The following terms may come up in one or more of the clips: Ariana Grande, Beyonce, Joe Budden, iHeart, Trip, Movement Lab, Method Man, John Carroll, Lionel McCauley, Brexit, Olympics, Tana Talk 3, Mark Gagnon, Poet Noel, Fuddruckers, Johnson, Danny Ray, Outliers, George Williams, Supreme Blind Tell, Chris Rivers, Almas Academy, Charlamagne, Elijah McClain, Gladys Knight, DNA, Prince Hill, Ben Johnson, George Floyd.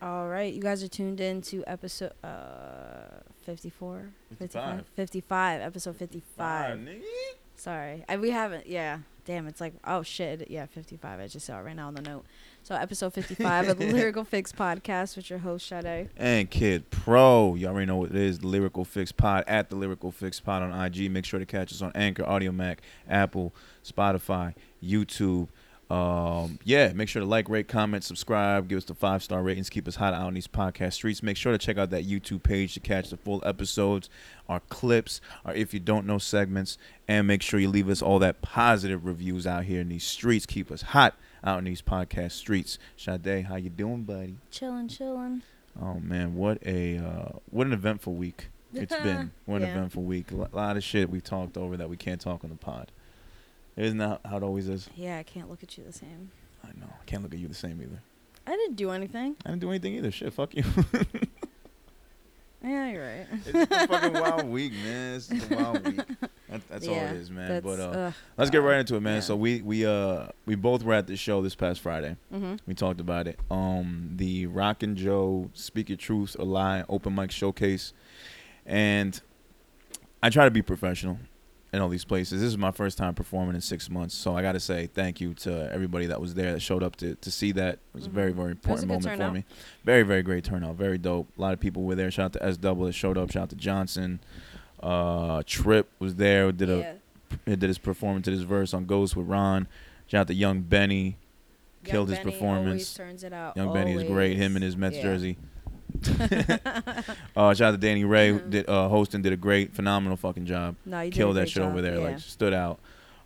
All right, you guys are tuned in to episode 55. Nigga. Sorry, we haven't. Yeah, damn, it's like, oh shit, yeah, 55. I just saw it right now on the note. So episode 55 of the Lyrical Fix Podcast with your host Shaday and Kid Pro. You already know what it is. The Lyrical Fix Pod at the Lyrical Fix Pod on IG. Make sure to catch us on Anchor, AudioMack, Apple, Spotify, YouTube. Make sure to like, rate, comment, subscribe, give us the 5-star ratings, keep us hot out on these podcast streets. Make sure to check out that YouTube page to catch the full episodes, our clips, our If You Don't Know segments, and make sure you leave us all that positive reviews out here in these streets. Keep us hot out in these podcast streets. Shaday, how you doing, buddy? Chilling. Oh man, what an eventful week it's been. A lot of shit we've talked over that we can't talk on the pod. Isn't that how it always is? Yeah, I can't look at you the same. I know. I can't look at you the same either. I didn't do anything either. Shit, fuck you. Yeah, you're right. It's just a fucking wild week, man. That's all it is, man. But let's get right into it, man. Yeah. So we both were at this show this past Friday. Mm-hmm. We talked about it. The Rock and Joe Speak Your Truth or Lie Open Mic Showcase. And I try to be professional in all these places. This is my first time performing in 6 months, so I gotta say thank you to everybody that was there, that showed up to see that. It was a very, very important moment for me. Very, very great turnout. Very dope. A lot of people were there. Shout out to S Double that showed up. Shout out to Johnson. Trip was there. Did his performance, did his verse on Ghost with Ron. Shout out to Young Benny. Killed his performance. Turns it out. Young Benny is great. Him in his Mets jersey. Shout out to Danny Ray, who did hosting, did a phenomenal fucking job. Killed that shit over there. Yeah. Like, stood out.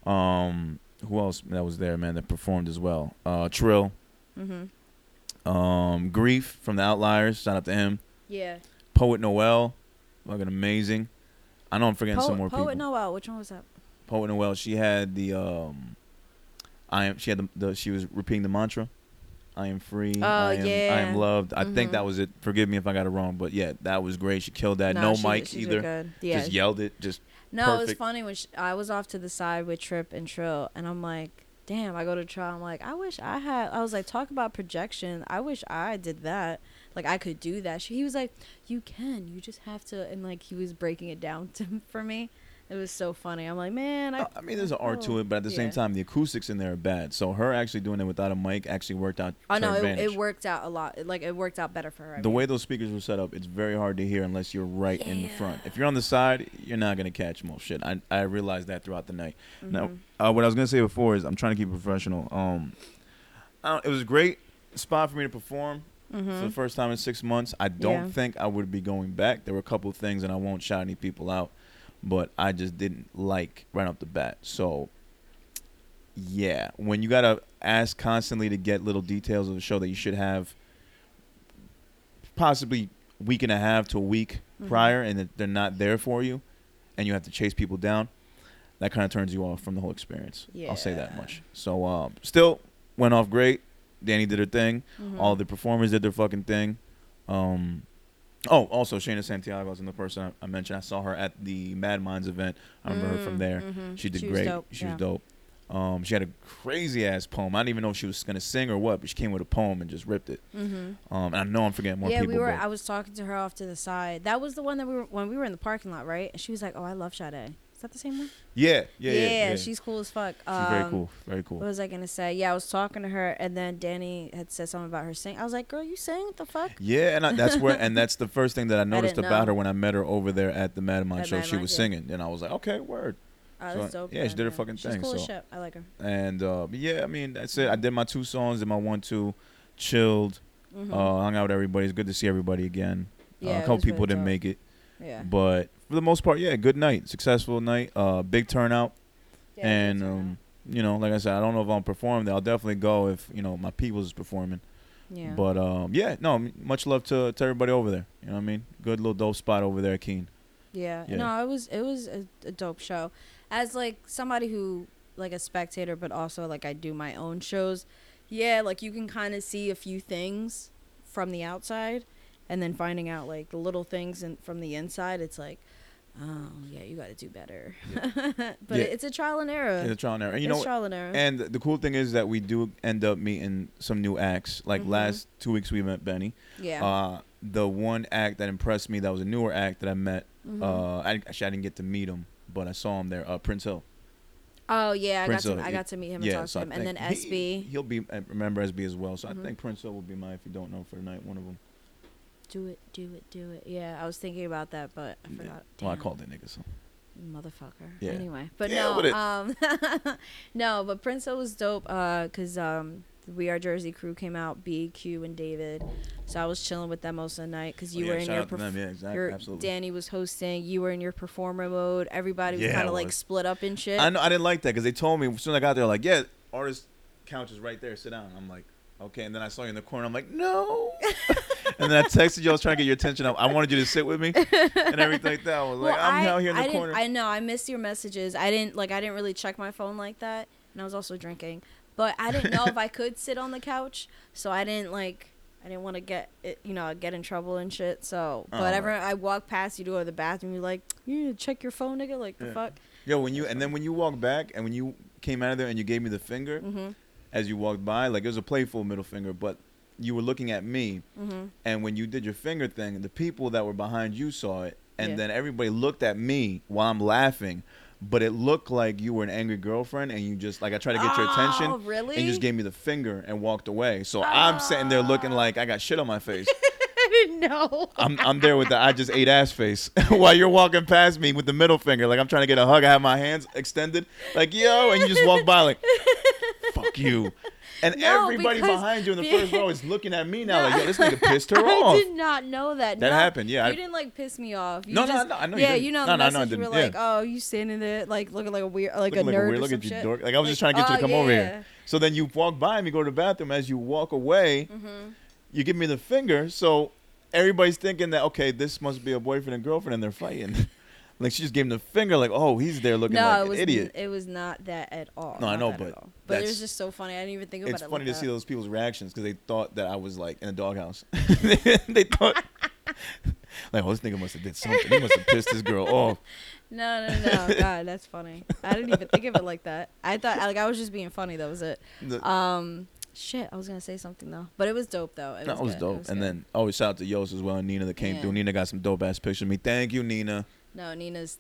Who else that was there, man, that performed as well? Trill. Mm-hmm. Grief from the Outliers. Shout out to him. Yeah. Poet Noel, fucking amazing. I know I'm forgetting some more people. Poet Noel, which one was that? Poet Noel, she had the she was repeating the mantra. I am free. I am loved. I think that was it. Forgive me if I got it wrong, but yeah, that was great. She killed that. She either. Good. Yeah. Just yelled it. Perfect. It was funny when I was off to the side with Trip and Trill, and I'm like, damn. I go to Trill. I'm like, I was like, talk about projection. I wish I did that. Like, I could do that. He was like, you can. You just have to. And like, he was breaking it down for me. It was so funny. I'm like, man. I mean, there's an art to it, but at the same time, the acoustics in there are bad. So her actually doing it without a mic actually worked out. Oh, no, it worked out a lot. It worked out better for her. The way those speakers were set up, it's very hard to hear unless you're right in the front. If you're on the side, you're not going to catch most shit. I realized that throughout the night. Mm-hmm. Now, what I was going to say before is I'm trying to keep it professional. It was a great spot for me to perform. Mm-hmm. For the first time in 6 months. I don't think I would be going back. There were a couple of things, and I won't shout any people out, but I just didn't like right off the bat. So, yeah, when you got to ask constantly to get little details of the show that you should have possibly week and a half to a week prior, and they're not there for you, and you have to chase people down, that kind of turns you off from the whole experience. Yeah. I'll say that much. So, still went off great. Danny did her thing. Mm-hmm. All the performers did their fucking thing. Also Shayna Santiago was another person I mentioned. I saw her at the Mad Minds event. I remember her from there. Mm-hmm. She great. She was dope. She had a crazy ass poem. I didn't even know if she was gonna sing or what, but she came with a poem and just ripped it. Mm-hmm. And I know I'm forgetting more people. I was talking to her off to the side. That was the one that we were in the parking lot, right? And she was like, "Oh, I love Shaday." Is that the same one? Yeah. She's cool as fuck. She's very cool. What was I gonna say? Yeah, I was talking to her, and then Danny had said something about her singing. I was like, girl, you sing? What the fuck? Yeah, and that's the first thing that I noticed about her when I met her over there at the Mad Mind show. She was singing, and I was like, okay, word. Oh, that's dope. Yeah, she did her fucking thing. She's cool as shit. I like her. And I mean, that's it. I did my 2 songs, did my 1-2, chilled, hung out with everybody. It's good to see everybody again. Yeah, a couple people didn't make it. Yeah. But for the most part, good night. Successful night. Big turnout. Yeah, and, like I said, I don't know if I'm performing there. I'll definitely go if, my people's is performing. Yeah. But, much love to everybody over there. You know what I mean? Good little dope spot over there at Keene. Yeah. No, it was a dope show. As, somebody who, a spectator, but also, I do my own shows. Yeah, you can kind of see a few things from the outside. And then finding out the little things from the inside, it's Yeah, you got to do better. Yeah. But yeah. It's a trial and error. It's a trial and error. And you know, trial and error. And the cool thing is that we do end up meeting some new acts. Like last 2 weeks we met Benny. Yeah. The one act that impressed me that was a newer act that I met, I didn't get to meet him, but I saw him there, Prince Hill. Oh, yeah, I got to meet him and talk to him. And then SB. I remember SB as well. So I think Prince Hill will be mine, if you don't know, for tonight, one of them. Do it. Yeah, I was thinking about that, but I forgot. Damn. Well, I called that nigga, so. Motherfucker. Yeah. Anyway. But no, but Prince Hill was dope because the We Are Jersey crew came out, B, Q, and David. So I was chilling with them most of the night because you were in your performer. Yeah, exactly. Absolutely. Danny was hosting. You were in your performer mode. Everybody was kind of like split up and shit. I know, I didn't like that because they told me as soon as I got there, like, yeah, artist couch is right there. Sit down. I'm like, okay. And then I saw you in the corner. I'm like, no. And then I texted you. I was trying to get your attention. I wanted you to sit with me and everything like that. I was like, I'm out here in the corner. I know. I missed your messages. I didn't really check my phone like that. And I was also drinking. But I didn't know if I could sit on the couch. So I didn't want to get in trouble and shit. So, whatever. Right. I walked past you to go to the bathroom. You're like, you need to check your phone, nigga. Like, the fuck? Yo, when you walked back and when you came out of there and you gave me the finger as you walked by, like, it was a playful middle finger, but you were looking at me. And when you did your finger thing, the people that were behind you saw it. And then everybody looked at me while I'm laughing. But it looked like you were an angry girlfriend, and you just like I tried to get your attention, really? And you just gave me the finger and walked away. So I'm sitting there looking like I got shit on my face. No, I'm there with the I just ate ass face while you're walking past me with the middle finger, like I'm trying to get a hug. I have my hands extended, like yo, and you just walk by like fuck you. And everybody behind you in the first row is looking at me now like, yo, this nigga pissed her off. I did not know that. That happened, yeah. You didn't, like, piss me off. No, I know you didn't. Yeah, you know the message, you were like, oh, you standing there, like, looking like a weird, like a nerd or some shit. Like, I was just trying to get you to come over here. So then you walk by me, go to the bathroom. As you walk away, you give me the finger. So everybody's thinking that, okay, this must be a boyfriend and girlfriend, and they're fighting. Like, she just gave him the finger, like, oh, he's there looking like an idiot. It was not that at all. No, I know, but it was just so funny. I didn't even think about it. It's funny to see those people's reactions because they thought that I was, like, in a doghouse. They thought, like, oh, this nigga must have did something. He must have pissed this girl off. No. God, that's funny. I didn't even think of it like that. I thought, like, I was just being funny. That was it. Shit, I was going to say something, though. But it was dope, though. It was dope. Then, always shout out to Yos as well and Nina that came through. Nina got some dope-ass pictures of me. Thank you, Nina. No,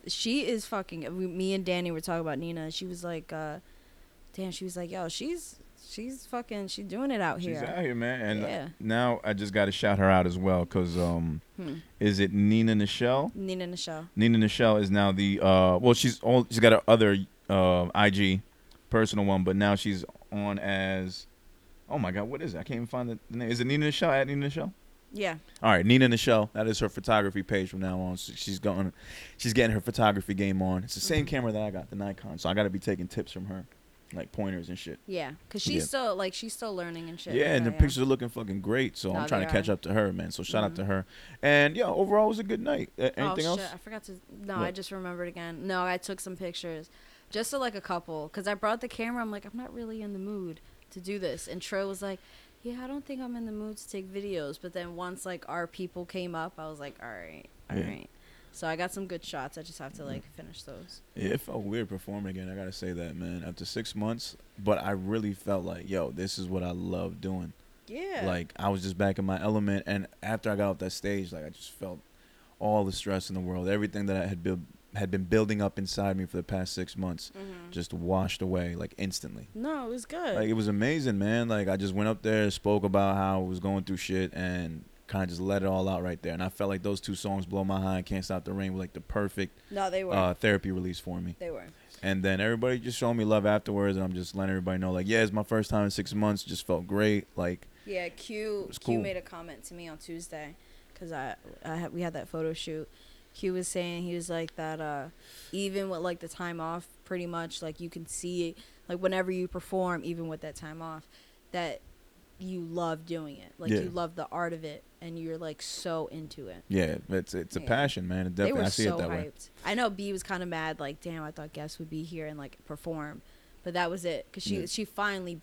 she is fucking, me and Danny were talking about Nina. She was like, yo, she's doing it out here. She's out here, man. And now I just got to shout her out as well because is it Nina Nichelle? Nina Nichelle. Nina Nichelle is now the, she's got her other IG personal one, but now she's on as, oh my God, what is it? I can't even find the name. Is it Nina Nichelle? At Nina Nichelle? Yeah. All right, Nina Nichelle. That is her photography page from now on. She's getting her photography game on. It's the same camera that I got, the Nikon. So I got to be taking tips from her, like pointers and shit. Yeah, because she's still like she's still learning and shit. Yeah, and the pictures are looking fucking great. So I'm trying to catch up to her, man. So shout out to her. And yeah, overall it was a good night. Anything else? I forgot to. No, what? I just remembered again. No, I took some pictures, just so like a couple, because I brought the camera. I'm like, I'm not really in the mood to do this. And Trill was like, yeah, I don't think I'm in the mood to take videos. But then once, like, our people came up, I was like, all right. So I got some good shots. I just have to, like, finish those. Yeah, it felt weird performing again. I got to say that, man. After 6 months, but I really felt like, yo, this is what I love doing. Yeah. Like, I was just back in my element. And after I got off that stage, like, I just felt all the stress in the world. Everything that I had been building up inside me for the past 6 months just washed away like instantly. No, it was good. Like it was amazing, man. Like I just went up there, spoke about how I was going through shit and kind of just let it all out right there. And I felt like those two songs, Blow My High and Can't Stop the Rain, were like the perfect therapy release for me. They were. And then everybody just showed me love afterwards and I'm just letting everybody know like, yeah, it's my first time in 6 months. Just felt great. Like yeah, Q made a comment to me on Tuesday because we had that photo shoot. Q was saying he was like that even with like the time off pretty much like you can see like whenever you perform even with that time off that you love doing it like you love the art of it and you're like so into it it's a passion man it definitely, they were I see so it that hyped. Way I know B was kind of mad like damn I thought guests would be here and like perform but that was it because she finally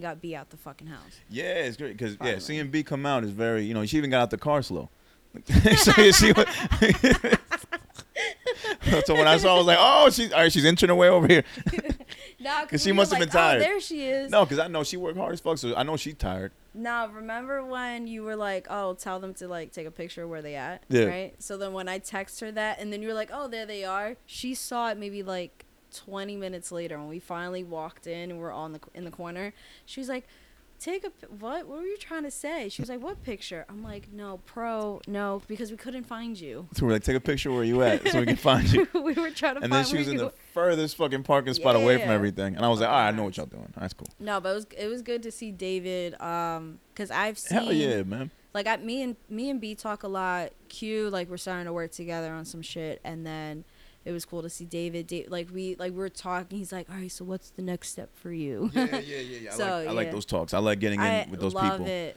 got B out the fucking house it's great because seeing B come out is very she even got out the car slow. So you see what So when I saw, I was like, oh, she's inching her way over here. Nah, because she must have been tired. Oh, there she is. No, because I know she worked hard as fuck, so I know she's tired. Nah, remember when you were like, oh, tell them to like take a picture of where they at, yeah, right? So then when I text her that, and then you were like, oh, there they are. She saw it maybe like 20 minutes later when we finally walked in and we're all in the corner. She was like, take a what were you trying to say? She was like, what picture? I'm like, no, because we couldn't find you. So we're like, take a picture where you at so we can find you. We were trying to and find you. And then she was in the furthest fucking parking spot away from everything. And I was like, all right, I know what y'all doing. That's cool. No, but it was good to see David, because I've seen, hell yeah, man. Like me and B talk a lot. Q, like we're starting to work together on some shit, and then it was cool to see David. We were talking. He's like, all right, so what's the next step for you? Yeah. I like those talks. I like getting in with those people. I love it.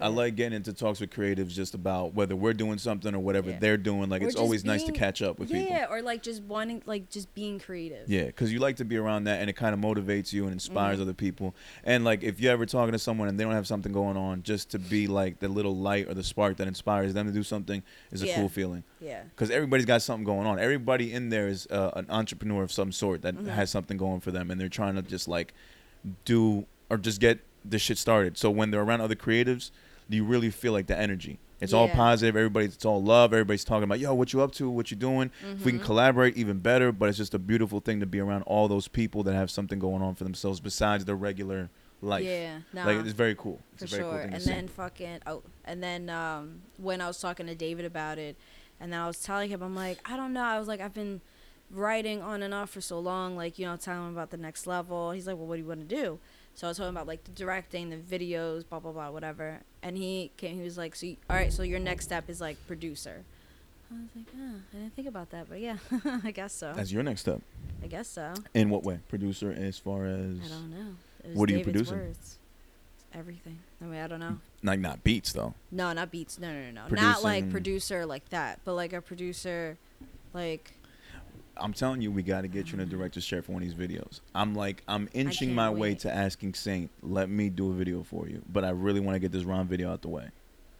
I like getting into talks with creatives just about whether we're doing something or whatever they're doing. Like, it's always nice to catch up with people. Yeah, or like just wanting, like just being creative. Yeah, because you like to be around that, and it kind of motivates you and inspires other people. And like if you're ever talking to someone and they don't have something going on, just to be like the little light or the spark that inspires them to do something is a cool feeling. Yeah. Because everybody's got something going on. Everybody in there is an entrepreneur of some sort that has something going for them, and they're trying to just like do or just get this shit started. So when they're around other creatives, you really feel like the energy. It's all positive. It's all love. Everybody's talking about, yo, what you up to? What you doing? If we can collaborate, even better. But it's just a beautiful thing to be around all those people that have something going on for themselves besides their regular life. Yeah, nah, like it's very cool. It's for a very cool thing to see. And then when I was talking to David about it, and then I was telling him, I'm like, I don't know. I was like, I've been writing on and off for so long, like, you know, telling him about the next level. He's like, well, what do you want to do? So I was talking about, like, the directing, the videos, blah, blah, blah, whatever. And he came, he was like, so, all right, so your next step is, like, producer. I was like, I didn't think about that, but yeah, I guess so. That's your next step. I guess so. In what way? Producer as far as? I don't know. What are you producing? Words. Everything. I mean, I don't know. Like not beats though. No, not beats. No. Producing. Not like producer like that, but like a producer, like. I'm telling you, we got to get you in a director's chair for one of these videos. I'm inching my way to asking Saint, let me do a video for you, but I really want to get this Ron video out the way.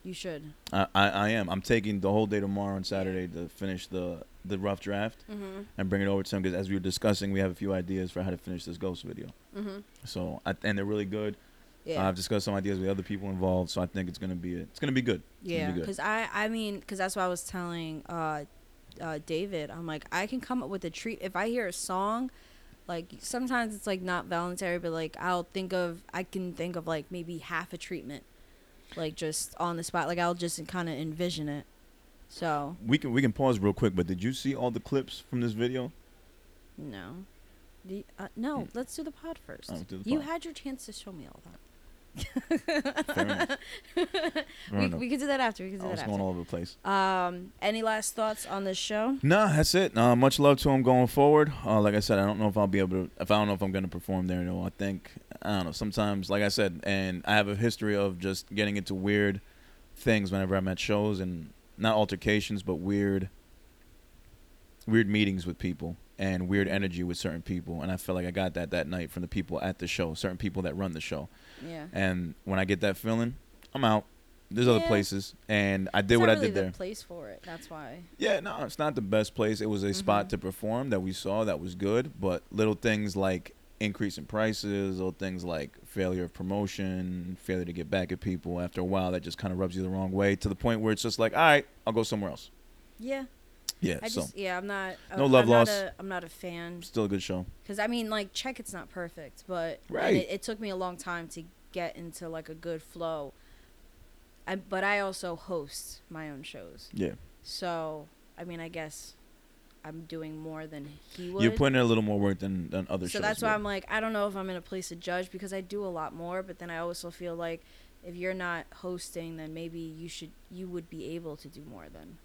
You should. I am. I'm taking the whole day tomorrow and Saturday to finish the rough draft and bring it over to him because as we were discussing, we have a few ideas for how to finish this Ghost video. So and they're really good. Yeah. I've discussed some ideas with other people involved, so I think it's gonna be good. Yeah, because I mean, that's what I was telling David. I'm like, I can come up with a treat if I hear a song. Like sometimes it's like not voluntary, but like I can think of like maybe half a treatment, like just on the spot. Like I'll just kind of envision it. So we can pause real quick. But did you see all the clips from this video? No. No, let's do the pod first. You had your chance to show me all that. We could do that after. It's going all over the place. Any last thoughts on this show? Nah, that's it. Much love to him going forward. Like I said, I don't know if I'll be able to. If I don't know if I'm going to perform there, no. I think I don't know. Sometimes, like I said, and I have a history of just getting into weird things whenever I'm at shows, and not altercations, but weird meetings with people. And weird energy with certain people. And I felt like I got that night from the people at the show, certain people that run the show. Yeah. And when I get that feeling, I'm out. There's other places. And I did what I did there. It's not really the place for it. That's why. Yeah, no, it's not the best place. It was a spot to perform that we saw that was good. But little things like increase in prices, little things like failure of promotion, failure to get back at people. After a while, that just kind of rubs you the wrong way to the point where it's just like, all right, I'll go somewhere else. Yeah. Yeah, I'm not. No love lost. I'm not a fan. Still a good show. Because I mean, like, check it's not perfect, but it took me a long time to get into like a good flow. But I also host my own shows. Yeah. So I mean, I guess I'm doing more than he would. You're putting in a little more work than other shows. So that's why I'm like, I don't know if I'm in a place to judge because I do a lot more, but then I also feel like if you're not hosting, then maybe you would be able to do more then.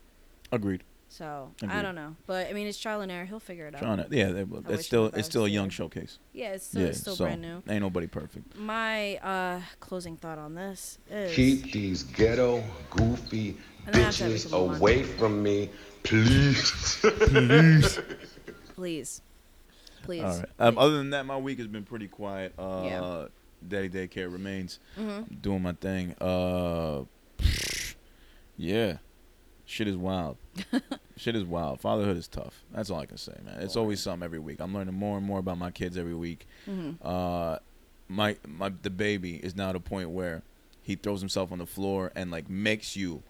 Agreed. So I don't know, but I mean it's trial and error. He'll figure it out. It's still a young showcase. Yeah, it's still brand new. Ain't nobody perfect. My closing thought on this is keep these ghetto goofy bitches away from me, please. please. All right. Other than that, my week has been pretty quiet. Daddy daycare remains. I'm doing my thing. Yeah. Shit is wild. Shit is wild. Fatherhood is tough. That's all I can say, man. It's always something every week. I'm learning more and more about my kids every week. Mm-hmm. The baby is now at a point where he throws himself on the floor and like makes you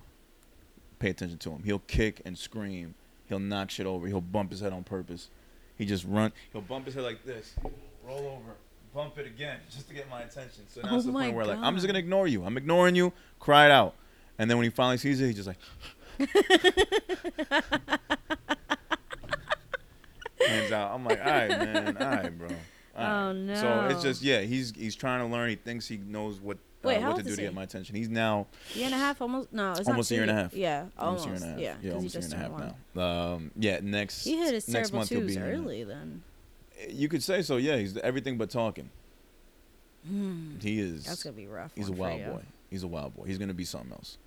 pay attention to him. He'll kick and scream. He'll knock shit over. He'll bump his head on purpose. He just run. He'll bump his head like this. Roll over. Bump it again just to get my attention. So now it's the point where like I'm just gonna ignore you. I'm ignoring you. Cry it out. And then when he finally sees it, he's just like. Hands out. I'm like, all right, man, all right, bro. All right. Oh no. So it's just he's trying to learn. He thinks he knows what to do to get my attention. He's now year and a half, almost. No, it's almost not a year and a half. Yeah, almost. Year and a half. Yeah, almost a year and a half now. Next. He hit his cerebral twos early then. You could say so. Yeah, he's everything but talking. He is. That's gonna be rough. He's a wild boy. He's a wild boy. He's gonna be something else.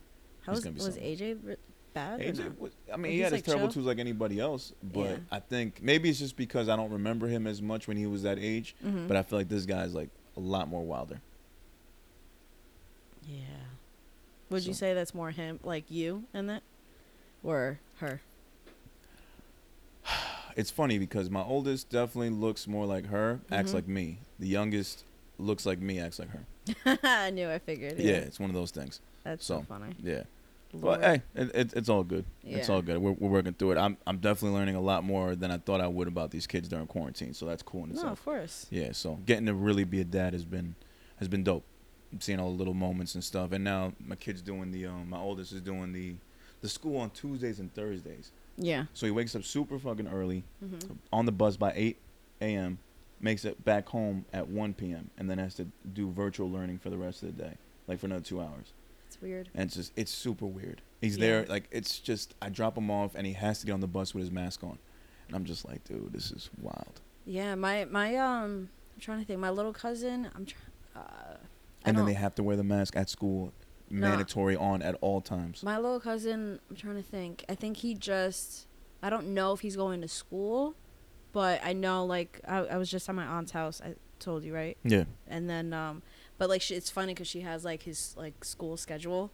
Was AJ bad? AJ was, I mean, he had his terrible twos like anybody else, but yeah. I think maybe it's just because I don't remember him as much when he was that age, but I feel like this guy's like a lot more wilder. Yeah. Would you say that's more him, like you and that? Or her? It's funny because my oldest definitely looks more like her, acts like me. The youngest looks like me, acts like her. I knew, I figured. Yeah, it's one of those things. That's so funny. Yeah. Lord. But hey, it's all good. Yeah. It's all good. We're working through it. I'm definitely learning a lot more than I thought I would about these kids during quarantine. So that's cool in itself. No, of course. Yeah. So getting to really be a dad has been dope. I'm seeing all the little moments and stuff. And now my kid's doing my oldest is doing the school on Tuesdays and Thursdays. Yeah. So he wakes up super fucking early, on the bus by 8 a.m. makes it back home at 1 p.m. and then has to do virtual learning for the rest of the day, like for another 2 hours. It's weird. And it's super weird. He's there, like, it's just, I drop him off and he has to get on the bus with his mask on. And I'm just like, dude, this is wild. Yeah, my I'm trying to think. My little cousin, then they have to wear the mask at school, mandatory on at all times. My little cousin, I'm trying to think. I think he just, I don't know if he's going to school, but I know, like, I was just at my aunt's house. I told you, right? Yeah. And then, but, like, it's funny because she has, like, his, like, school schedule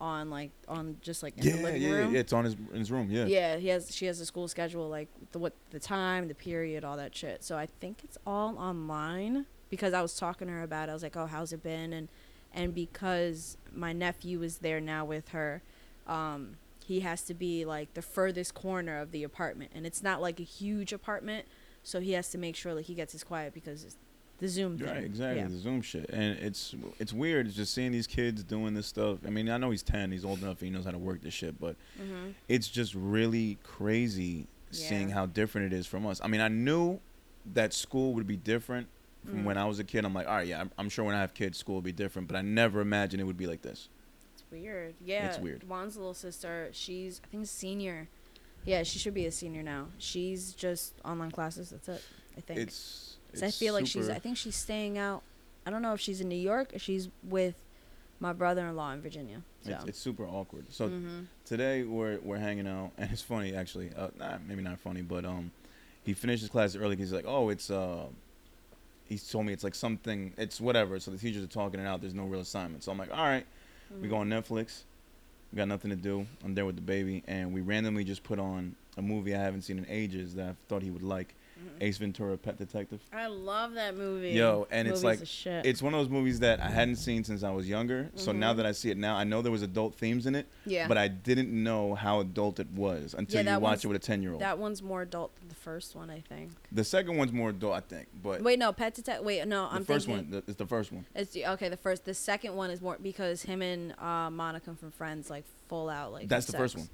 in the living room. Yeah, it's on his room, yeah. Yeah, she has a school schedule, like, the time, the period, all that shit. So I think it's all online because I was talking to her about it. I was like, oh, how's it been? And because my nephew is there now with her, he has to be, like, the furthest corner of the apartment. And it's not, like, a huge apartment, so he has to make sure, like, he gets his quiet because it's the Zoom thing. Right, exactly, yeah. The Zoom shit. And it's weird. It's just seeing these kids doing this stuff. I mean, I know he's 10. He's old enough. He knows how to work this shit. But it's just really crazy seeing how different it is from us. I mean, I knew that school would be different from when I was a kid. I'm like, all right, yeah, I'm sure when I have kids, school will be different. But I never imagined it would be like this. It's weird. Yeah. It's weird. Juan's little sister, she's, I think, a senior. Yeah, she should be a senior now. She's just online classes. That's it, I think. I feel like I think she's staying out. I don't know if she's in New York or she's with my brother-in-law in Virginia. So. It's super awkward. So today we're hanging out, and it's funny actually. Maybe not funny, but he finished his class early. He's like, oh, it's he told me it's like something. It's whatever. So the teachers are talking it out. There's no real assignment. So I'm like, all right, we go on Netflix. We got nothing to do. I'm there with the baby, and we randomly just put on a movie I haven't seen in ages that I thought he would like. Ace Ventura, Pet Detective. I love that movie. Yo, and movies, it's like, shit. It's one of those movies that I hadn't seen since I was younger. So now that I see it now, I know there was adult themes in it. Yeah. But I didn't know how adult it was until you watch it with a 10-year-old. That one's more adult than the first one, I think. The second one's more adult, I think. But wait, no, Pet Detective. Wait, no, I'm thinking. It's the first one. It's okay. The second one is more because him and Monica from Friends like full out like. That's the sex. First one.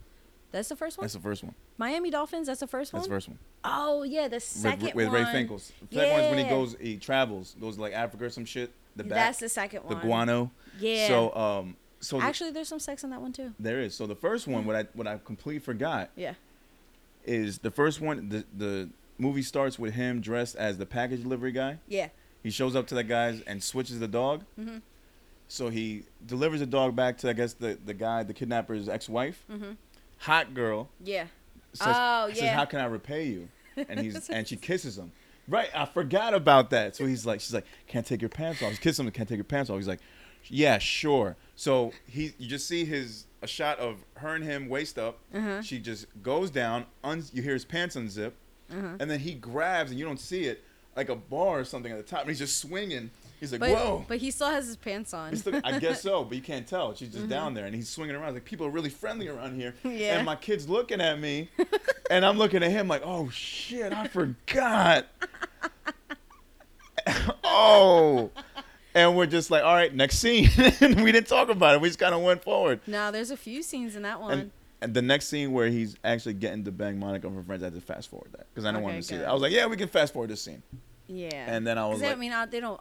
That's the first one? That's the first one. Miami Dolphins, that's the first one? That's the first one. Oh, yeah, the second one. With Ray Finkels. The second one's when he travels, goes like Africa or some shit. The back, that's the second one. The guano. Yeah. So, actually, there's some sex in that one, too. There is. So, the first one, what I completely forgot is the first one, the movie starts with him dressed as the package delivery guy. Yeah. He shows up to that guy's and switches the dog. Mm-hmm. So, he delivers the dog back to, I guess, the guy, the kidnapper's ex-wife. Mm-hmm. Hot girl. Yeah. Says, how can I repay you? And she kisses him. Right. I forgot about that. So she's like, can't take your pants off. He's kissing him. Can't take your pants off. He's like, yeah, sure. So you just see his a shot of her and him waist up. Mm-hmm. She just goes down. You hear his pants unzip. Mm-hmm. And then he grabs, and you don't see it, like a bar or something at the top. And he's just swinging. He's like, whoa. But he still has his pants on. Still, I guess so, but you can't tell. She's just down there, and he's swinging around. Like, people are really friendly around here. Yeah. And my kid's looking at me, and I'm looking at him like, oh, shit, I forgot. Oh. And we're just like, all right, next scene. And we didn't talk about it. We just kind of went forward. No, there's a few scenes in that one. And the next scene where he's actually getting to bang Monica from Friends, I had to fast forward that because I didn't want him to see that. I was like, yeah, we can fast forward this scene. Yeah, and then I was like, I mean, they don't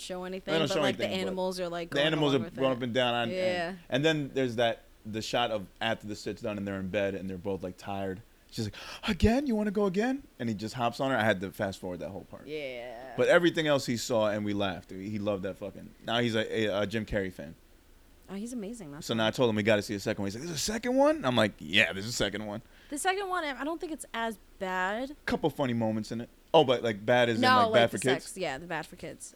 show anything, but like the animals are like going up and down. Yeah, and then there's the shot of after the sit's done and they're in bed and they're both like tired. She's like, again, you want to go again? And he just hops on her. I had to fast forward that whole part. Yeah, but everything else he saw and we laughed. He loved that fucking. Now he's a Jim Carrey fan. Oh, he's amazing. So now I told him we got to see a second one. He's like, "There's a second one?" I'm like, "Yeah, there's a second one." The second one, I don't think it's as bad. Couple funny moments in it. Oh, but like bad is no, in like bad for sex. Kids. Yeah, the bad for kids.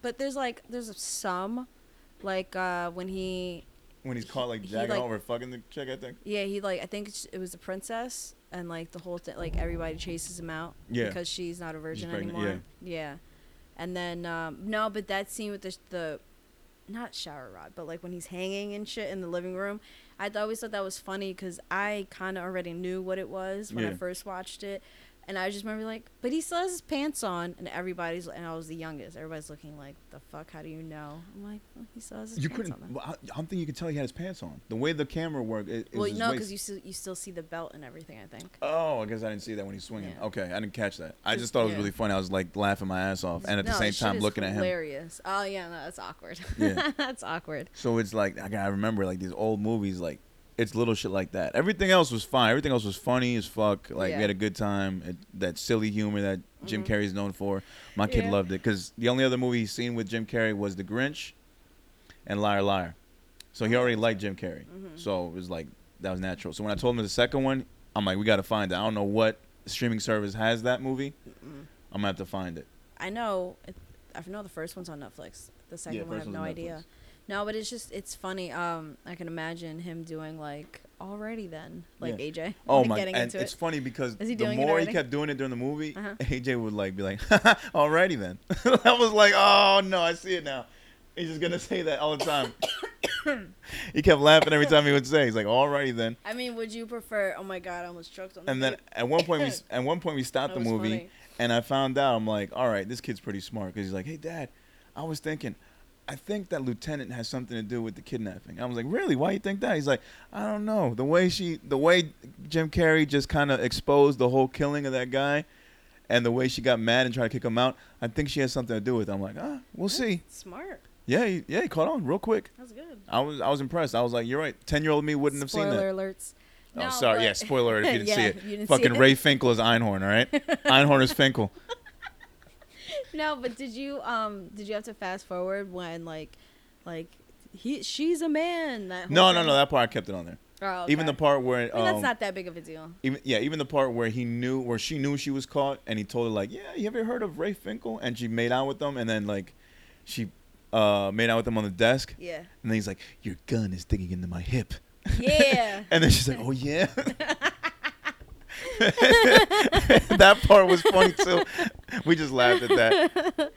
But there's some like when he's caught like jacking over fucking the chick, I think. Yeah, he like I think it was the princess and like the whole thing like everybody chases him out because she's not a virgin anymore. Yeah. And then no, but that scene with the not shower rod, but like when he's hanging and shit in the living room, I always thought that was funny because I kind of already knew what it was when I first watched it. And I just remember like, but he still has his pants on, and I was the youngest. Everybody's looking like, the fuck? How do you know? I'm like, well, he still has his pants on. Well, I don't think you could tell he had his pants on. The way the camera worked, it was no, because you still see the belt and everything. I think. Oh, I guess I didn't see that when he's swinging. Yeah. Okay, I didn't catch that. I just thought it was really funny. I was like laughing my ass off, and at the same time looking hilarious. At him. Oh yeah, no, that's awkward. Yeah. That's awkward. So it's like I remember like these old movies like. It's little shit like that. Everything else was fine. Everything else was funny as fuck. Like, we had a good time. That silly humor that Jim Carrey's known for. My kid loved it. Because the only other movie he's seen with Jim Carrey was The Grinch and Liar Liar. So he already liked Jim Carrey. Mm-hmm. So it was like, that was natural. So when I told him the second one, I'm like, we got to find that. I don't know what streaming service has that movie. Mm-mm. I'm going to have to find it. I know the first one's on Netflix. The second one, I have no idea. No, but it's funny. I can imagine him doing like already then, like AJ. Oh like, my! Getting and into it's it. Funny because the more he kept doing it during the movie, AJ would like be like, "Alrighty then." I was like, "Oh no, I see it now." He's just gonna say that all the time. He kept laughing every time he would say. He's like, "Alrighty then." I mean, would you prefer? Oh my god, I almost choked on. And then at one point we stopped the movie, funny. And I found out. I'm like, "All right, this kid's pretty smart." Because he's like, "Hey Dad, I was thinking." I think that lieutenant has something to do with the kidnapping. I was like, really? Why you think that? He's like, I don't know. The way Jim Carrey just kind of exposed the whole killing of that guy and the way she got mad and tried to kick him out, I think she has something to do with it. I'm like, we'll see. Smart. Yeah, he caught on real quick. That was good. I was impressed. I was like, you're right. 10-year-old me wouldn't have seen that. Spoiler alerts. No, sorry. But... Yeah, spoiler alert if you didn't see it. Fucking Ray Finkel is Einhorn, all right? Einhorn is Finkel. No, but did you have to fast forward when like she's a man? That whole no, that part I kept it on there. Oh, okay. Even the part where I mean, that's not that big of a deal. Even the part where she knew she was caught, and he told her like, yeah, you ever heard of Ray Finkel? And she made out with them, and then like she made out with them on the desk. Yeah. And then he's like, your gun is digging into my hip. Yeah. And then she's like, oh yeah. That part was funny too. We just laughed at that.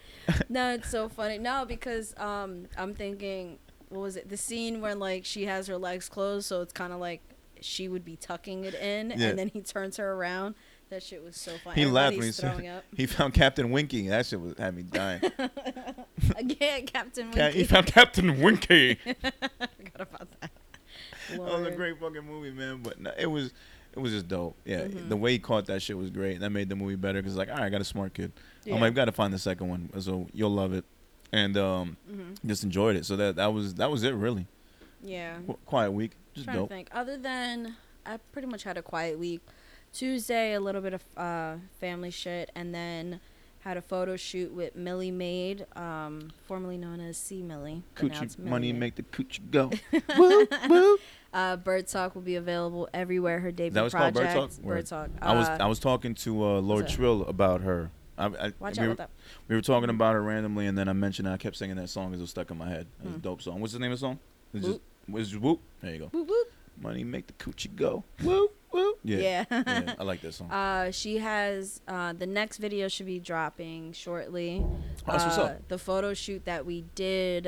No, it's so funny. No, because I'm thinking, what was it? The scene where like she has her legs closed, so it's kind of like she would be tucking it in, and then he turns her around. That shit was so funny. He laughed when he said he found Captain Winky. That shit had me dying. Again, Captain Winky. He found Captain Winky. I forgot about that. Lord. That was a great fucking movie, man. But no, it was. It was just dope. Yeah, the way he caught that shit was great. That made the movie better because, like, all right, I got a smart kid. Yeah. I'm like, I've got to find the second one, so you'll love it. And just enjoyed it. So that was it, really. Yeah. Quiet week. Just dope. To think. Other than I pretty much had a quiet week. Tuesday, a little bit of family shit, and then had a photo shoot with Millie Maid, formerly known as C. Millie. Coochie money make the coochie go. Woo, woo. Bird Talk will be available everywhere. Her debut project. That was called Bird Talk? Bird Talk. I was talking to Lord Trill about her. Watch out with that. We were talking about her randomly, and then I mentioned I kept singing that song because it was stuck in my head. It was a dope song. What's the name of the song? It's just Which, whoop. There you go. Whoop, whoop. Money make the coochie go. Whoop, whoop. Yeah. Yeah. Yeah. I like that song. She has the next video should be dropping shortly. That's what's up. The photo shoot that we did,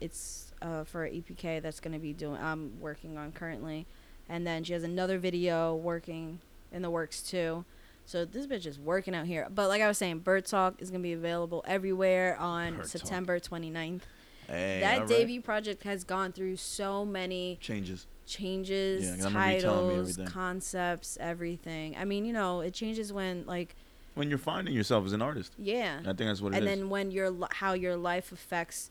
it's for EPK that's going to be doing. I'm working on currently. And then she has another video working in the works too. So this bitch is working out here. But like I was saying, Bird Talk is going to be available everywhere on September 29th. Hey, that debut project has gone through so many changes, yeah, titles, everything. Concepts, everything. I mean, you know, it changes when like when you're finding yourself as an artist. Yeah, I think that's what it is. And then when your how your life affects,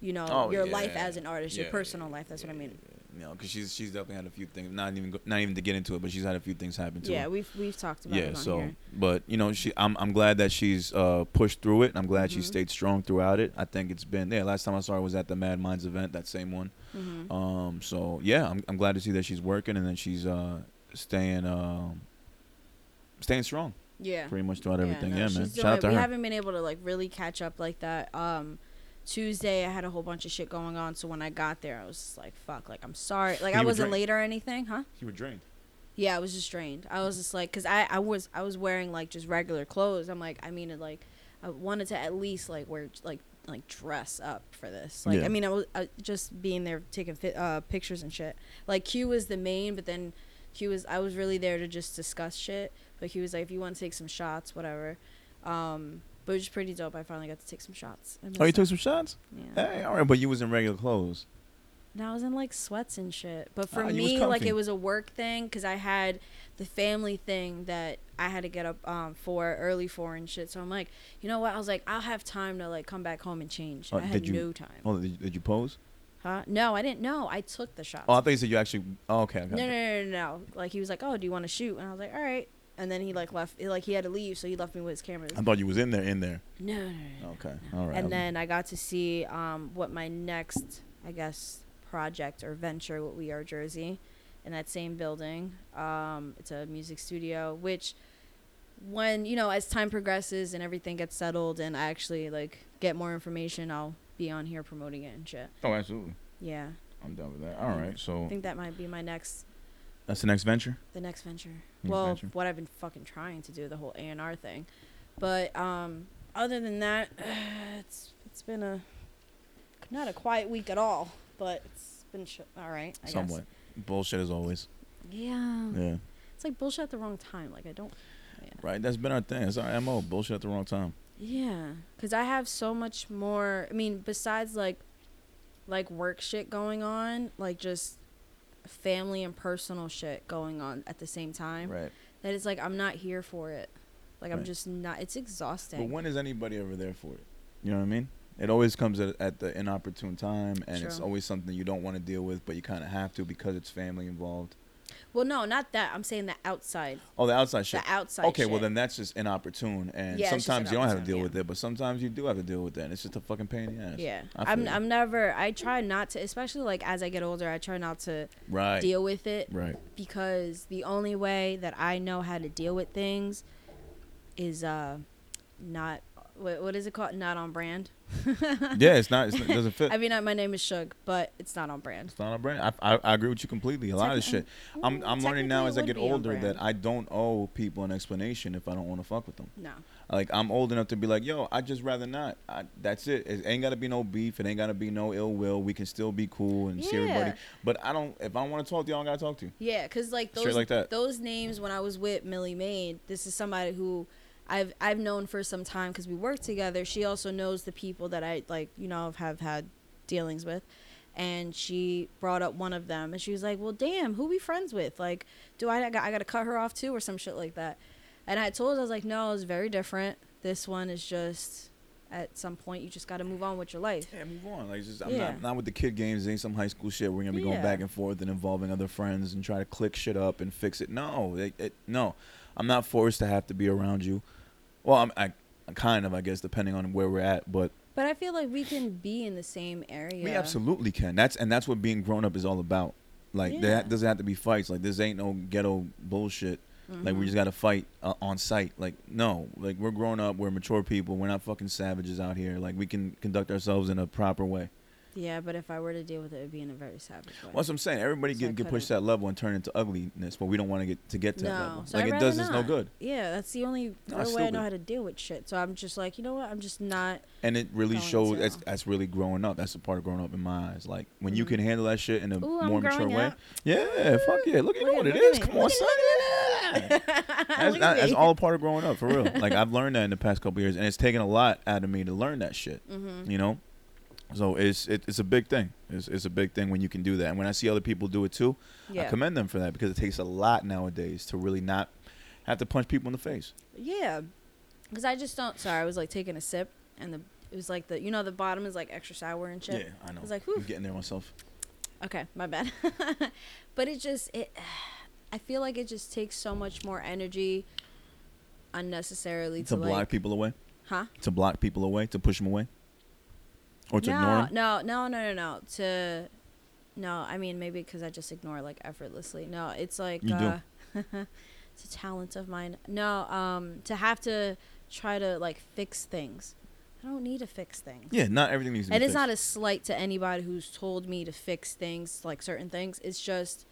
you know, your life as an artist, your personal life. That's what I mean. No, because she's definitely had a few things. Not even to get into it, but she's had a few things happen to her. Yeah, we've talked about it on here. But you know, I'm glad that she's pushed through it. I'm glad she stayed strong throughout it. I think it's been last time I saw her was at the Mad Minds event, that same one. So yeah, I'm glad to see that she's working and then she's staying strong. Yeah, pretty much throughout everything. Yeah, man. Shout out to her. We haven't been able to like really catch up like that. Tuesday, I had a whole bunch of shit going on, so when I got there, I was just like, fuck, like, I'm sorry. Like, I wasn't late or anything, huh? You were drained. Yeah, I was just drained. I was just like, because I was wearing, like, just regular clothes. I'm like, I mean, like, I wanted to at least, like, wear, like dress up for this. Like, yeah. I mean, I was just being there taking pictures and shit. Like, Q was the main, but then I was really there to just discuss shit. But he was like, if you want to take some shots, whatever. But it was pretty dope. I finally got to take some shots. Oh, you took some shots? Yeah. Hey, all right, but you was in regular clothes. No, I was in, like, sweats and shit. But for me, like, it was a work thing because I had the family thing that I had to get up early for and shit. So I'm like, you know what? I was like, I'll have time to, like, come back home and change. I had no time. Oh, did you pose? Huh? No, I didn't know. I took the shots. Oh, I thought you said you actually – oh, okay. No. Like, he was like, oh, do you want to shoot? And I was like, all right. And then he like left, like he had to leave, so he left me with his cameras. I thought you was in there. No. Okay, all right. And then I got to see what my next, I guess, project or venture with We Are Jersey, in that same building. It's a music studio, which, when you know, as time progresses and everything gets settled, and I actually like get more information, I'll be on here promoting it and shit. Oh, absolutely. Yeah. I'm done with that. All right, so I think that might be my next. That's the next venture? The next venture. What I've been fucking trying to do, the whole A&R thing. But other than that, it's been not a quiet week at all, but it's been all right, I guess. Somewhat. Bullshit as always. Yeah. Yeah. It's like bullshit at the wrong time. Like, I don't... Yeah. Right? That's been our thing. It's our MO. Bullshit at the wrong time. Yeah. Because I have so much more... I mean, besides, like work shit going on, like, just... family and personal shit going on at the same time. Right. That it's like I'm not here for it. Like I'm just not. It's exhausting. But when is anybody ever there for it? You know what I mean? It always comes at the inopportune time, and it's always something you don't want to deal with, but you kind of have to because it's family involved. Well, no, not that. I'm saying the outside. Oh, the outside shit. The outside shit. Okay, well, then that's just inopportune. And sometimes you don't have to deal with it, but sometimes you do have to deal with it. And it's just a fucking pain in the ass. Yeah. I'm never, I try not to, especially like as I get older, I try not to deal with it. Right. Because the only way that I know how to deal with things is not, what is it called? Not on brand. Yeah, it doesn't fit. I mean, my name is Shug, but it's not on brand. It's not on brand. I agree with you completely. A lot of shit. I'm learning now as I get older that I don't owe people an explanation if I don't want to fuck with them. No. Like, I'm old enough to be like, yo, I'd just rather not. That's it. It ain't got to be no beef. It ain't got to be no ill will. We can still be cool and see everybody. But I don't, if I want to talk to you, I don't got to talk to you. Yeah, because like those names, when I was with Millie Mae, this is somebody who... I've known for some time because we work together. She also knows the people that I, like, you know, have had dealings with. And she brought up one of them. And she was like, well, damn, who we friends with? Like, do I got to cut her off too or some shit like that? And I told her, I was like, no, it's very different. This one is just... At some point, you just got to move on with your life. Yeah, move on. Like, just, I'm not with the kid games. It ain't some high school shit. We're going to be going back and forth and involving other friends and try to click shit up and fix it. No. No. I'm not forced to have to be around you. Well, I kind of, I guess, depending on where we're at. But I feel like we can be in the same area. We absolutely can. That's what being grown up is all about. Like, there doesn't have to be fights. Like, this ain't no ghetto bullshit. Like, we just got to fight on sight. Like, no. Like, we're grown up. We're mature people. We're not fucking savages out here. Like, we can conduct ourselves in a proper way. Yeah, but if I were to deal with it, it would be in a very savage way. Well, that's what I'm saying. Everybody can push that level and turn into ugliness, but we don't want to get to that level. So like, it does us no good. Yeah, that's the only way I know how to deal with shit. So I'm just like, you know what? I'm just not. And it really shows. That's really growing up. That's the part of growing up in my eyes. Like, when you can handle that shit in a more mature way. Yeah, fuck yeah. Look at you know what it is. Come on, son. That's all part of growing up, for real. Like, I've learned that in the past couple years, and it's taken a lot out of me to learn that shit, you know? So it's a big thing. It's a big thing when you can do that. And when I see other people do it too, I commend them for that, because it takes a lot nowadays to really not have to punch people in the face. Yeah, because I just don't. Sorry, I was like taking a sip, and it was like the the bottom is like extra sour and shit. Yeah, I know. I was like, whew. I'm getting there myself. Okay, my bad. But it I feel like it just takes so much more energy unnecessarily to block people away. Huh? To block people away, to push them away. Or to ignore them? No. I mean, maybe because I just ignore, like, effortlessly. No, it's like... You do. It's a talent of mine. No, to have to try to, like, fix things. I don't need to fix things. Yeah, not everything needs to be fixed. And it's not a slight to anybody who's told me to fix things, like, certain things. It's just,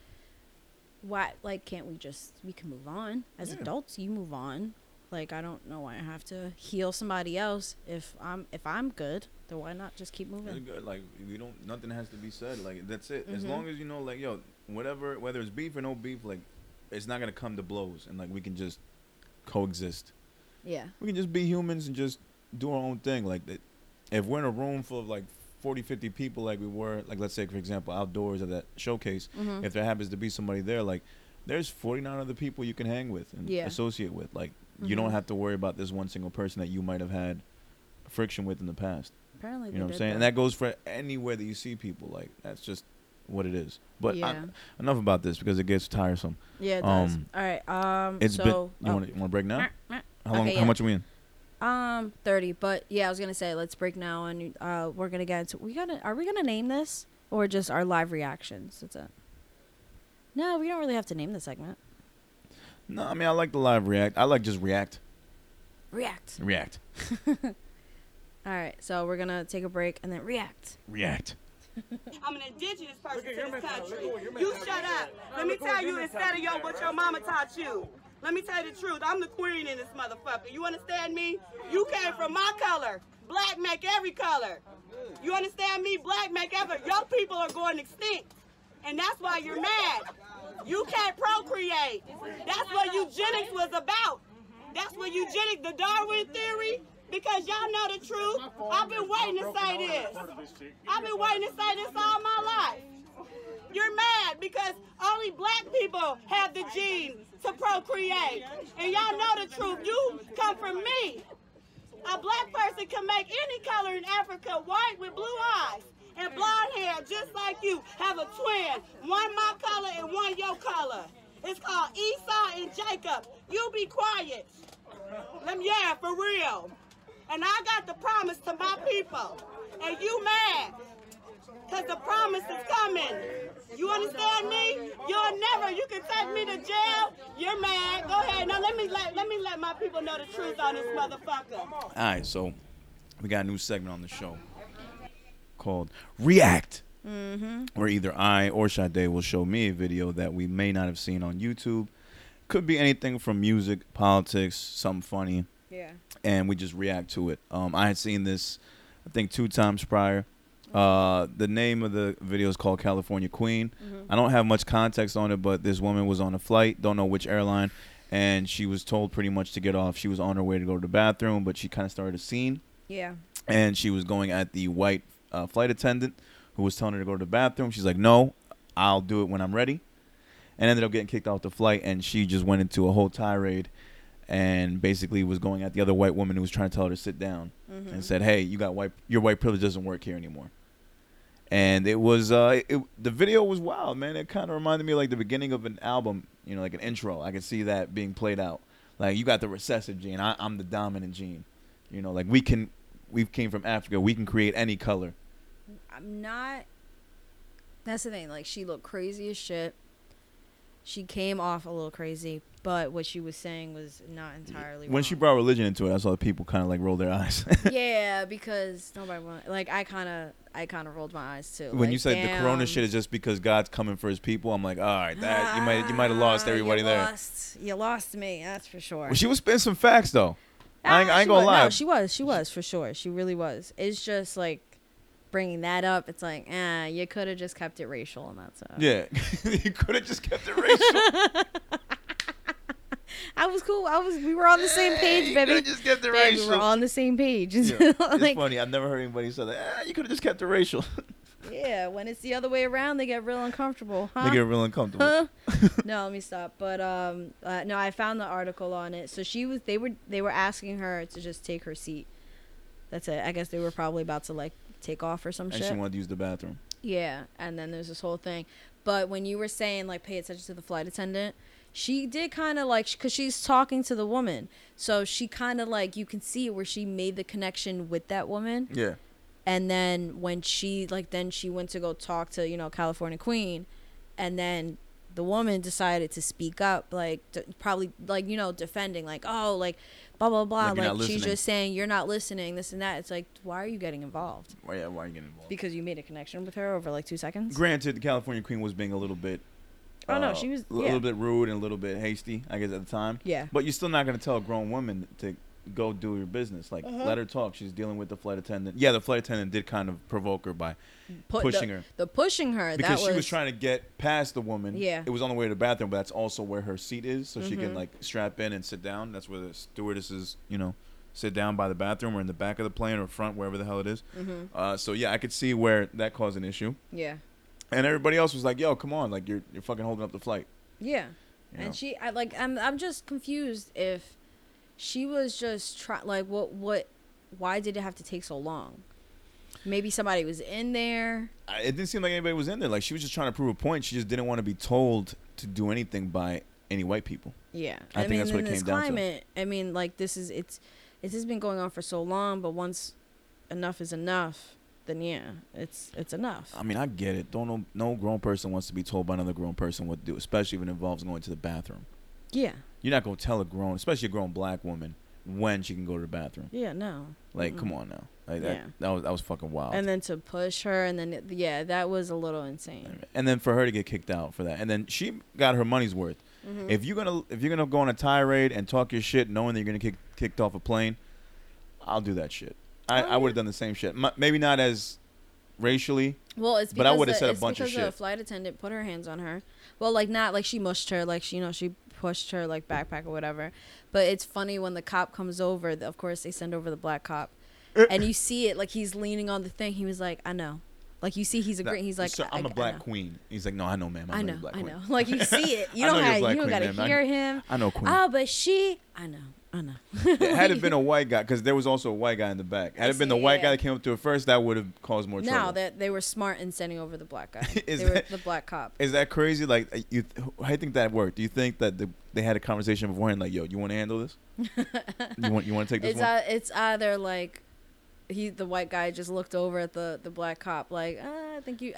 why, like, can't we just... We can move on. As adults, you move on. Like, I don't know why I have to heal somebody else if I'm good. Then why not just keep moving? Good. Like, we don't. Nothing has to be said. Like, that's it. Mm-hmm. As long as you know, like, yo, whatever, whether it's beef or no beef, like, it's not gonna come to blows, and like we can just coexist. Yeah. We can just be humans and just do our own thing. Like, if we're in a room full of like 40, 50 people, like we were, like let's say for example outdoors at that showcase, if there happens to be somebody there, like there's 49 other people you can hang with and associate with. Like, you don't have to worry about this one single person that you might have had friction with in the past. Apparently you know what I'm saying? That. And that goes for anywhere that you see people. Like, that's just what it is. But enough about this because it gets tiresome. Yeah, it does. All right. You want to break now? How much are we in? 30. But, yeah, I was going to say, let's break now. And we're going to get into are we going to name this or just our live reactions? That's it. No, we don't really have to name the segment. No, I mean, I like the live react. I like just react. React. All right, so we're going to take a break and then react. I'm an indigenous person to this country. You shut up. Let me tell you instead of what your mama taught you. Let me tell you the truth. I'm the queen in this motherfucker. You understand me? You came from my color. Black make every color. You understand me? Black make every. Your people are going extinct, and that's why you're mad. You can't procreate. That's what eugenics was about. That's what eugenics, the Darwin theory. Because y'all know the truth. I've been waiting to say this. I've been waiting to say this all my life. You're mad because only black people have the gene to procreate. And y'all know the truth. You come from me. A black person can make any color in Africa white with blue eyes and blonde hair just like you. Have a twin. One my color and one your color. It's called Esau and Jacob. You be quiet. Yeah, for real. And I got the promise to my people. And you mad. Because the promise is coming. You understand me? You can take me to jail. You're mad. Go ahead. Now let me let my people know the truth on this motherfucker. All right, so we got a new segment on the show called React. Where either I or Shaday will show me a video that we may not have seen on YouTube. Could be anything from music, politics, something funny. Yeah. And we just react to it. I had seen this, I think, 2 times prior. The name of the video is called California Queen. I don't have much context on it, but this woman was on a flight, don't know which airline, and she was told pretty much to get off. She was on her way to go to the bathroom, but she kind of started a scene. Yeah. And she was going at the white flight attendant who was telling her to go to the bathroom. She's like, no, I'll do it when I'm ready. And ended up getting kicked off the flight, and she just went into a whole tirade. And basically was going at the other white woman who was trying to tell her to sit down, and said, "Hey, your white privilege doesn't work here anymore." And it was the video was wild, man. It kind of reminded me of, like, the beginning of an album, you know, like an intro. I could see that being played out. Like, you got the recessive gene, I'm the dominant gene. You know, like we came from Africa, we can create any color. That's the thing. Like, she looked crazy as shit. she came off a little crazy, but what she was saying was not entirely wrong. When she brought religion into it, I saw people kind of like roll their eyes. Yeah, because nobody wanted, like, I kind of rolled my eyes too. When, like, you said damn, the corona shit is just because God's coming for his people, I'm like, all right, that you might have lost everybody there. You lost me, that's for sure. Well, she was spitting some facts though. I ain't gonna lie. No, she was for sure. She really was. It's just like bringing that up. It's like, you could have just kept it racial and that's it. Yeah, you could have just kept it racial. I was cool. We were on the same page, baby. You could have just kept it racial. We were on the same page. Yeah, like, it's funny. I've never heard anybody say that. You could have just kept it racial. Yeah, when it's the other way around, they get real uncomfortable. Huh? They get real uncomfortable. Huh? No, let me stop. But no, I found the article on it. So they were asking her to just take her seat. That's it. I guess they were probably about to like take off or some shit. And she wanted to use the bathroom. Yeah, and then there's this whole thing. But when you were saying like pay attention to the flight attendant, she did kind of like, because she's talking to the woman, so she kind of like, you can see where she made the connection with that woman. Yeah. And then when she, like, then she went to go talk to, you know, California Queen. And then the woman decided to speak up, like, probably, like, you know, defending, like, oh, like, blah, blah, blah. Like she's just saying, you're not listening, this and that. It's like, why are you getting involved? Why are you getting involved? Because you made a connection with her over, like, 2 seconds. Granted, the California Queen was being a little bit. Oh, no, she was. Yeah. A little bit rude and a little bit hasty, I guess, at the time. Yeah. But you're still not going to tell a grown woman to go do your business. Like, let her talk. She's dealing with the flight attendant. Yeah, the flight attendant did kind of provoke her by pushing her. The pushing her. Because she was trying to get past the woman. Yeah. It was on the way to the bathroom, but that's also where her seat is, so she can, like, strap in and sit down. That's where the stewardesses, you know, sit down by the bathroom or in the back of the plane or front, wherever the hell it is. So, yeah, I could see where that caused an issue. Yeah. And everybody else was like, yo, come on. Like, you're fucking holding up the flight. Yeah. You know? And she, I'm just confused if she was just why did it have to take so long? Maybe somebody was in there. It didn't seem like anybody was in there. Like, she was just trying to prove a point. She just didn't want to be told to do anything by any white people. Yeah. I think that's what it came down to. I mean, like, it has been going on for so long, but once enough is enough, then yeah, it's enough. I mean, I get it. No grown person wants to be told by another grown person what to do, especially if it involves going to the bathroom. Yeah. You're not going to tell especially a grown black woman, when she can go to the bathroom. Yeah, no. Like, come on now. Like, yeah. That was fucking wild. And then to push her, and then, that was a little insane. And then for her to get kicked out for that. And then she got her money's worth. Mm-hmm. If you're gonna go on a tirade and talk your shit knowing that you're going to get kicked off a plane, I'll do that shit. I would have done the same shit. Maybe not as racially. Well, it's because, but I would have said a bunch of shit. The flight attendant put her hands on her. Well, like, not like she mushed her, like, she, you know, she pushed her, like, backpack or whatever. But it's funny when the cop comes over. Of course, they send over the black cop, and you see it, like, he's leaning on the thing. He was like, I know. Like, you see, he's agreeing. He's like, sir, I'm a black queen. He's like, no, I know, ma'am. I know, ma'am. Like, you see it. You don't gotta hear him. I know, queen. Oh, but she. I know. Yeah, had it been a white guy, because there was also a white guy in the back. Had it been the white guy that came up to it first, that would have caused more trouble. No, that they were smart in sending over the black guy. The black cop. Is that crazy? Like, I think that worked. Do you think that they had a conversation beforehand? Like, yo, you want to handle this? you want to take this one? It's either like, the white guy just looked over at the black cop like, I think you.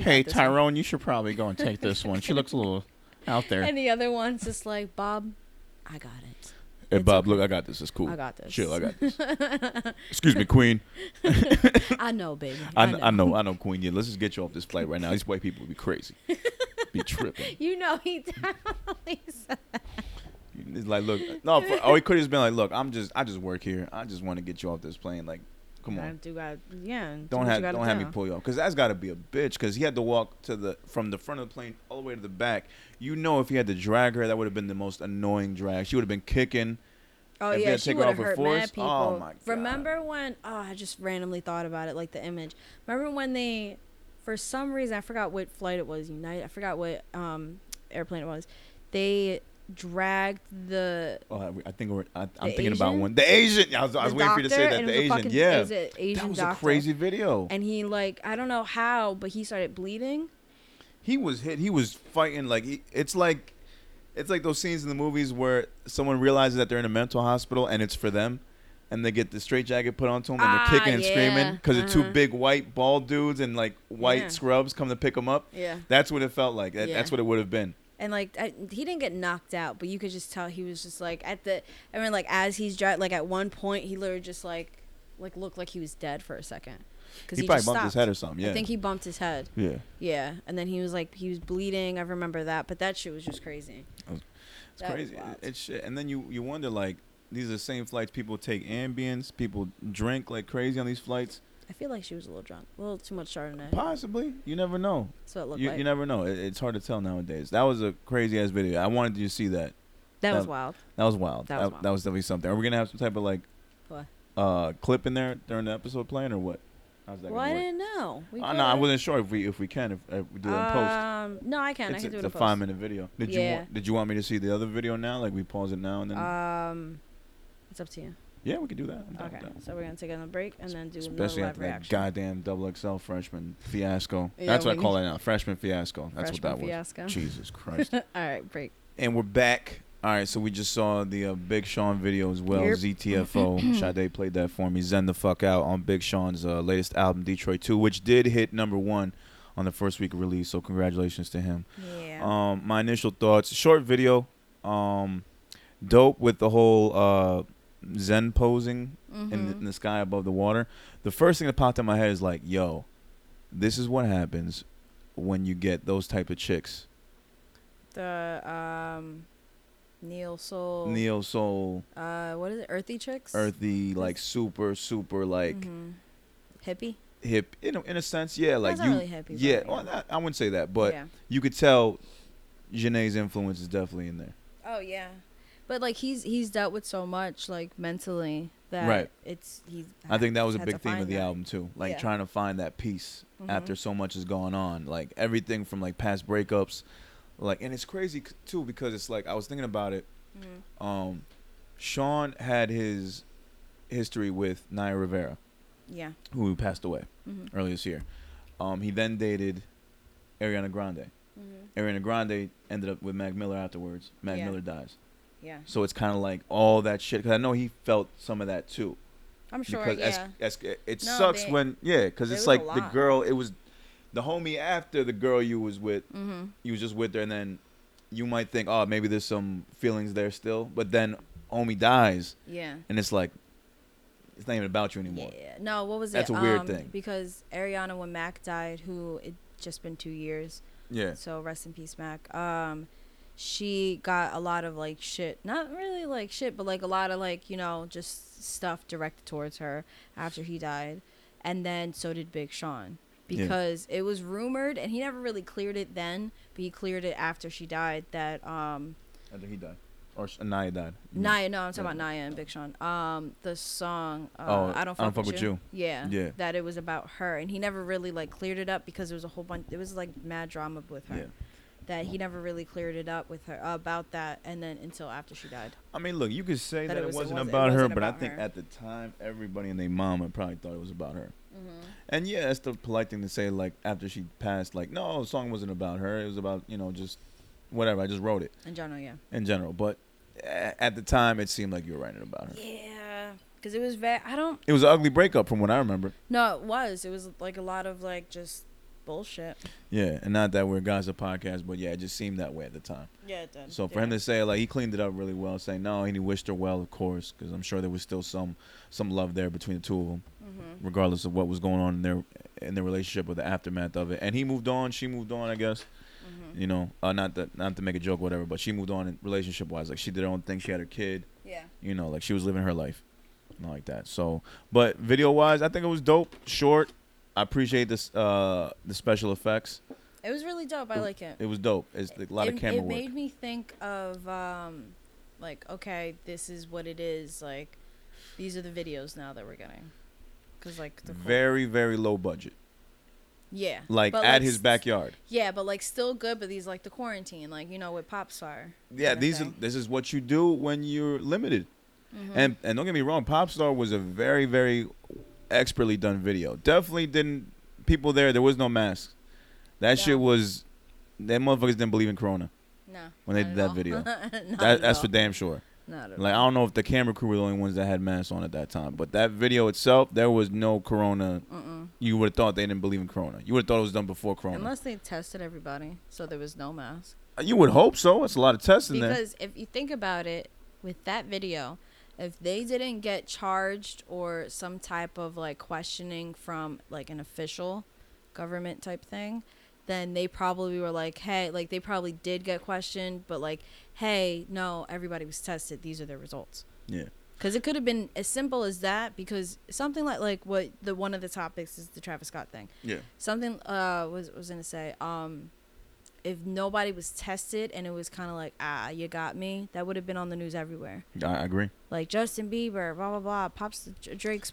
Hey, Tyrone, one. You should probably go and take this one. She looks a little out there. And the other one's just like, Bob, I got it. Hey, it's Bob, okay. Look, I got this. It's cool. I got this. Chill, I got this. Excuse me, Queen. I know, baby. I know, Queen. Yeah, let's just get you off this flight right now. These white people would be crazy. Be tripping. You know, he definitely said that. It's like, look. No, he could have been like, look, I just work here. I just want to get you off this plane. Like, come on. Don't have me pull you off. Because that's got to be a bitch. Because he had to walk from the front of the plane all the way to the back. You know, if he had to drag her, that would have been the most annoying drag. She would have been kicking. Oh, if yeah, she would have hurt force, mad people. Oh, my God. Remember when, I just randomly thought about it, like the image. Remember when they, for some reason, I forgot what flight it was, United. I forgot what airplane it was. They dragged the. Oh, I think I'm thinking about one. The Asian. I was waiting for you to say that. The Asian. Fucking, yeah. Asian that was doctor. A crazy video. And he, like, I don't know how, but he started bleeding. He was hit. He was fighting. Like, it's like those scenes in the movies where someone realizes that they're in a mental hospital and it's for them, and they get the straitjacket put onto them and they're kicking and screaming because the two big white bald dudes and like white scrubs come to pick them up. Yeah, that's what it felt like. That's what it would have been. And like he didn't get knocked out, but you could just tell he was just like at the. I mean, like as he's driving, like at one point he literally just like looked like he was dead for a second. Cause he probably just bumped his head or something. Yeah, I think he bumped his head. Yeah. Yeah, and then he was like, he was bleeding. I remember that, but that shit was just crazy. It's crazy. It's shit. And then you wonder like, these are the same flights people take Ambience. People drink like crazy on these flights. I feel like she was a little drunk, a little too much Chardonnay. Possibly. You never know. That's what it looked like. You never know. It's hard to tell nowadays. That was a crazy ass video. I wanted you to see that. That was wild. That was wild. That was definitely something. Are we gonna have some type of like, what? Clip in there during the episode playing or what? Well, I didn't know. No, I wasn't sure if we can if we do it in post. No, I can. I can do it in post. It's a 5-minute video. Did you want me to see the other video now? Like we pause it now and then. It's up to you. Yeah, we could do that. Okay, so we're gonna take another break and then do especially another live reaction. Goddamn double XL freshman fiasco. Yeah, that's what I call it now. Freshman fiasco. That's what that fiasco. Was. Jesus Christ. All right, break. And we're back. All right, so we just saw the Big Sean video as well. Yep. ZTFO. Shaday played that for me. Zen the fuck out on Big Sean's latest album, Detroit 2, which did hit number 1 on the first week of release. So congratulations to him. Yeah. My initial thoughts: short video, dope with the whole Zen posing in the sky above the water. The first thing that popped in my head is like, yo, this is what happens when you get those type of chicks. The Neo Soul. What is it? Earthy chicks? Earthy, like super, like... Mm-hmm. Hippie? Hip, in a sense, yeah. Like that's not really hippie. Yeah, well, I wouldn't say that, but you could tell Janae's influence is definitely in there. Oh, yeah. But, like, he's dealt with so much, like, mentally that it's... I think that was a big theme of the album, too. Like, trying to find that peace after so much has gone on. Like, everything from, like, past breakups... Like, and it's crazy too because it's like I was thinking about it. Mm-hmm. Sean had his history with Naya Rivera, who passed away earlier this year. He then dated Ariana Grande. Mm-hmm. Ariana Grande ended up with Mac Miller afterwards. Mac Miller dies. Yeah. So it's kind of like all that shit because I know he felt some of that too. I'm sure. Because it sucks when because it's like the girl it was. The homie after the girl you was with, you was just with her, and then you might think, oh, maybe there's some feelings there still. But then homie dies. Yeah. And it's like, it's not even about you anymore. Yeah. No, what was it? That's a weird thing. Because Ariana, when Mac died, who it just been 2 years. Yeah. So rest in peace, Mac. She got a lot of, like, shit. Not really, like, shit, but, like, a lot of, like, you know, just stuff directed towards her after he died. And then so did Big Sean. Because it was rumored, and he never really cleared it then, but he cleared it after she died. That after he died, or Naya died. Naya, no, I'm talking about Naya and Big Sean. The song, I don't fuck with you. Yeah, that it was about her, and he never really like cleared it up because there was a whole bunch. It was like mad drama with her. Yeah. That he never really cleared it up with her about that, and then until after she died. I mean, look, you could say that it wasn't about her, but I think at the time, everybody and their mama probably thought it was about her. Mm-hmm. And yeah, that's the polite thing to say. Like after she passed, like no, the song wasn't about her. It was about just whatever. I just wrote it. In general, yeah. In general, but at the time, it seemed like you were writing about her. Yeah, because it was It was an ugly breakup, from what I remember. No, it was. It was like a lot of like just bullshit. Yeah, and not that we're guys a podcast, but yeah, it just seemed that way at the time. Yeah, it did. So for him to say like he cleaned it up really well, saying no, and he wished her well, of course, because I'm sure there was still some love there between the two of them. Mm-hmm. Regardless of what was going on in their relationship or the aftermath of it, and he moved on, she moved on, I guess. Mm-hmm. Not to make a joke, or whatever, but she moved on relationship wise. Like she did her own thing, she had her kid. Yeah. Like she was living her life, not like that. So, but video wise, I think it was dope. Short, I appreciate this the special effects. It was really dope. I like it. It was dope. It's a lot of camera work. It made me think of like okay, this is what it is. Like these are the videos now that we're getting. Cause like the very very low budget. Yeah. Like at his backyard. Yeah, but like still good. But these like the quarantine, like with Pops Star. Yeah, this is what you do when you're limited. Mm-hmm. And don't get me wrong, Pop Star was a very very expertly done video. Definitely didn't people there was no masks. That shit was. That motherfuckers didn't believe in Corona. No. When they did that video, that's for damn sure. Like I don't know if the camera crew were the only ones that had masks on at that time, but that video itself, there was no Corona. Mm-mm. You would have thought they didn't believe in Corona. You would have thought it was done before Corona. Unless they tested everybody, so there was no mask. You would hope so. It's a lot of tests in there. Because if you think about it, with that video, if they didn't get charged or some type of like questioning from like an official government type thing, then they probably were like, hey, like they probably did get questioned, but like, hey, no, everybody was tested. These are their results. Yeah. Because it could have been as simple as that, because something like what the one of the topics is the Travis Scott thing. Yeah. Something was going to say, if nobody was tested and it was kind of like, ah, you got me, that would have been on the news everywhere. I agree. Like Justin Bieber, blah, blah, blah, pops Drake's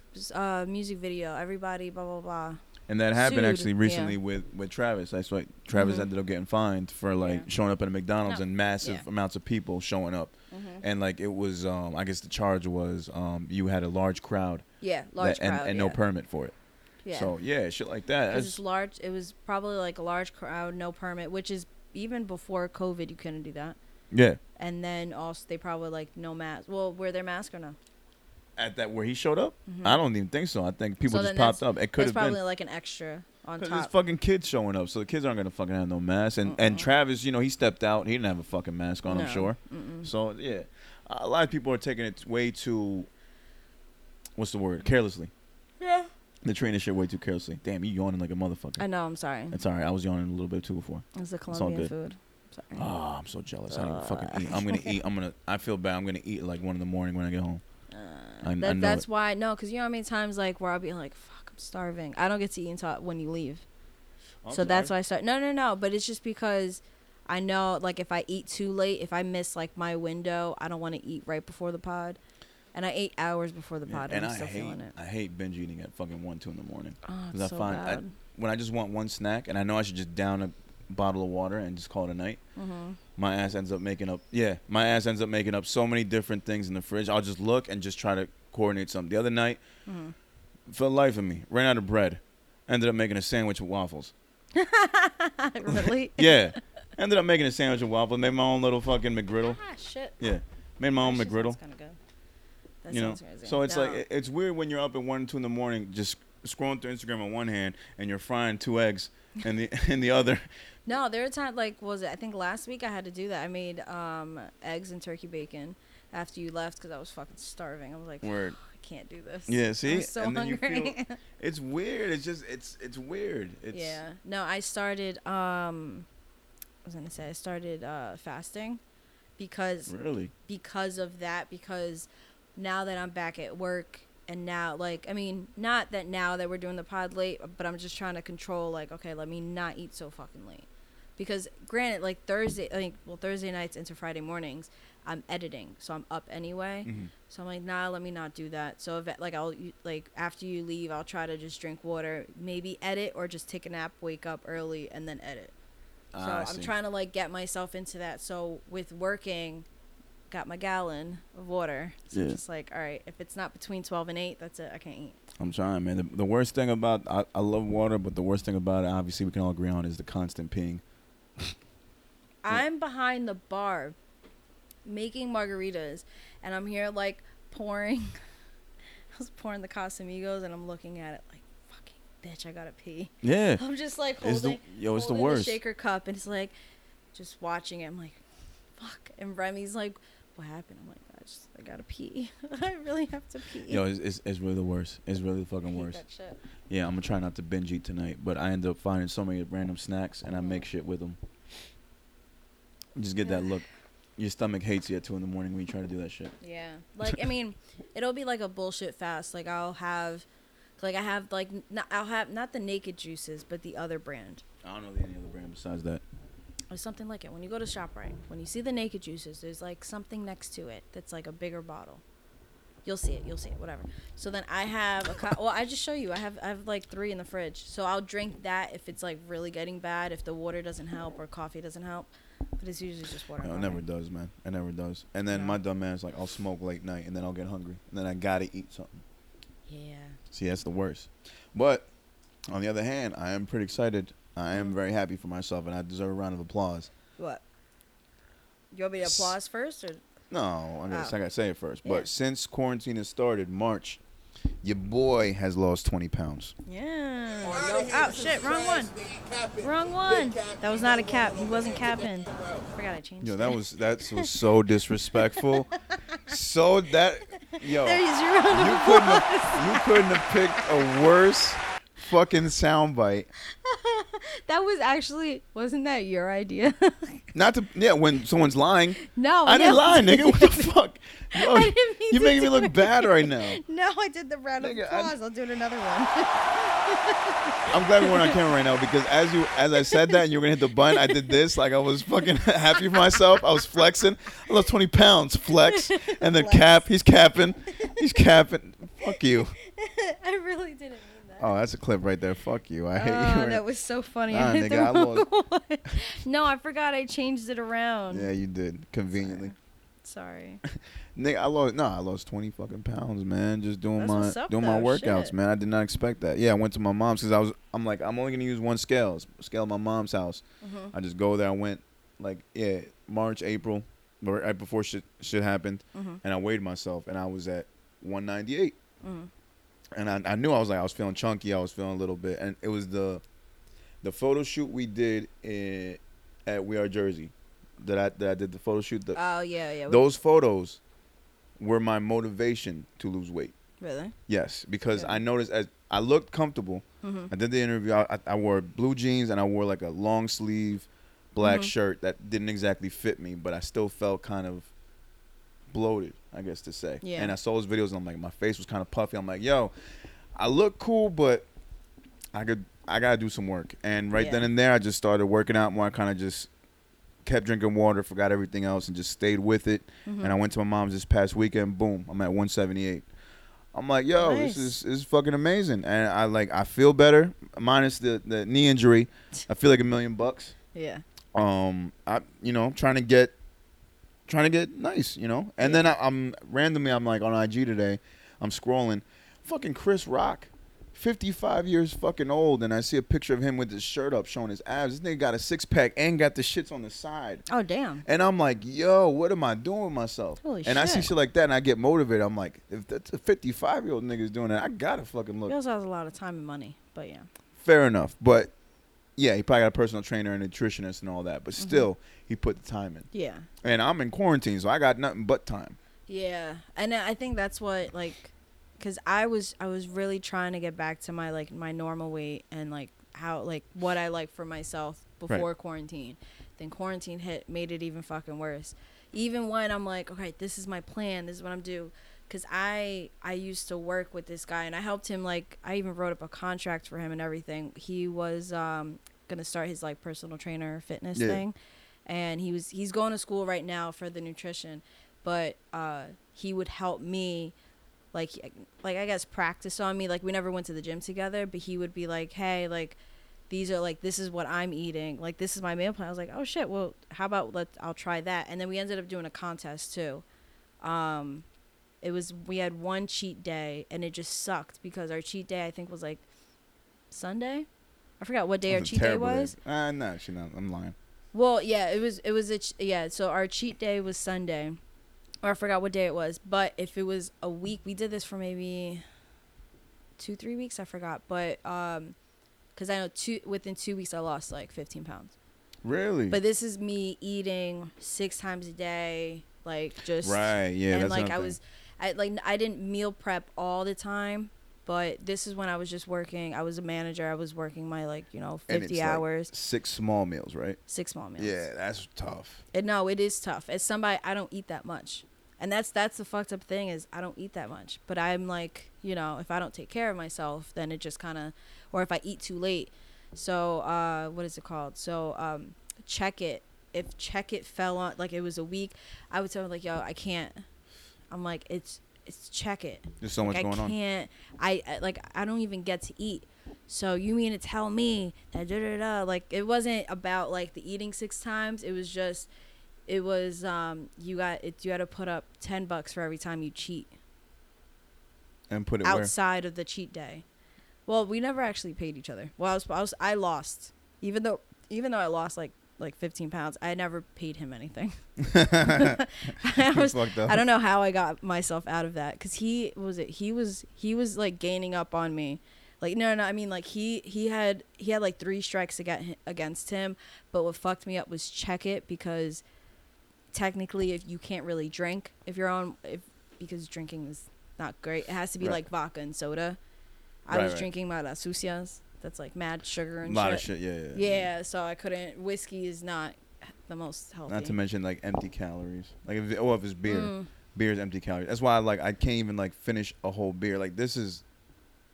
music video, everybody, blah, blah, blah. And that happened actually recently with Travis. That's why Travis ended up getting fined for like showing up at a McDonald's and massive amounts of people showing up. Mm-hmm. And like it was, I guess the charge was you had a large crowd. Yeah, large crowd. And no permit for it. Yeah. So yeah, shit like that. It's large. It was probably like a large crowd, no permit, which is even before COVID, you couldn't do that. Yeah. And then also they probably like no mask. Well, wear their mask or no? At that where he showed up, I don't even think so. I think people just popped up. It could have been probably like an extra on top. Because there's fucking kids showing up, so the kids aren't gonna fucking have no mask. And Travis, you know, he stepped out. He didn't have a fucking mask on. No. I'm sure. Mm-mm. So yeah, a lot of people are taking it way too. What's the word? Carelessly. Yeah. They're treating this shit way too carelessly. Damn, you yawning like a motherfucker. I know, I'm sorry. It's all right. I was yawning a little bit too before. It's the Colombian food. Sorry. Oh, I'm so jealous. I don't even fucking eat. I'm going to eat. I feel bad. I'm going to eat like 1 a.m. when I get home. That's why. No, because you know how many times like where I'll be like, fuck, I'm starving. I don't get to eat until when you leave. That's why I start. No. But it's just because I know like if I eat too late, if I miss like my window, I don't want to eat right before the pod. And I ate hours before the pod, and I'm still feeling it. I hate binge eating at fucking 1, 2 in the morning. Oh, it's so bad. When I just want one snack, and I know I should just down a bottle of water and just call it a night. Mm-hmm. My ass ends up making up so many different things in the fridge. I'll just look and just try to coordinate something. The other night, for the life of me, ran out of bread. Ended up making a sandwich with waffles. Really? Yeah. Ended up making a sandwich with waffles. Made my own little fucking McGriddle. Ah, shit. Yeah. Made my own McGriddle. That's kind of good. You know, so it's like it's weird when you're up at 1 or 2 in the morning, just scrolling through Instagram on one hand, and you're frying 2 eggs in the other. No, there were times like I think last week I had to do that. I made eggs and turkey bacon after you left because I was fucking starving. I was like, word. Oh, I can't do this. Yeah, see, I'm so hungry. It's weird. It's just it's weird. Yeah. No, I started. I started fasting because now that I'm back at work and now, like, I mean, not that now that we're doing the pod late, but I'm just trying to control, like, okay, let me not eat so fucking late. Because granted, like Thursday nights into Friday mornings, I'm editing, so I'm up anyway. Mm-hmm. So I'm like, nah, let me not do that. So if, like, after you leave, I'll try to just drink water, maybe edit, or just take a nap, wake up early, and then edit. I'm trying to like get myself into that. So with working, got my gallon of water. So I'm just like, all right, if it's not between 12 and 8, that's it. I can't eat. I'm trying, man. The worst thing about I love water, but the worst thing about it, obviously we can all agree on, is the constant peeing. I'm behind the bar making margaritas, and I'm here like pouring. I was pouring the Casamigos, and I'm looking at it like, fucking bitch, I gotta pee. Yeah. I'm just like holding the shaker cup, and it's like just watching it. I'm like, fuck. And Remy's like, what happened? I'm like, I gotta pee. I really have to pee. Yo, it's really the worst. It's really the fucking worst. That shit. Yeah, I'm gonna try not to binge eat tonight, but I end up finding so many random snacks and I make shit with them. Just get that look. Your stomach hates you at 2 a.m. when you try to do that shit. Yeah, like I mean, it'll be like a bullshit fast. Like I'll have not the Naked juices, but the other brand. I don't know any other brand besides that. Or something like it. When you go to ShopRite, when you see the Naked juices, there's like something next to it that's like a bigger bottle. You'll see it, whatever. So then I have I just show you. I have like 3 in the fridge. So I'll drink that if it's like really getting bad, if the water doesn't help or coffee doesn't help. But it's usually just water. No, it never does, man. It never does. And then my dumb ass, like, I'll smoke late night and then I'll get hungry. And then I gotta eat something. Yeah. See, that's the worst. But on the other hand, I am pretty excited. I am very happy for myself, and I deserve a round of applause. What? You want me to applause first? Or? No, I got to say it first. Yeah. But since quarantine has started, March, your boy has lost 20 pounds. Yeah. Oh, shit. Wrong one. That was not a cap. He wasn't capping. forgot I changed. Yo, that was so disrespectful. So that you couldn't have picked a worse fucking soundbite. That was actually, wasn't that your idea? When someone's lying. No, I didn't lie, nigga. What the fuck? Yo, I didn't mean you're making me look bad right now. No, I did the round of applause. I'll do it another one. I'm glad we're on camera right now because as I said that and you were gonna hit the button, I did this. Like I was fucking happy for myself. I was flexing. I lost 20 pounds. Flex and then cap. He's capping. Fuck you. I really didn't. Oh, that's a clip right there. Fuck you. I hate you. That was so funny. Nah, nigga, No, I forgot I changed it around. Yeah, you did. Conveniently. Sorry. Nigga, I lost 20 fucking pounds, man. Just doing my workouts, shit. Man. I did not expect that. Yeah, I went to my mom's because I'm like, I'm only going to use one scale. Scale at my mom's house. Mm-hmm. I just go there. I went like, yeah, March, April, right before shit happened. Mm-hmm. And I weighed myself and I was at 198. Mm-hmm. And I knew I was feeling chunky. I was feeling a little bit. And it was the photo shoot we did at We Are Jersey that I did the photo shoot. Oh, yeah. Those photos were my motivation to lose weight. Really? Yes, because I noticed as I looked comfortable. Mm-hmm. I did the interview. I wore blue jeans and I wore like a long sleeve black mm-hmm. shirt that didn't exactly fit me, but I still felt kind of bloated, I guess to say. Yeah. And I saw those videos and I'm like, my face was kind of puffy. I'm like, yo, I look cool, but I gotta do some work. And then and there, I just started working out more. I kind of just kept drinking water, forgot everything else, and just stayed with it. Mm-hmm. And I went to my mom's this past weekend. Boom, I'm at 178. I'm like, yo, nice. This is fucking amazing. And I feel better, minus the knee injury. I feel like $1,000,000. Yeah. I'm trying to get nice, you know? And then I'm randomly like on IG today, I'm scrolling, fucking Chris Rock, 55 years fucking old, and I see a picture of him with his shirt up showing his abs. This nigga got a six pack and got the shits on the side. Oh, damn. And I'm like, yo, what am I doing with myself? Holy shit. And I see shit like that and I get motivated. I'm like, if that's a 55-year-old nigga's doing that, I gotta fucking look. He also has a lot of time and money, but yeah. Fair enough, but yeah, he probably got a personal trainer and nutritionist and all that, but still, mm-hmm. he put the time in. Yeah. And I'm in quarantine, so I got nothing but time. Yeah, and I think that's what, like, because I was really trying to get back to my, like, my normal weight and, like, how, like, what I like for myself before quarantine. Then quarantine hit, made it even fucking worse. Even when I'm like, okay, this is my plan, this is what I'm doing. Because I used to work with this guy, and I helped him, like, I even wrote up a contract for him and everything. He was going to start his, like, personal trainer fitness thing. And he's going to school right now for the nutrition. But he would help me, like I guess, practice on me. Like, we never went to the gym together, but he would be like, hey, like, these are, like, this is what I'm eating. Like, this is my meal plan. I was like, oh, shit, well, how about I'll try that. And then we ended up doing a contest, too. We had one cheat day and it just sucked because our cheat day I think was like Sunday. I forgot what day our cheat day was. No, actually not. I'm lying. Well, yeah, so our cheat day was Sunday. Or I forgot what day it was, but if it was a week, we did this for maybe 2-3 weeks, I forgot, but cuz I know within 2 weeks I lost like 15 pounds. Really? But this is me eating 6 times a day, like just right, yeah, and that's like I didn't meal prep all the time, but this is when I was just working. I was a manager. I was working my 50 hours. Like 6 small meals, right? 6 small meals. Yeah, that's tough. And no, it is tough. As somebody, I don't eat that much, and that's the fucked up thing is I don't eat that much. But I'm like, you know, if I don't take care of myself, then it just kind of, or if I eat too late. So what is it called? So check it. If check it fell on like it was a week, I would tell him like, yo, I can't. I'm like, it's check it. There's so much like, going on. I can't. I don't even get to eat. So you mean to tell me that like it wasn't about like the eating 6 times. It was just you had to put up $10 for every time you cheat. And put it outside of the cheat day. Well, we never actually paid each other. Well, I lost even though I lost like 15 pounds. I never paid him anything. I don't know how I got myself out of that because he was like gaining up on me Like, no, I mean, like, he had like 3 strikes against him. But what fucked me up was Check It, because technically, if you can't really drink, if you're on, because drinking is not great, it has to be right. Like vodka and soda. I was drinking my las sucias. That's like mad sugar and shit. A lot of shit, yeah. So I couldn't. Whiskey is not the most healthy. Not to mention like empty calories. Like if it's beer, beer is empty calories. That's why I can't even like finish a whole beer. Like this is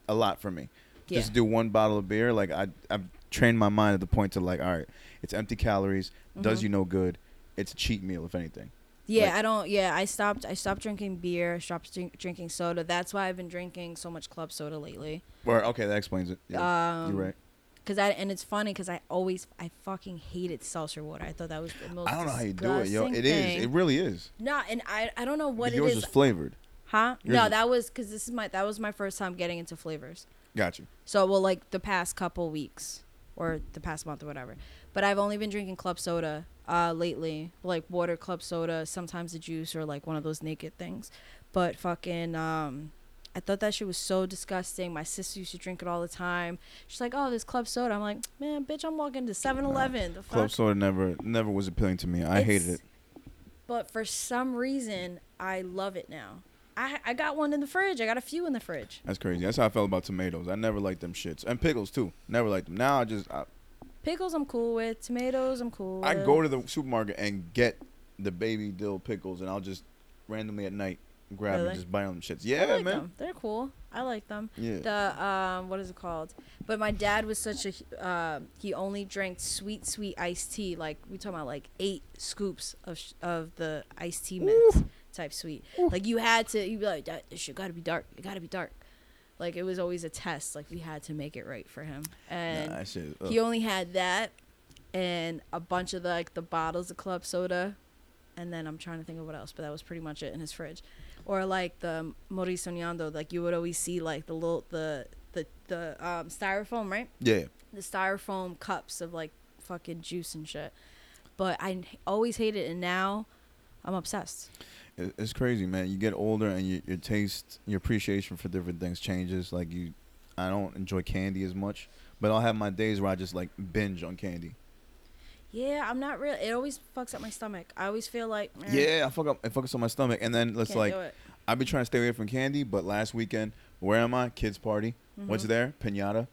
a lot for me. Yeah. Just do one bottle of beer. Like I've trained my mind at the point to like, all right, it's empty calories. Mm-hmm. Does you no good. It's a cheat meal if anything. Yeah, like, I stopped drinking beer. I stopped drinking soda. That's why I've been drinking so much club soda lately. Well, okay, that explains it. Yeah, you're right. And it's funny because I fucking hated seltzer water. I thought that was the most. I don't know how you do it, yo. It is. It really is. No, and I don't know what it is. Yours was flavored. Huh? No, that was because that was my first time getting into flavors. Got you. So well, like the past couple weeks or the past month or whatever, but I've only been drinking club soda. Lately, like water, club soda, sometimes a juice or like one of those naked things. But fucking, I thought that shit was so disgusting. My sister used to drink it all the time. She's like, "Oh, this club soda." I'm like, "Man, bitch, I'm walking to 7-Eleven." The fuck? Club soda never was appealing to me. I hated it. But for some reason, I love it now. I got one in the fridge. I got a few in the fridge. That's crazy. That's how I felt about tomatoes. I never liked them shits, and pickles too. Never liked them. Now Pickles I'm cool with. Tomatoes I'm cool with. I go to the supermarket and get the baby dill pickles, and I'll just randomly at night grab and just buy them shits. Yeah, like man. Them. They're cool. I like them. Yeah. The, what is it called? But my dad was such a, he only drank sweet iced tea. Like, we talking about like 8 scoops of the iced tea mix type sweet. Ooh. Like, you'd be like, this shit gotta be dark. It gotta be dark. Like, it was always a test. Like, we had to make it right for him. And he only had that and a bunch of, the bottles of club soda. And then I'm trying to think of what else, but that was pretty much it in his fridge. Or, like, the Mori Soñando. Like, you would always see, like, the little, the styrofoam, right? Yeah. The styrofoam cups of, like, fucking juice and shit. But I always hated it, and now I'm obsessed. It's crazy, man. You get older and your taste, your appreciation for different things changes. Like I don't enjoy candy as much, but I'll have my days where I just like binge on candy. Yeah, I'm not really. It always fucks up my stomach. I always feel like I fuck up. It fucks up my stomach, and then let's like I've been trying to stay away from candy, but last weekend, where am I? Kids party. Mm-hmm. What's there? Piñata.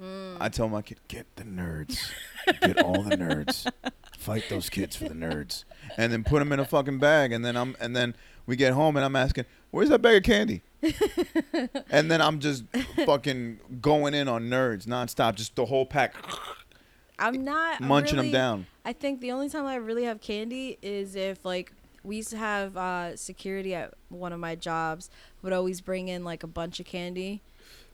Mm. I tell my kid, get the nerds, get all the nerds, fight those kids for the nerds, and then put them in a fucking bag. And then we get home, and I'm asking, where's that bag of candy? And then I'm just fucking going in on nerds nonstop, just the whole pack. I'm not munching them down. I think the only time I really have candy is if like. We used to have security at one of my jobs would always bring in like a bunch of candy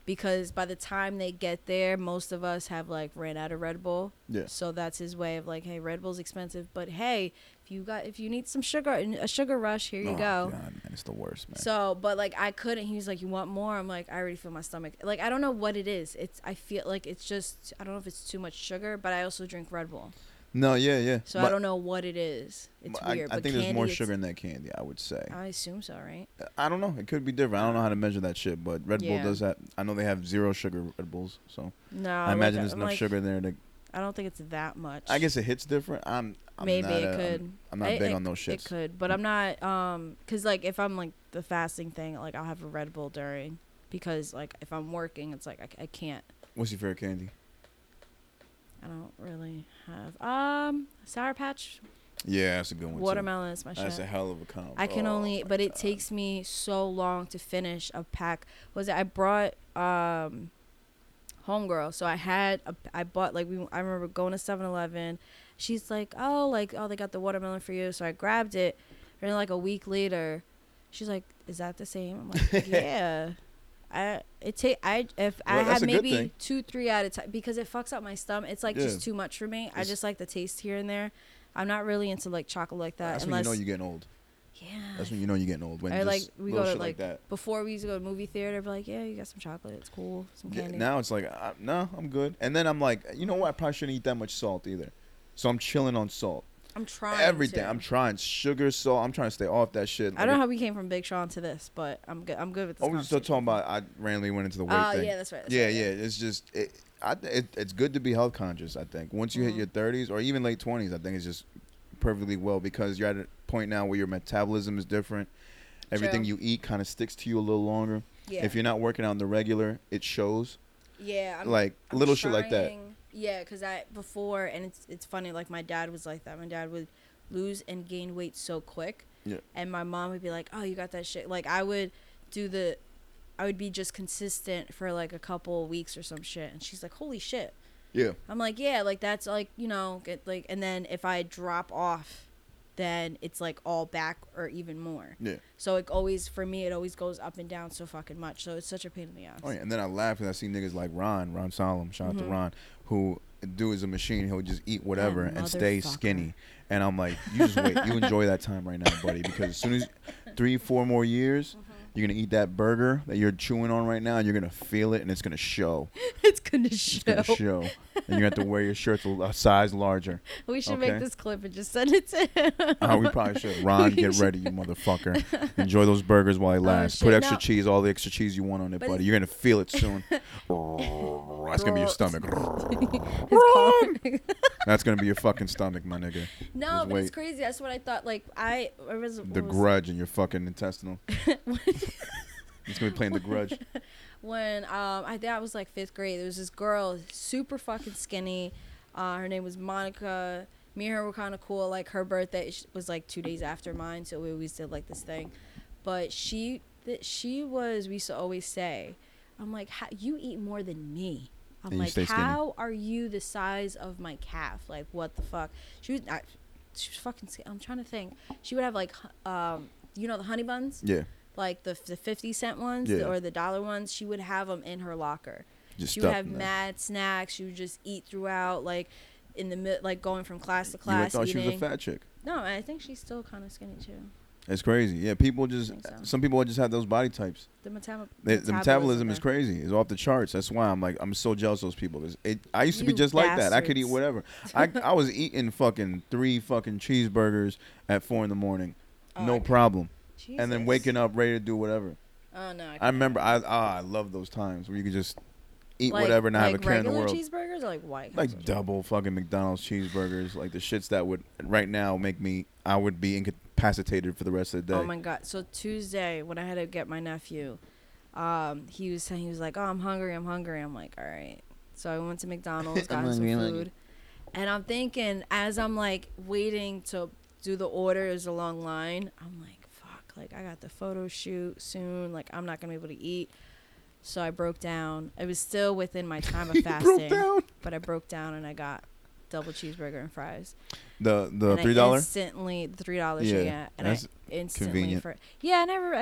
because by the time they get there, most of us have like ran out of Red Bull. Yeah. So that's his way of like, hey, Red Bull's expensive, but hey, if you need some sugar and a sugar rush, here you go. God, man, it's the worst, man. So, but like I couldn't. He was like, you want more? I'm like, I already feel my stomach. Like I don't know what it is. I feel like it's just I don't know if it's too much sugar, but I also drink Red Bull. No, yeah. So but I don't know what it is. It's weird. I think there's more sugar in that candy, I would say. I assume so, right? I don't know. It could be different. I don't know how to measure that shit, but Red Bull does that. I know they have 0 sugar Red Bulls, so no, I imagine there's enough sugar in there to. I don't think it's that much. I guess it hits different. I'm not big on those shits. It could, but I'm not. Cause like if I'm like the fasting thing, like I'll have a Red Bull during because like if I'm working, it's like I can't. What's your favorite candy? I don't really have Sour Patch. Yeah, that's a good one. Watermelon too. Is my shit. That's a hell of a combo. I can it takes me so long to finish a pack. I brought Homegirl, so I remember going to 7-Eleven. She's like, oh, they got the watermelon for you, so I grabbed it. And then like a week later, she's like, is that the same? I'm like, yeah. I had maybe 2-3 at a time because it fucks up my stomach. It's like just too much for me. I just like the taste here and there. I'm not really into like chocolate like that. That's when you know you're getting old. Yeah. That's when you know you're getting old. When we go to that. Before we used to go to movie theater, I'd be like, yeah, you got some chocolate. It's cool. Some candy. Now it's like, no, I'm good. And then I'm like, you know what? I probably shouldn't eat that much salt either. So I'm chilling on salt. I'm trying everything. I'm trying sugar, salt. I'm trying to stay off that shit. I don't know how we came from Big Sean to this, but I'm good. I'm good with this. Oh, we're still talking about I randomly went into the weight thing. Yeah, that's right. That's right. It's just it's good to be health conscious. I think once you hit your 30s or even late 20s, I think it's just perfectly well because you're at a point now where your metabolism is different. Everything you eat kind of sticks to you a little longer. Yeah. If you're not working out on the regular, it shows. Yeah. I'm little shit like that. Yeah, because before, and it's funny, like, my dad was like that. My dad would lose and gain weight so quick. Yeah. And my mom would be like, oh, you got that shit. Like, I would be just consistent for, like, a couple weeks or some shit. And she's like, holy shit. Yeah. I'm like, yeah, like, that's, like, you know, and then if I drop off, then it's, like, all back or even more. Yeah. So it always goes up and down so fucking much. So it's such a pain in the ass. Oh, yeah. And then I laugh because I see niggas like Ron Solomon, shout out to Ron, who dude is a machine. He'll just eat whatever and stay skinny. And I'm like, you just wait. You enjoy that time right now, buddy, because as soon as 3-4 more years, you're going to eat that burger that you're chewing on right now, and you're going to feel it, and it's going to show. It's going to show. And you're going to have to wear your shirt a size larger. We should make this clip and just send it to him. We probably should. Ron, get ready, you motherfucker. Enjoy those burgers while they last. Put extra cheese, all the extra cheese you want on it, buddy. You're going to feel it soon. That's going to be your stomach. That's going to be your fucking stomach, my nigga. No, just but wait. It's crazy. That's what I thought. Like, The grudge in your fucking intestinal. It's gonna be playing The Grudge. When I think I was like 5th grade, there was this girl, super fucking skinny. Her name was Monica. Me and her were kind of cool. Like, her birthday was like 2 days after mine, so we always did like this thing. But we used to always say, I'm like, you eat more than me. I'm like, how are you the size of my calf? Like, what the fuck? She was fucking skinny. I'm trying to think. She would have like, you know, the honey buns. Yeah. Like the 50-cent ones or the dollar ones, she would have them in her locker. She would have mad snacks. She would just eat throughout, like in the going from class to class. You thought she was a fat chick. No, I think she's still kind of skinny too. It's crazy. Yeah, people some people just have those body types. The metabolism is crazy. It's off the charts. That's why I'm so jealous of those people. I used to be just like that. I could eat whatever. I was eating fucking 3 fucking cheeseburgers at 4 a.m. No problem. Jesus. And then waking up ready to do whatever. Oh no! I remember. I love those times where you could just eat whatever and not have a care in the world. Like regular cheeseburgers or like white? Like double fucking McDonald's cheeseburgers, like the shits that would right now make me. I would be incapacitated for the rest of the day. Oh my god! So Tuesday when I had to get my nephew, he was saying, he was like, "Oh, I'm hungry, I'm hungry." I'm like, "All right." So I went to McDonald's, got him some food, and I'm thinking as I'm like waiting to do the order, there's a long line. I'm like, like, I got the photo shoot soon. Like, I'm not going to be able to eat. So I broke down. It was still within my time of fasting. But I broke down and I got double cheeseburger and fries. The $3? The $3 shit, yeah. And that's convenient. I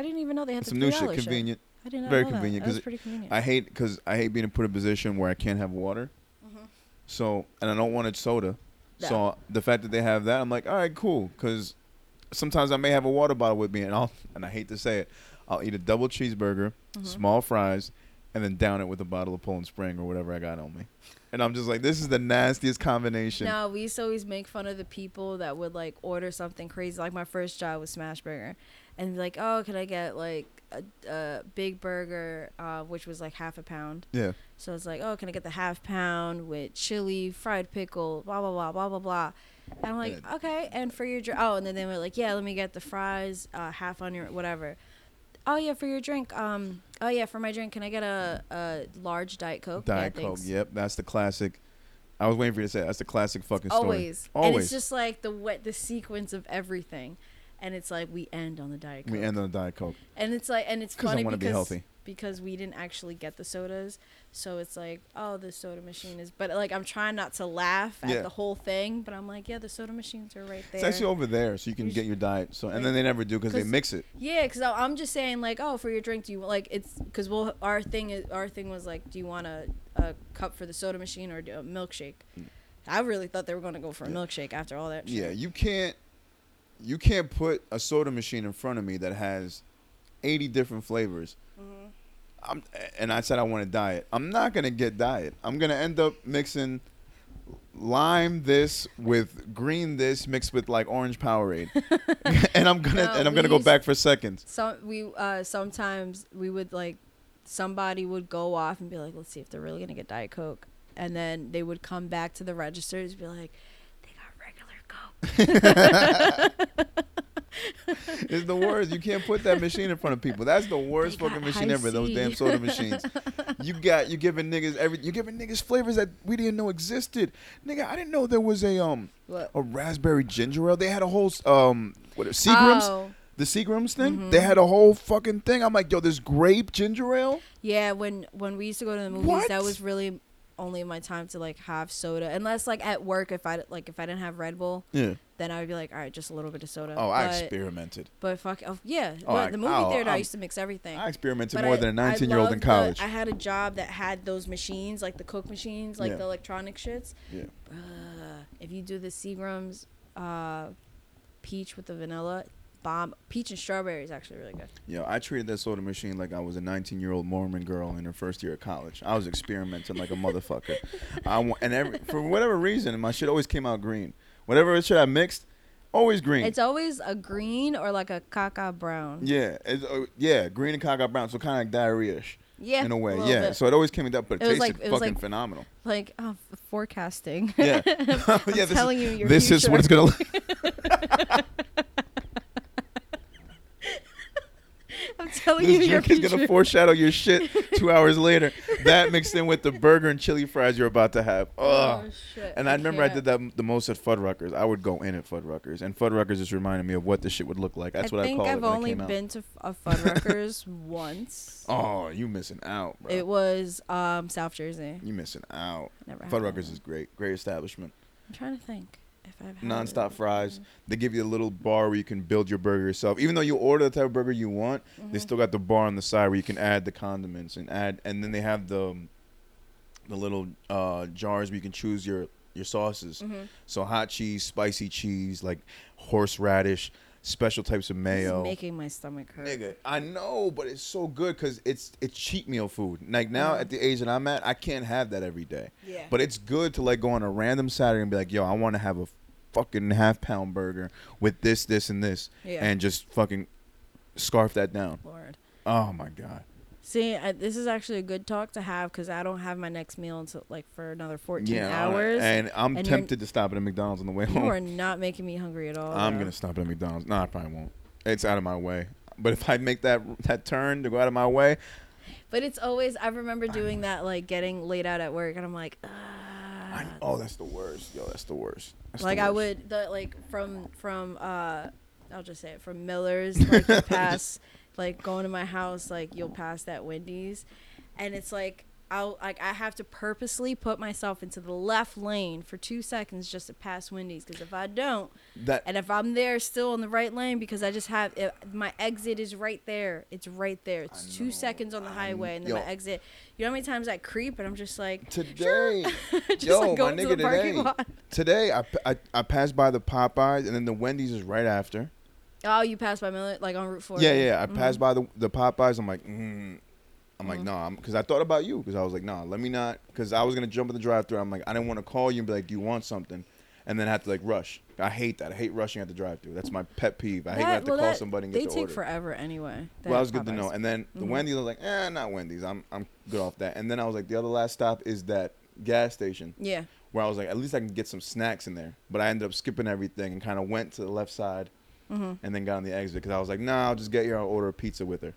didn't even know they had the $3 shit. Some new shit, convenient. I didn't know that. That was pretty convenient. I hate being put in a position where I can't have water. Mm-hmm. So, and I don't want a soda. No. So the fact that they have that, I'm like, all right, cool. Because sometimes I may have a water bottle with me, and I hate to say it, I'll eat a double cheeseburger, small fries, and then down it with a bottle of Poland Spring or whatever I got on me. And I'm just like, this is the nastiest combination. No, we used to always make fun of the people that would like order something crazy. Like my first job was Smash Burger, and be like, oh, can I get like a big burger, which was like half a pound. Yeah. So it's like, oh, can I get the half pound with chili, fried pickle, blah blah blah blah blah blah. And I'm like, okay, and for your drink, and then they were like, yeah, let me get the fries, half on your whatever. Oh yeah, for your drink. Oh yeah, for my drink, can I get a large Diet Coke? Yep, that's the classic. I was waiting for you to say that's the classic fucking story. Always. And it's just like the sequence of everything, and it's like we end on the Diet Coke. And it's like, and it's funny because I want to be healthy. Because we didn't actually get the sodas, so it's like, oh, the soda machine is, but like I'm trying not to laugh at the whole thing, but I'm like, yeah, the soda machines are right there. It's actually over there, so you can get your diet. So and then they never do because they mix it. Yeah, because I'm just saying like, oh, for your drink, do you like it's because our thing was like, do you want a cup for the soda machine or do a milkshake? I really thought they were going to go for a milkshake after all that. Yeah, you can't put a soda machine in front of me that has 80 different flavors. And I said I want a diet. I'm not going to get diet. I'm going to end up mixing lime this with green this mixed with like orange Powerade, and I'm gonna go back for seconds. So sometimes we would like, somebody would go off and be like, let's see if they're really gonna get Diet Coke, and then they would come back to the registers and be like, they got regular Coke. It's the worst. You can't put that machine in front of people. That's the worst fucking machine ever. Those damn soda machines. You're giving niggas flavors that we didn't know existed. Nigga, I didn't know there was a raspberry ginger ale. They had a whole Seagram's. Oh. The Seagram's thing. Mm-hmm. They had a whole fucking thing. I'm like, yo, this grape ginger ale. Yeah, when we used to go to the movies, that was really only my time to like have soda, unless like at work if I didn't have Red Bull, yeah, then I would be like, all right, just a little bit of soda. Oh, I experimented. But fuck, oh, yeah, oh, the movie theater, I used to mix everything. I experimented but more than a 19-year-old in college. I had a job that had those machines, like the Coke machines, like the electronic shits. Yeah. If you do the Seagram's peach with the vanilla, bomb. Peach and strawberry is actually really good. Yo, I treated that soda machine like I was a 19-year-old Mormon girl in her first year of college. I was experimenting like a motherfucker. For whatever reason, my shit always came out green. Whatever shit I mixed, always green. It's always a green or like a caca brown. Yeah, green and caca brown, so kind of like diarrhea-ish. Yeah, in a way, bit. So it always came up, but it tasted fucking phenomenal. Like forecasting. Yeah, I'm telling you, your future is what it's gonna look. I'm telling you, your drink is going to foreshadow your shit 2 hours later. That mixed in with the burger and chili fries you're about to have. Ugh. Oh, shit. And I remember I did that the most at Fuddruckers. I would go in at Fuddruckers. And Fuddruckers just reminded me of what this shit would look like. That's what I call it. I think I've only been to a Fuddruckers once. Oh, you missing out, bro. It was South Jersey. You missing out. Never had Fuddruckers is great. Great establishment. I'm trying to think. Non-stop fries. They give you a little bar where you can build your burger yourself. Even though you order the type of burger you want, mm-hmm, they still got the bar on the side where you can add the condiments and then they have the little jars where you can choose your sauces. Mm-hmm. So hot cheese, spicy cheese, like horseradish, special types of mayo. It's making my stomach hurt. Nigga, I know, but it's so good because it's cheat meal food. Like now, at the age that I'm at, I can't have that every day. Yeah. But it's good to like go on a random Saturday and be like, yo, I want to have a fucking half-pound burger with this, this, and this, and just fucking scarf that down. Lord. Oh my God. See, this is actually a good talk to have because I don't have my next meal until like for another 14 hours. And I'm tempted to stop at a McDonald's on the way home. You are not making me hungry at all. I'm gonna stop at a McDonald's. No, I probably won't. It's out of my way. But if I make that turn to go out of my way, but it's always I remember doing that like getting laid out at work, and I'm like, that's the worst. Yo, that's the worst. That's like the worst. I would from I'll just say it, from Miller's like you pass like going to my house, like you'll pass that Wendy's, and it's like I have to purposely put myself into the left lane for 2 seconds just to pass Wendy's, because if I don't, and if I'm there still in the right lane, because I just have my exit is right there. It's right there. It's 2 seconds on the highway, and then my exit. You know how many times I creep and I'm just like today, sure. Just like going to the parking lot. Today I passed by the Popeyes, and then the Wendy's is right after. Oh, you passed by Miller like on Route 4. Yeah, yeah. I passed by the Popeyes. I'm like, no, because I thought about you. Because I was like, no, let me not. Because I was going to jump in the drive-thru. I'm like, I didn't want to call you and be like, do you want something? And then I have to, like, rush. I hate that. I hate rushing at the drive-thru. That's my pet peeve. I hate when I have to call somebody and get the order. They take forever anyway. Well, that was good to know. And then the Wendy's, I was like, not Wendy's. I'm good off that. And then I was like, the other last stop is that gas station. Yeah. Where I was like, at least I can get some snacks in there. But I ended up skipping everything and kind of went to the left side and then got on the exit. Because I was like, nah, I'll just get here. I'll order a pizza with her.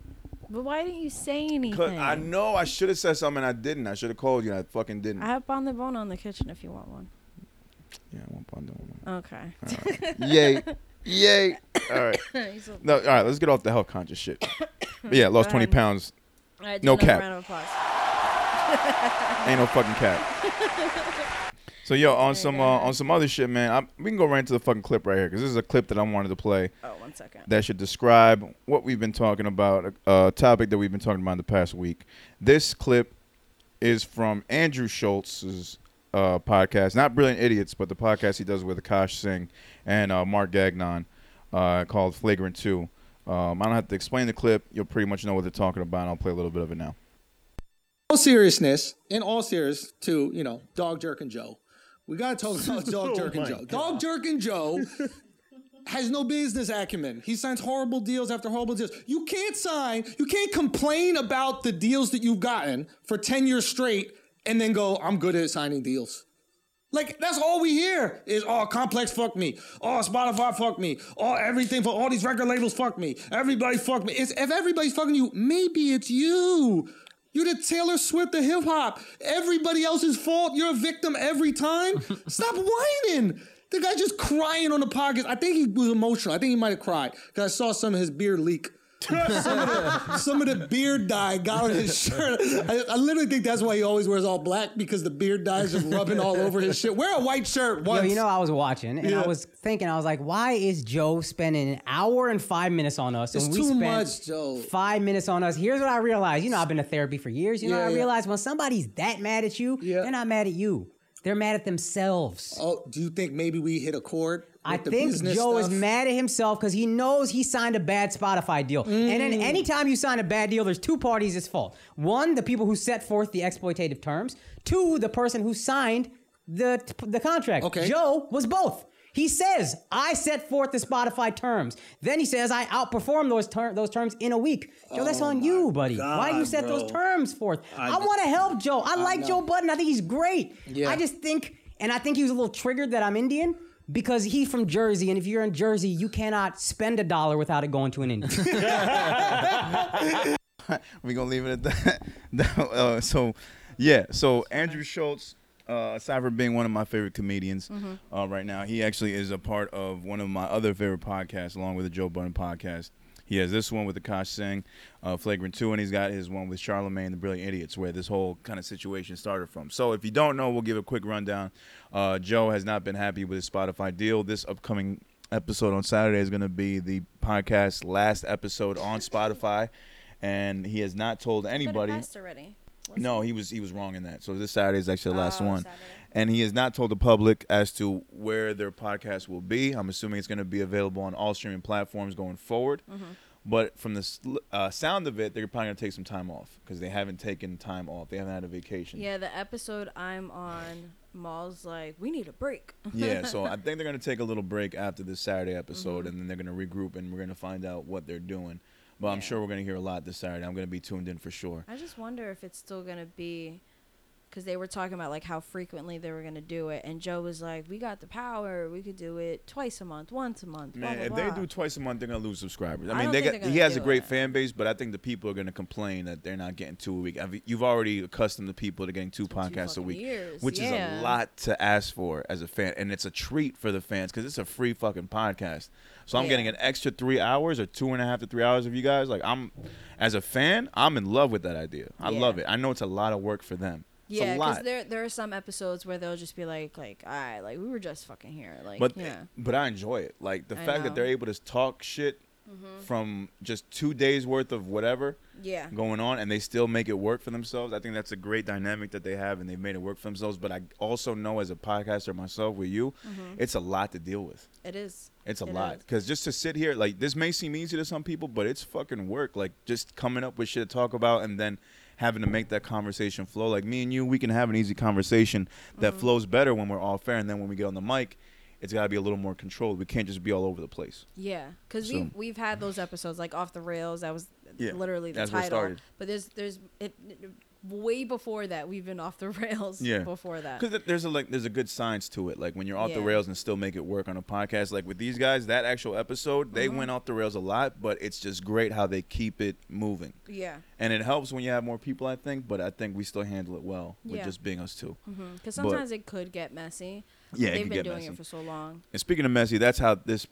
But why didn't you say anything? I know I should have said something and I didn't. I should have called you and I fucking didn't. I have pan de bono in the kitchen if you want one. Yeah, I want pan de bono. Okay. All right. Yay. Yay. All right. No, all right, let's get off the health conscious shit. But yeah, lost 20 pounds. All right, no cap. Round of applause. Ain't no fucking cap. So, yo, on some other shit, man, we can go right into the fucking clip right here, because this is a clip that I wanted to play. Oh, 1 second. That should describe what we've been talking about, a topic that we've been talking about in the past week. This clip is from Andrew Schultz's podcast, not Brilliant Idiots, but the podcast he does with Akash Singh and Mark Gagnon called Flagrant 2. I don't have to explain the clip. You'll pretty much know what they're talking about, and I'll play a little bit of it now. In all seriousness, to, you know, Dog Jerkin' Joe. We got to talk about Dog Jerkin' Joe. Dog Jerkin' Joe has no business acumen. He signs horrible deals after horrible deals. You can't complain about the deals that you've gotten for 10 years straight and then go, I'm good at signing deals. Like, that's all we hear is, oh, Complex fuck me. Oh, Spotify fuck me. Oh, everything for all these record labels fuck me. Everybody fuck me. If everybody's fucking you, maybe it's you. You're the Taylor Swift of hip hop. Everybody else's fault. You're a victim every time. Stop whining. The guy just crying on the podcast. I think he was emotional. I think he might have cried because I saw some of his beard leak. Some of the beard dye got on his shirt. I literally think that's why he always wears all black, because the beard dye is just rubbing all over his shit. Wear a white shirt once. Yo, you know, I was watching and I was thinking, I was like, why is Joe spending an hour and 5 minutes on us? It's too much, Joe. 5 minutes on us. Here's what I realized. You know, I've been to therapy for years. You know, I realized when somebody's that mad at you, they're not mad at you. They're mad at themselves. Oh, do you think maybe we hit a chord? I think Joe is mad at himself because he knows he signed a bad Spotify deal. And then anytime you sign a bad deal, there's two parties at fault. One, the people who set forth the exploitative terms. Two, the person who signed the contract. Okay. Joe was both. He says, I set forth the Spotify terms. Then he says, I outperformed those terms in a week. Joe, that's on you, buddy. God, why you set those terms forth? I want to help Joe. I like Joe Budden. I think he's great. Yeah. I just think, and I think he was a little triggered that I'm Indian. Because he's from Jersey, and if you're in Jersey, you cannot spend a dollar without it going to an Indian. We're going to leave it at that. So Andrew Schultz, aside from being one of my favorite comedians right now, he actually is a part of one of my other favorite podcasts, along with the Joe Budden podcast. He has this one with Akash Singh, Flagrant 2, and he's got his one with Charlamagne the Brilliant Idiots, where this whole kind of situation started from. So if you don't know, we'll give a quick rundown. Joe has not been happy with his Spotify deal. This upcoming episode on Saturday is going to be the podcast's last episode on Spotify, and he has not told anybody. But it passed already. No, he was wrong in that. So this Saturday is actually the last one. Saturday. And he has not told the public as to where their podcast will be. I'm assuming it's going to be available on all streaming platforms going forward. Mm-hmm. But from the sound of it, they're probably going to take some time off because they haven't taken time off. They haven't had a vacation. Yeah, the episode I'm on, Maul's like, we need a break. Yeah, so I think they're going to take a little break after this Saturday episode, and then they're going to regroup, and we're going to find out what they're doing. But I'm sure we're going to hear a lot this Saturday. I'm going to be tuned in for sure. I just wonder if it's still going to be... Because they were talking about, like, how frequently they were going to do it. And Joe was like, we got the power. We could do it twice a month, once a month, blah, blah, blah. If they do twice a month, they're going to lose subscribers. I mean, he has a great fan base, but I think the people are going to complain that they're not getting two a week. I mean, you've already accustomed the people to getting two podcasts a week, which is a lot to ask for as a fan. And it's a treat for the fans because it's a free fucking podcast. So I'm getting an extra 3 hours or 2.5 to 3 hours of you guys. Like, as a fan, I'm in love with that idea. I love it. I know it's a lot of work for them. Yeah, because there are some episodes where they'll just be like, all right, like, we were just fucking here. Like, but I enjoy it. Like, the fact that they're able to talk shit from just 2 days worth of whatever going on, and they still make it work for themselves. I think that's a great dynamic that they have, and they've made it work for themselves. But I also know, as a podcaster myself with you, it's a lot to deal with. It is. It's a lot. Because just to sit here, like, this may seem easy to some people, but it's fucking work. Like, just coming up with shit to talk about and then having to make that conversation flow. Like, me and you, we can have an easy conversation that flows better when we're all fair, and then when we get on the mic, it's got to be a little more controlled. We can't just be all over the place. Yeah, because we've had those episodes, like, Off the Rails. That was literally the title. But there's way before that, we've been off the rails before that. Because there's a good science to it. Like, when you're off the rails and still make it work on a podcast, like with these guys, that actual episode, they went off the rails a lot, but it's just great how they keep it moving. Yeah. And it helps when you have more people, I think, but I think we still handle it well with just being us two. Because sometimes it could get messy. Yeah, they've been doing it for so long. And speaking of messy, that's how this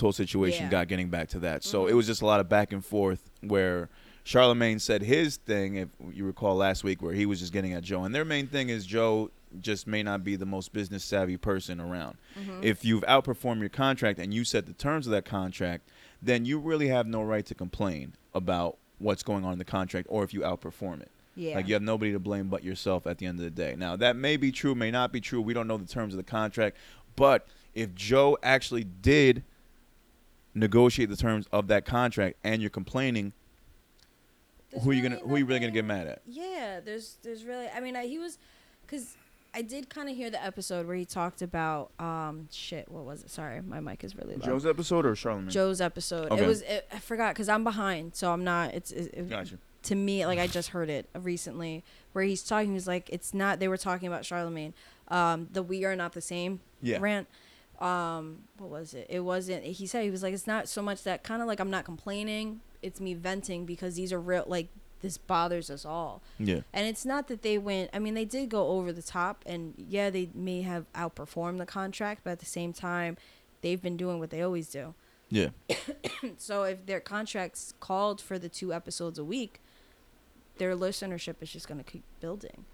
whole situation got, getting back to that. So it was just a lot of back and forth where Charlamagne said his thing, if you recall last week, where he was just getting at Joe. And their main thing is Joe just may not be the most business savvy person around. If you've outperformed your contract and you set the terms of that contract, then you really have no right to complain about what's going on in the contract or if you outperform it. Yeah. Like, you have nobody to blame but yourself at the end of the day. Now, that may be true, may not be true. We don't know the terms of the contract. But if Joe actually did negotiate the terms of that contract and you're complaining, who are you really gonna get mad at? Yeah, there's really, I mean, he was, because I did kind of hear the episode where he talked about what was it? Sorry, my mic is really low. Joe's episode or Charlamagne? Joe's episode. Okay. It was I forgot because I'm behind, so I'm not. Gotcha. To me, like I just heard it recently, where he's talking. He's like, it's not. They were talking about Charlamagne, the "We Are Not the Same" rant. What was it? It wasn't. He said he was like, it's not so much that kind of like I'm not complaining. It's me venting because these are real. Like this bothers us all. Yeah. And it's not that they went. I mean, they did go over the top, and yeah, they may have outperformed the contract, but at the same time, they've been doing what they always do. Yeah. So if their contracts called for the 2 episodes a week, their listenership is just going to keep building.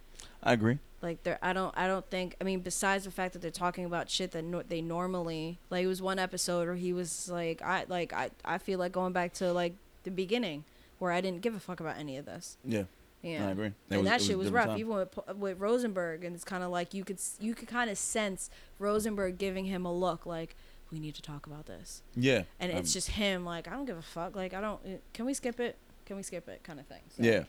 I agree. Like I don't think. I mean, besides the fact that they're talking about shit that they normally like. It was one episode where he was like, I feel like going back to like the beginning where I didn't give a fuck about any of this. Yeah. Yeah. I agree. That shit was rough. Time. Even with Rosenberg, and it's kind of like you could kind of sense Rosenberg giving him a look like, we need to talk about this. Yeah. And it's just him like, I don't give a fuck. Like I don't. Can we skip it? Can we skip it? Kind of thing. So. Yeah.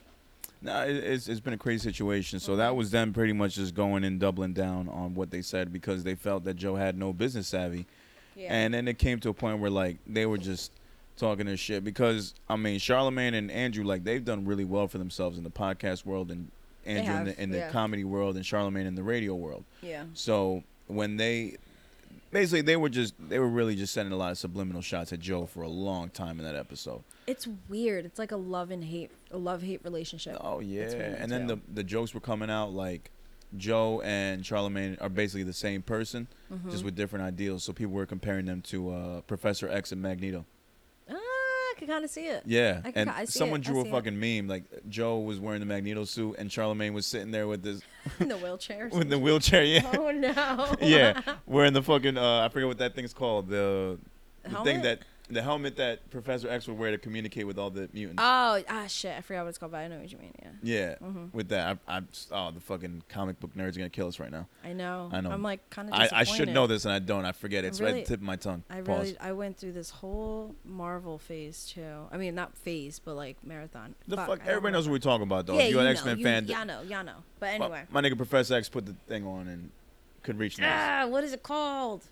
No, it's been a crazy situation. So that was them pretty much just going and doubling down on what they said because they felt that Joe had no business savvy. Yeah. And then it came to a point where, like, they were just talking this shit because, I mean, Charlamagne and Andrew, like, they've done really well for themselves in the podcast world and Andrew in the comedy world and Charlamagne in the radio world. Yeah. So when they – basically, they were really just sending a lot of subliminal shots at Joe for a long time in that episode. It's weird. It's like a love hate relationship. Oh yeah, and then the jokes were coming out like Joe and Charlamagne are basically the same person, just with different ideals. So people were comparing them to Professor X and Magneto. Ah, I could kind of see it. Yeah, someone drew a fucking meme like Joe was wearing the Magneto suit and Charlamagne was sitting there with this in the wheelchair. With the wheelchair, yeah. Oh no. Yeah, wearing the fucking I forget what that thing's called. The thing that. The helmet that Professor X would wear to communicate with all the mutants. Oh, shit. I forgot what it's called, but I know what you mean, yeah. Yeah, with that. The fucking comic book nerds are going to kill us right now. I know. I'm, like, kind of disappointed. I should know this, and I don't. I forget. It's really, right at the tip of my tongue. I went through this whole Marvel phase, too. I mean, not phase, but, like, marathon. Everybody knows what we're talking about, though. Yeah, if you're an X-Men fan. Yeah, I know. But anyway. My nigga Professor X put the thing on and could reach those. What is it called?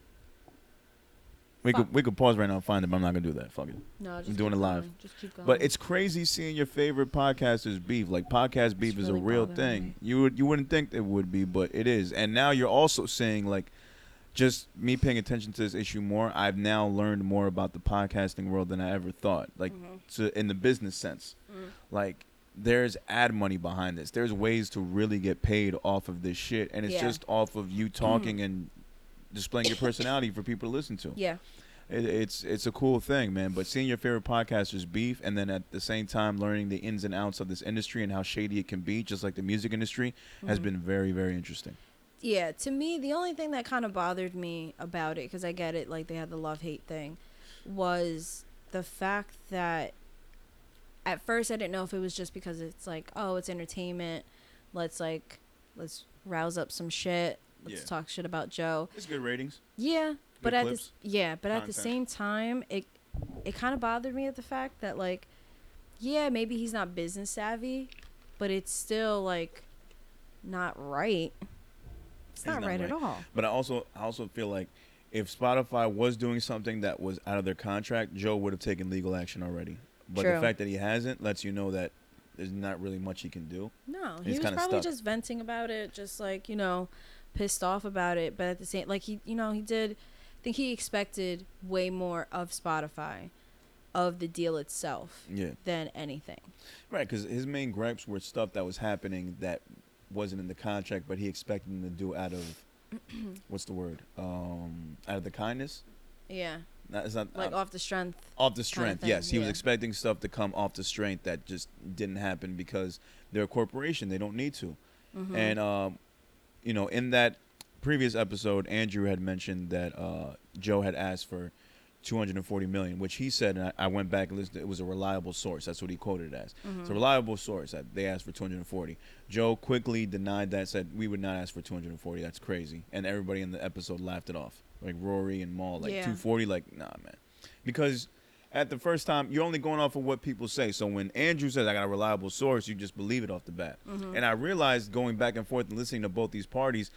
We could pause right now and find it, but I'm not going to do that. Fuck it. No, I'm doing it live. Just keep going. But it's crazy seeing your favorite podcasters beef. Like, podcast beef is really a real thing. Me. You wouldn't think it would be, but it is. And now you're also seeing, like, just me paying attention to this issue more, I've now learned more about the podcasting world than I ever thought, like, in the business sense. Mm. Like, there's ad money behind this. There's ways to really get paid off of this shit, and it's just off of you talking and displaying your personality for people to listen to. Yeah, it's a cool thing, man. But seeing your favorite podcasters beef, and then at the same time learning the ins and outs of this industry and how shady it can be, just like the music industry, has been very, very interesting. Yeah, to me, the only thing that kind of bothered me about it, because I get it, like they had the love hate thing, was the fact that at first I didn't know if it was just because it's like, oh, it's entertainment. Let's rouse up some shit. Let's talk shit about Joe. It's good ratings. Yeah, but at the same time, it kind of bothered me at the fact that, like, yeah, maybe he's not business savvy, but it's still like not right. It's not right at all. But I also feel like if Spotify was doing something that was out of their contract, Joe would have taken legal action already. But the fact that he hasn't lets you know that there's not really much he can do. No, he was probably just venting about it, just like, you know, pissed off about it. But at the same, like, I think he expected way more of Spotify, of the deal itself, than anything, right? Because his main gripes were stuff that was happening that wasn't in the contract, but he expected them to do out of what's the word, out of the kindness. It's not like off the strength kind of. Yes, he was expecting stuff to come off the strength that just didn't happen because they're a corporation, they don't need to. And you know, in that previous episode, Andrew had mentioned that Joe had asked for $240 million, which he said, and I went back and listened, it was a reliable source. That's what he quoted it as. It's a reliable source. They asked for $240. Joe quickly denied that, said, we would not ask for $240. That's crazy. And everybody in the episode laughed it off. Like Rory and Maul, like, $240? Like, nah, man. Because at the first time, you're only going off of what people say. So when Andrew says, I got a reliable source, you just believe it off the bat. Mm-hmm. And I realized going back and forth and listening to both these parties,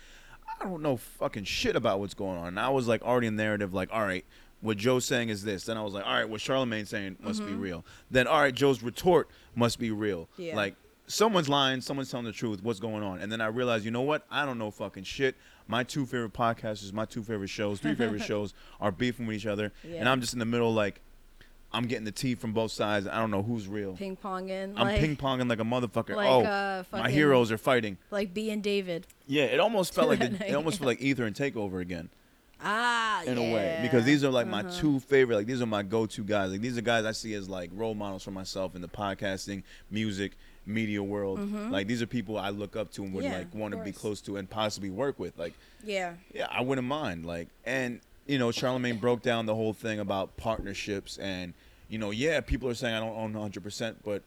I don't know fucking shit about what's going on. And I was like already in narrative, like, all right, what Joe's saying is this. Then I was like, all right, what Charlamagne's saying must be real. Then, all right, Joe's retort must be real. Yeah. Like, someone's lying, someone's telling the truth, what's going on? And then I realized, you know what? I don't know fucking shit. My two favorite podcasters, my two favorite shows, three favorite shows are beefing with each other. Yeah. And I'm just in the middle, like, I'm getting the tea from both sides. I don't know who's real. Ping-ponging. I'm like, ping-ponging like a motherfucker. Like, my heroes are fighting. Like B and David. Yeah, it almost felt like Ether and Takeover again. In a way, because these are like my two favorite, like these are my go-to guys. Like these are guys I see as like role models for myself in the podcasting, music, media world. Like these are people I look up to and would like want to be close to and possibly work with. Like yeah, I wouldn't mind. Like, and you know, Charlamagne broke down the whole thing about partnerships, and you know, yeah, people are saying I don't own 100%, but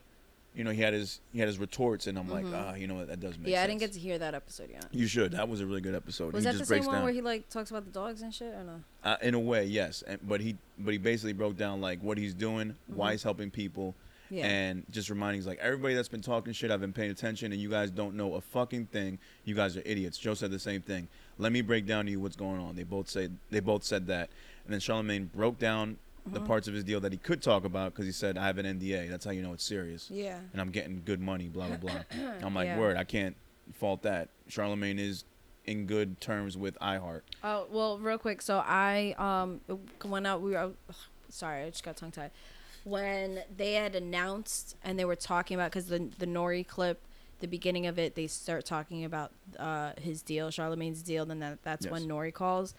you know, he had his retorts, and I'm like, you know what, that does make sense. Yeah, I didn't get to hear that episode yet. You should. That was a really good episode. Was that the same one where he like talks about the dogs and shit, or no? In a way, yes. But he basically broke down like what he's doing, why he's helping people, and just reminding us like everybody that's been talking shit, I've been paying attention, and you guys don't know a fucking thing. You guys are idiots. Joe said the same thing. Let me break down to you what's going on. They both said that, and then Charlamagne broke down the parts of his deal that he could talk about, because he said, I have an NDA. That's how you know it's serious. Yeah. And I'm getting good money, blah, blah, blah. I'm like, word, I can't fault that. Charlamagne is in good terms with iHeart. Oh, well, real quick. So I went out. Sorry, I just got tongue-tied. When they had announced and they were talking about, because the Nori clip, the beginning of it, they start talking about his deal, Charlamagne's deal. Then that's when Nori calls.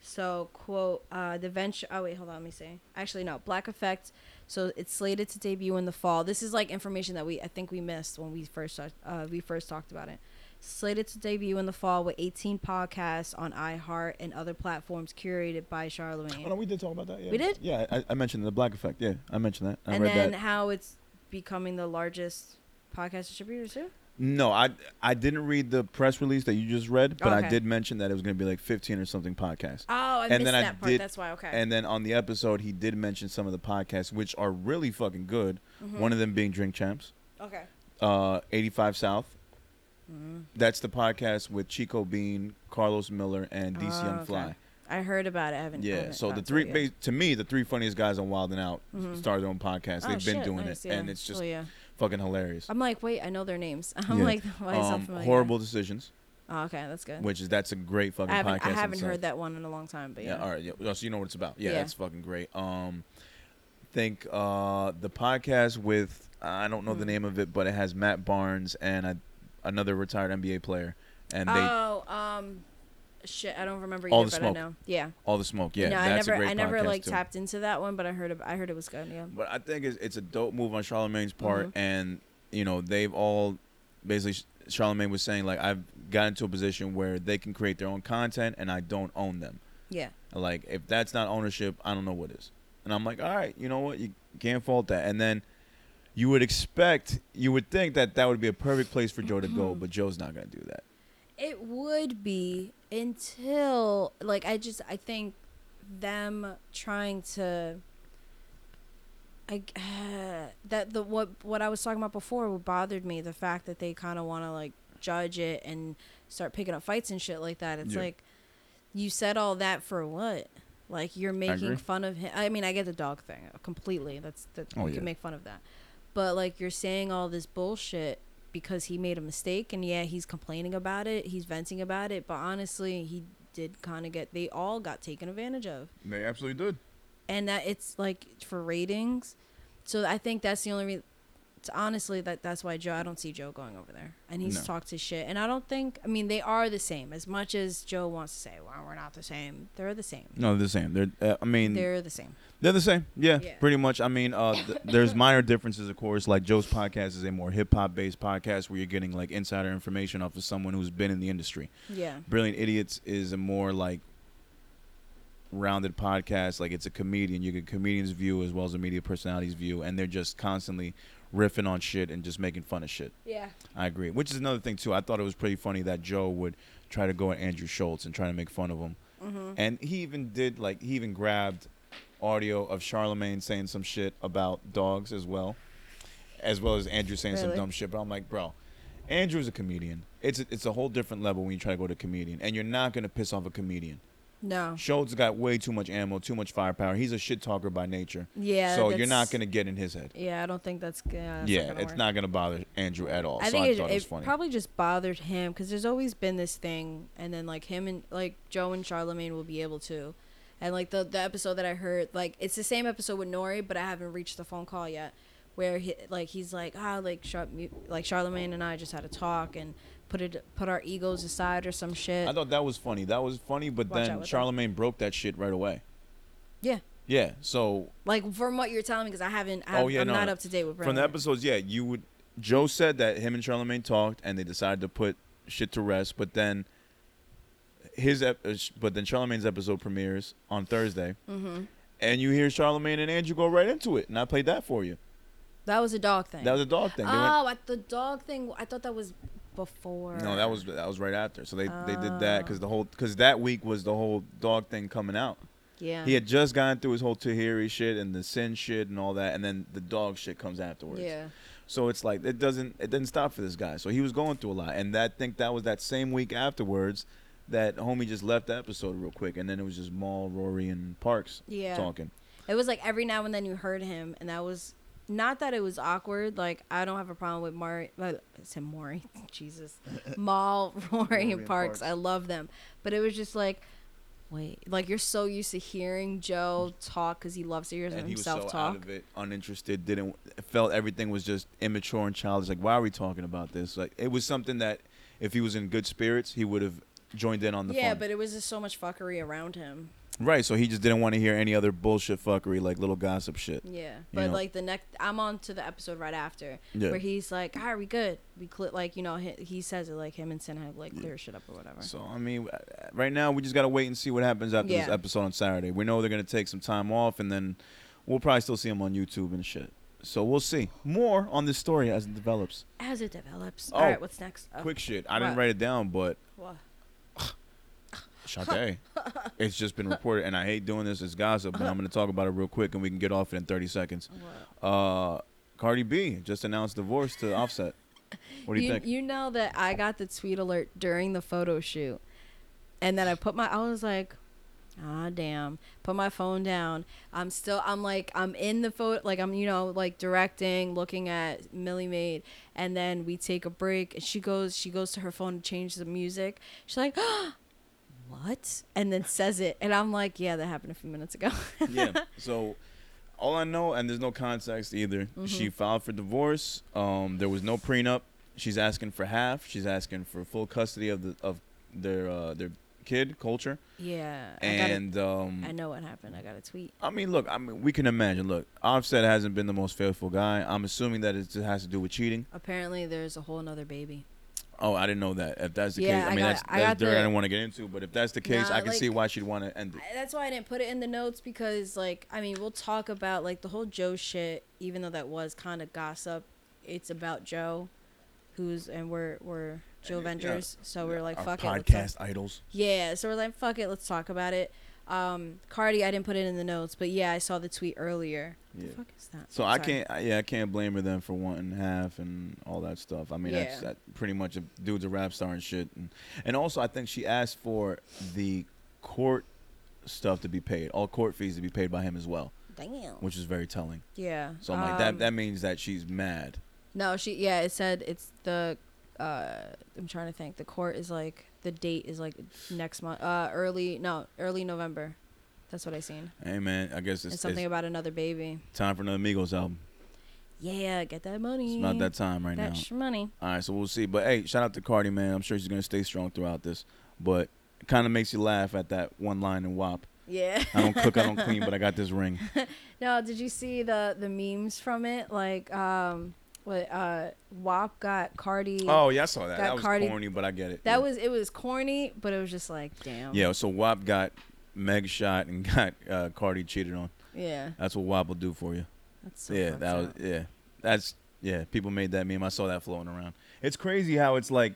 So, quote, the venture... Oh, wait, hold on, let me see. Actually, no, Black Effect. So, it's slated to debut in the fall. This is, like, information that I think we missed when we first talked about it. Slated to debut in the fall with 18 podcasts on iHeart and other platforms curated by Charlamagne. Oh, no, we did talk about that, yeah. We did? Yeah, I mentioned the Black Effect, yeah. I mentioned that. I read that. How it's becoming the largest podcast distributor, too? No, I didn't read the press release that you just read, but I did mention that it was going to be like 15 or something podcasts. Oh, I missed that part. That's why, okay. And then on the episode, he did mention some of the podcasts, which are really fucking good. Mm-hmm. One of them being Drink Champs. Okay. 85 South. Mm-hmm. That's the podcast with Chico Bean, Carlos Miller, and DC Young Fly. I heard about it. I haven't. Yeah. So to me, the three funniest guys on Wild 'N Out started their own podcast. They've been doing it, and it's just fucking hilarious. I'm like, wait, I know their names. I'm like, why is that familiar? Horrible Decisions. Oh, okay, that's good. That's a great fucking podcast. I haven't heard that one in a long time, but yeah. All right. Yeah. So you know what it's about. Yeah, that's fucking great. Think the podcast with I don't know the name of it, but it has Matt Barnes and another retired NBA player, and shit, I don't remember either, all the smoke. But I know. Yeah. All the Smoke, yeah. No, that's I never like too. Tapped into that one, but I heard it was good, yeah. But I think it's a dope move on Charlamagne's part, and you know, they've all basically Charlamagne was saying like I've gotten to a position where they can create their own content and I don't own them. Yeah. Like if that's not ownership, I don't know what is. And I'm like, all right, you know what? You can't fault that. And then you would think that would be a perfect place for Joe to go, but Joe's not going to do that. It would be until, like, I think them trying to, what I was talking about before bothered me, the fact that they kind of want to, like, judge it and start picking up fights and shit like that. It's like, you said all that for what? Like, you're making fun of him. I mean, I get the dog thing completely. You can make fun of that. But, like, you're saying all this bullshit because he made a mistake, and yeah, he's complaining about it, he's venting about it, but honestly, he did kind of they all got taken advantage of. They absolutely did. And that it's like for ratings. So I think that's the only reason, honestly, that's why Joe, I don't see Joe going over there, and he's talked his shit, and I don't think, I mean, they are the same, as much as Joe wants to say, well, we're not the same, they're the same. No, they're the same. They're the same. Yeah, pretty much. I mean, there's minor differences, of course. Like Joe's podcast is a more hip hop based podcast where you're getting like insider information off of someone who's been in the industry. Yeah. Brilliant Idiots is a more like rounded podcast. Like it's a comedian. You get comedian's view as well as a media personality's view, and they're just constantly riffing on shit and just making fun of shit. Yeah, I agree. Which is another thing too. I thought it was pretty funny that Joe would try to go at Andrew Schultz and try to make fun of him, and he even grabbed audio of Charlamagne saying some shit about dogs as well as Andrew saying some dumb shit. But I'm like, bro, Andrew's a comedian. It's a whole different level when you try to go to comedian, and you're not gonna piss off a comedian. No. Schultz got way too much ammo, too much firepower. He's a shit talker by nature. Yeah. So you're not going to get in his head. Yeah, I don't think that's good. Yeah, it's not going to bother Andrew at all. I thought it was funny. Probably just bothered him because there's always been this thing. And then, like, him and, like, Joe and Charlamagne will be able to. And, like, the episode that I heard, like, it's the same episode with Nori, but I haven't reached the phone call yet. Where he, like, he's like, Charlamagne and I just had a talk and put our egos aside or some shit. I thought that was funny. That was funny, but then Charlamagne broke that shit right away. Yeah. Yeah. So, like, from what you're telling me, because I'm not up to date with Brandon. From the episodes, yeah, Joe said that him and Charlamagne talked and they decided to put shit to rest, but then Charlamagne's episode premieres on Thursday, mm-hmm. and you hear Charlamagne and Andrew go right into it, and I played that for you. That was a dog thing. That was a dog thing. The dog thing. I thought that was before. No, that was right after. So they did that because that week was the whole dog thing coming out. Yeah. He had just gone through his whole Tahiri shit and the sin shit and all that, and then the dog shit comes afterwards. Yeah. So it's like it didn't stop for this guy. So he was going through a lot, and I think that was that same week afterwards that homie just left the episode real quick, and then it was just Maul, Rory, and Parks talking. It was like every now and then you heard him, and that was. Not that it was awkward. Like, I don't have a problem with Maul, Rory, and Parks. I love them. But it was just like, wait. Like, you're so used to hearing Joe talk because he loves to hear himself talk. Out of it, uninterested, felt everything was just immature and childish. Like, why are we talking about this? Like, it was something that if he was in good spirits, he would have joined in on the fun. Yeah, but it was just so much fuckery around him. Right, so he just didn't want to hear any other bullshit fuckery, like little gossip shit. Yeah, but like I'm on to the episode right after where he's like, "All right, we good." He says it like him and Sin have like clear shit up or whatever. So I mean, right now we just gotta wait and see what happens after this episode on Saturday. We know they're gonna take some time off, and then we'll probably still see him on YouTube and shit. So we'll see more on this story as it develops. As it develops. All right, what's next? Oh. Quick shit. I didn't write it down, but. What? Shaday. It's just been reported, and I hate doing this. It's gossip, but I'm going to talk about it real quick, and we can get off it in 30 seconds. Cardi B just announced divorce to Offset. What do you think? You know that I got the tweet alert during the photo shoot, and then I was like, ah, damn. Put my phone down. I'm in the photo, like I'm, like directing, looking at Millie Maid, and then we take a break, and she goes to her phone to change the music. She's like, ah. What? And then says it, and I'm like, yeah, that happened a few minutes ago. Yeah. So all I know, and there's no context either. Mm-hmm. She filed for divorce. There was no prenup. She's asking for half. She's asking for full custody of their kid, Culture. Yeah. And I know what happened. I got a tweet. I mean, we can imagine. Look, Offset hasn't been the most faithful guy. I'm assuming that it just has to do with cheating. Apparently, there's a whole nother baby. Oh, I didn't know that. If that's the case, I mean, that's dirt I didn't want to get into. But if that's the case, I can see why she'd want to end it. That's why I didn't put it in the notes because, like, I mean, we'll talk about, like, the whole Joe shit, even though that was kind of gossip. It's about Joe, we're Joe Vengers. Yeah, so we're like, fuck it. Podcast idols. Yeah, so we're like, fuck it, let's talk about it. Cardi, I didn't put it in the notes, but yeah, I saw the tweet earlier. Yeah. What the fuck is that? So I can't blame her then for wanting half and all that stuff. I mean, that's pretty much a dude's a rap star and shit. And also, I think she asked for the court stuff to be paid, all court fees to be paid by him as well. Damn. Which is very telling. Yeah. So I'm like, that means that she's mad. No, it said it's the, I'm trying to think, the court is like, the date is like next month, early November. That's what I seen. Hey man, I guess it's something about another baby. Time for another Migos album. Yeah, get that money. It's about that time right now. That's your money. All right, so we'll see. But hey, shout out to Cardi, man. I'm sure she's gonna stay strong throughout this. But it kind of makes you laugh at that one line in WAP. Yeah. I don't cook, I don't clean, but I got this ring. No, did you see the memes from it? Like, but WAP got Cardi. Oh yeah, I saw that. That was Cardi. Corny, but I get it. It was corny, but it was just like, damn. Yeah, so WAP got Meg shot and got Cardi cheated on. Yeah. That's what WAP will do for you. That's so fucked up. People made that meme. I saw that floating around. It's crazy how it's like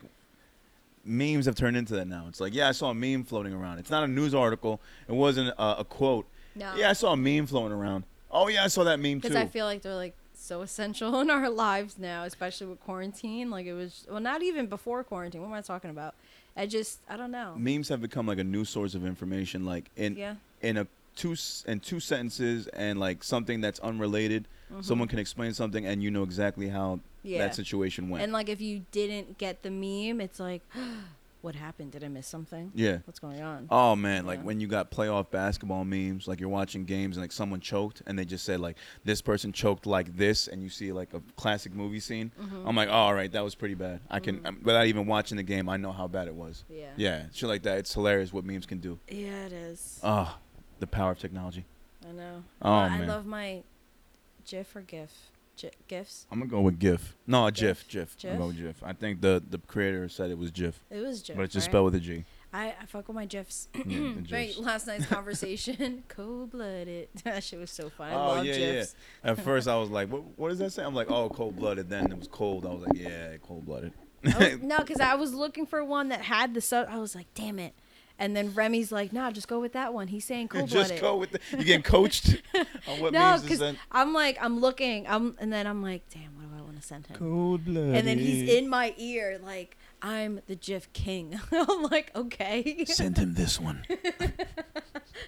memes have turned into that now. It's like, yeah, I saw a meme floating around. It's not a news article. It wasn't a quote. No. Yeah, I saw a meme floating around. Oh, yeah, I saw that meme, too. Because I feel like they're, like, so essential in our lives now, especially with quarantine. Like, it was... Well, not even before quarantine. What am I talking about? I don't know. Memes have become, like, a new source of information. Like, in two sentences and, like, something that's unrelated, someone can explain something and you know exactly how that situation went. And, like, if you didn't get the meme, it's like... What happened? Did I miss something? Yeah. What's going on? Oh, man. Like, when you got playoff basketball memes, like, you're watching games and, like, someone choked, and they just said, like, this person choked like this, and you see, like, a classic movie scene. I'm like, oh, all right, that was pretty bad. I can, without even watching the game, I know how bad it was. Yeah. Yeah. Shit like that. It's hilarious what memes can do. Yeah, it is. Oh, the power of technology. I know. Oh, man. I love my GIF or GIF. GIFs? I'm going to go with GIF. No, GIF. GIF. I'm going to go with GIF. I think the creator said it was GIF. It was GIF, but it's just spelled with a G. I fuck with my GIFs. Right, last night's conversation. Cold-blooded. That shit was so fun. I love GIFs. Yeah. At first, I was like, what does that say? I'm like, oh, cold-blooded. Then it was cold. I was like, yeah, cold-blooded. No, because I was looking for one that had the sub. I was like, damn it. And then Remy's like, nah, just go with that one. He's saying cold-blooded. Just go with that. You getting coached on what memes to send? I'm like, I'm looking. And then I'm like, damn, what do I want to send him? Cold-blooded. And then he's in my ear like, I'm the GIF king. I'm like, okay. Send him this one.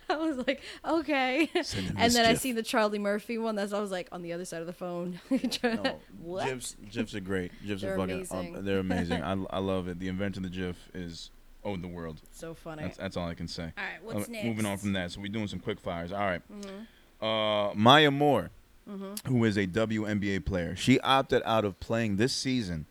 I was like, okay. Send him and then GIF. I see the Charlie Murphy one. I was like, on the other side of the phone. No, what? GIFs are great. GIFs are fucking amazing. They're amazing. I love it. The invention of the GIF is... Oh, the world. So funny. That's all I can say. All right, what's next? Moving on from that. So we're doing some quick fires. All right. Maya Moore, who is a WNBA player, she opted out of playing this season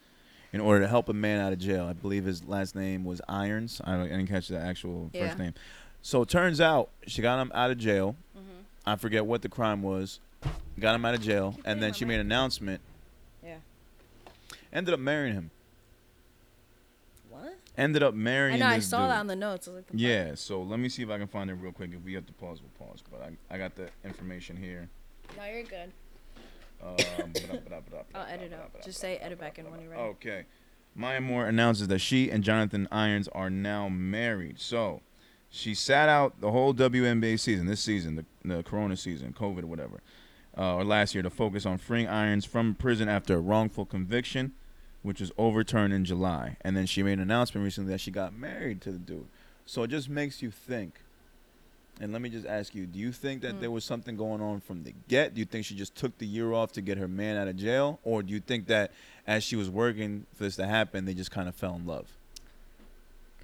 in order to help a man out of jail. I believe his last name was Irons. I didn't catch the actual first name. So it turns out she got him out of jail. I forget what the crime was. Got him out of jail, and then she made an announcement. Yeah. Ended up marrying him. Ended up marrying. I know, I saw dude. That on the notes. I was like, yeah, so let me see if I can find it real quick. If we have to pause, we'll pause. But I got the information here. No, you're good. I'll edit out. Just say edit back in when you're ready. Okay. Maya Moore announces that she and Jonathan Irons are now married. So she sat out the whole WNBA season, this season, the corona season, COVID, whatever, or last year, to focus on freeing Irons from prison after a wrongful conviction, which was overturned in July. And then she made an announcement recently that she got married to the dude. So it just makes you think. And let me just ask you, do you think that there was something going on from the get? Do you think she just took the year off to get her man out of jail? Or do you think that as she was working for this to happen, they just kind of fell in love?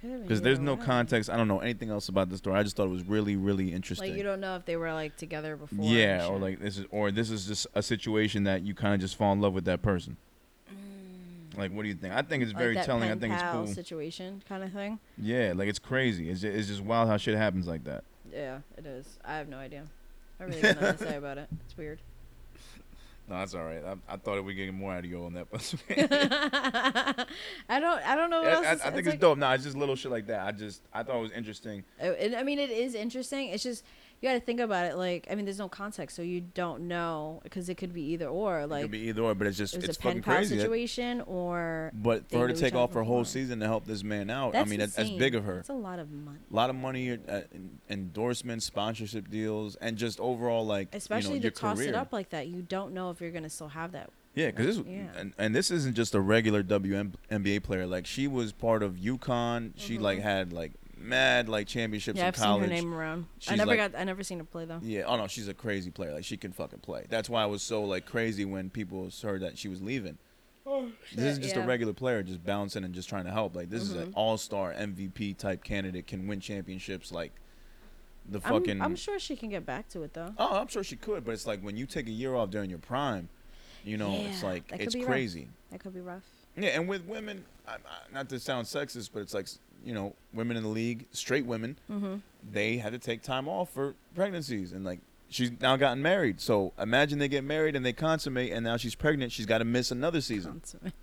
Because there's no context. I don't know anything else about this story. I just thought it was really, really interesting. Like, you don't know if they were, like, together before. Yeah, or, like, this is just a situation that you kind of just fall in love with that person. Like, what do you think? I think it's very telling. I think it's cool. Situation kind of thing. Yeah, like, it's crazy. It's just wild how shit happens like that. Yeah, it is. I have no idea. I really don't know what to say about it. It's weird. No, that's all right. I thought we'd get more out of you on that. I don't know what else. I think it's dope. No, it's just little shit like that. I thought it was interesting. I mean, it is interesting. It's just. You got to think about it. Like, I mean, there's no context, so you don't know, because it could be either or. Like, it could be either or, but it's fucking crazy. It's a pen pal situation, or. But for her to take off her whole season to help this man out, I mean, that's big of her. That's a lot of money. A lot of money, endorsements, sponsorship deals, and just overall, like, especially to toss it up like that. You don't know if you're gonna still have that. Yeah, because this and this isn't just a regular WNBA player. Like, she was part of UConn. She like had like. Mad like championships in college. I've seen her name around. She's I never seen her play though. Yeah, oh no, she's a crazy player. Like, she can fucking play. That's why I was so like crazy when people heard that she was leaving. Oh, this is just a regular player just bouncing and just trying to help. Like, this is an all-star MVP type candidate, can win championships. Like, the fucking. I'm sure she can get back to it though. Oh, I'm sure she could, but it's like when you take a year off during your prime, it's like it's crazy. That could be rough. Yeah, and with women, not to sound sexist, but it's like. Women in the league, straight women, they had to take time off for pregnancies. And, like, she's now gotten married. So imagine they get married and they consummate, and now she's pregnant. She's got to miss another season. Consummate.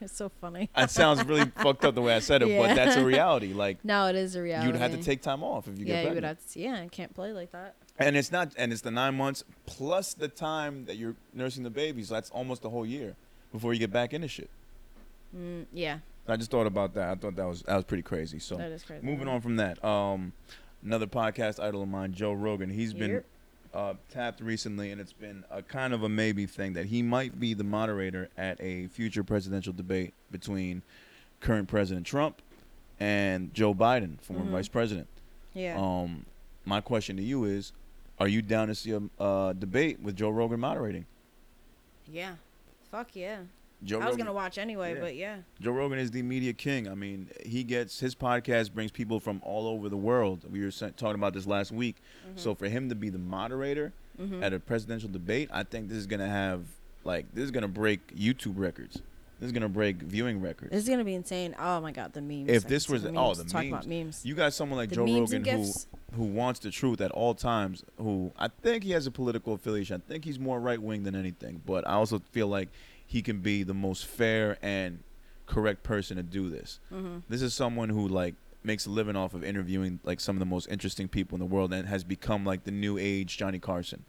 It's so funny. That sounds really fucked up the way I said it, but that's a reality. Like, no, it is a reality. You'd have to take time off if you get pregnant. Yeah, you would have to. Yeah, I can't play like that. And it's not. And it's the 9 months plus the time that you're nursing the baby. So that's almost the whole year before you get back into shit. I just thought about that. I thought that was pretty crazy. So that is crazy. Moving on from that, another podcast idol of mine, Joe Rogan. He's been tapped recently, and it's been a kind of a maybe thing that he might be the moderator at a future presidential debate between current President Trump and Joe Biden, former vice president. Yeah. My question to you is, are you down to see a debate with Joe Rogan moderating? Yeah. Fuck yeah. Joe Rogan, I was going to watch anyway, but yeah. Joe Rogan is the media king. I mean, he gets, his podcast brings people from all over the world. We were talking about this last week. So for him to be the moderator at a presidential debate, I think this is going to have, like, this is going to break YouTube records. This is going to break viewing records. This is going to be insane. Oh, my God, the memes. If this was, the memes. You got someone like Joe Rogan who wants the truth at all times, who I think he has a political affiliation. I think he's more right-wing than anything, but I also feel like he can be the most fair and correct person to do this. This is someone who, like, makes a living off of interviewing, like, some of the most interesting people in the world and has become, like, the new age Johnny Carson.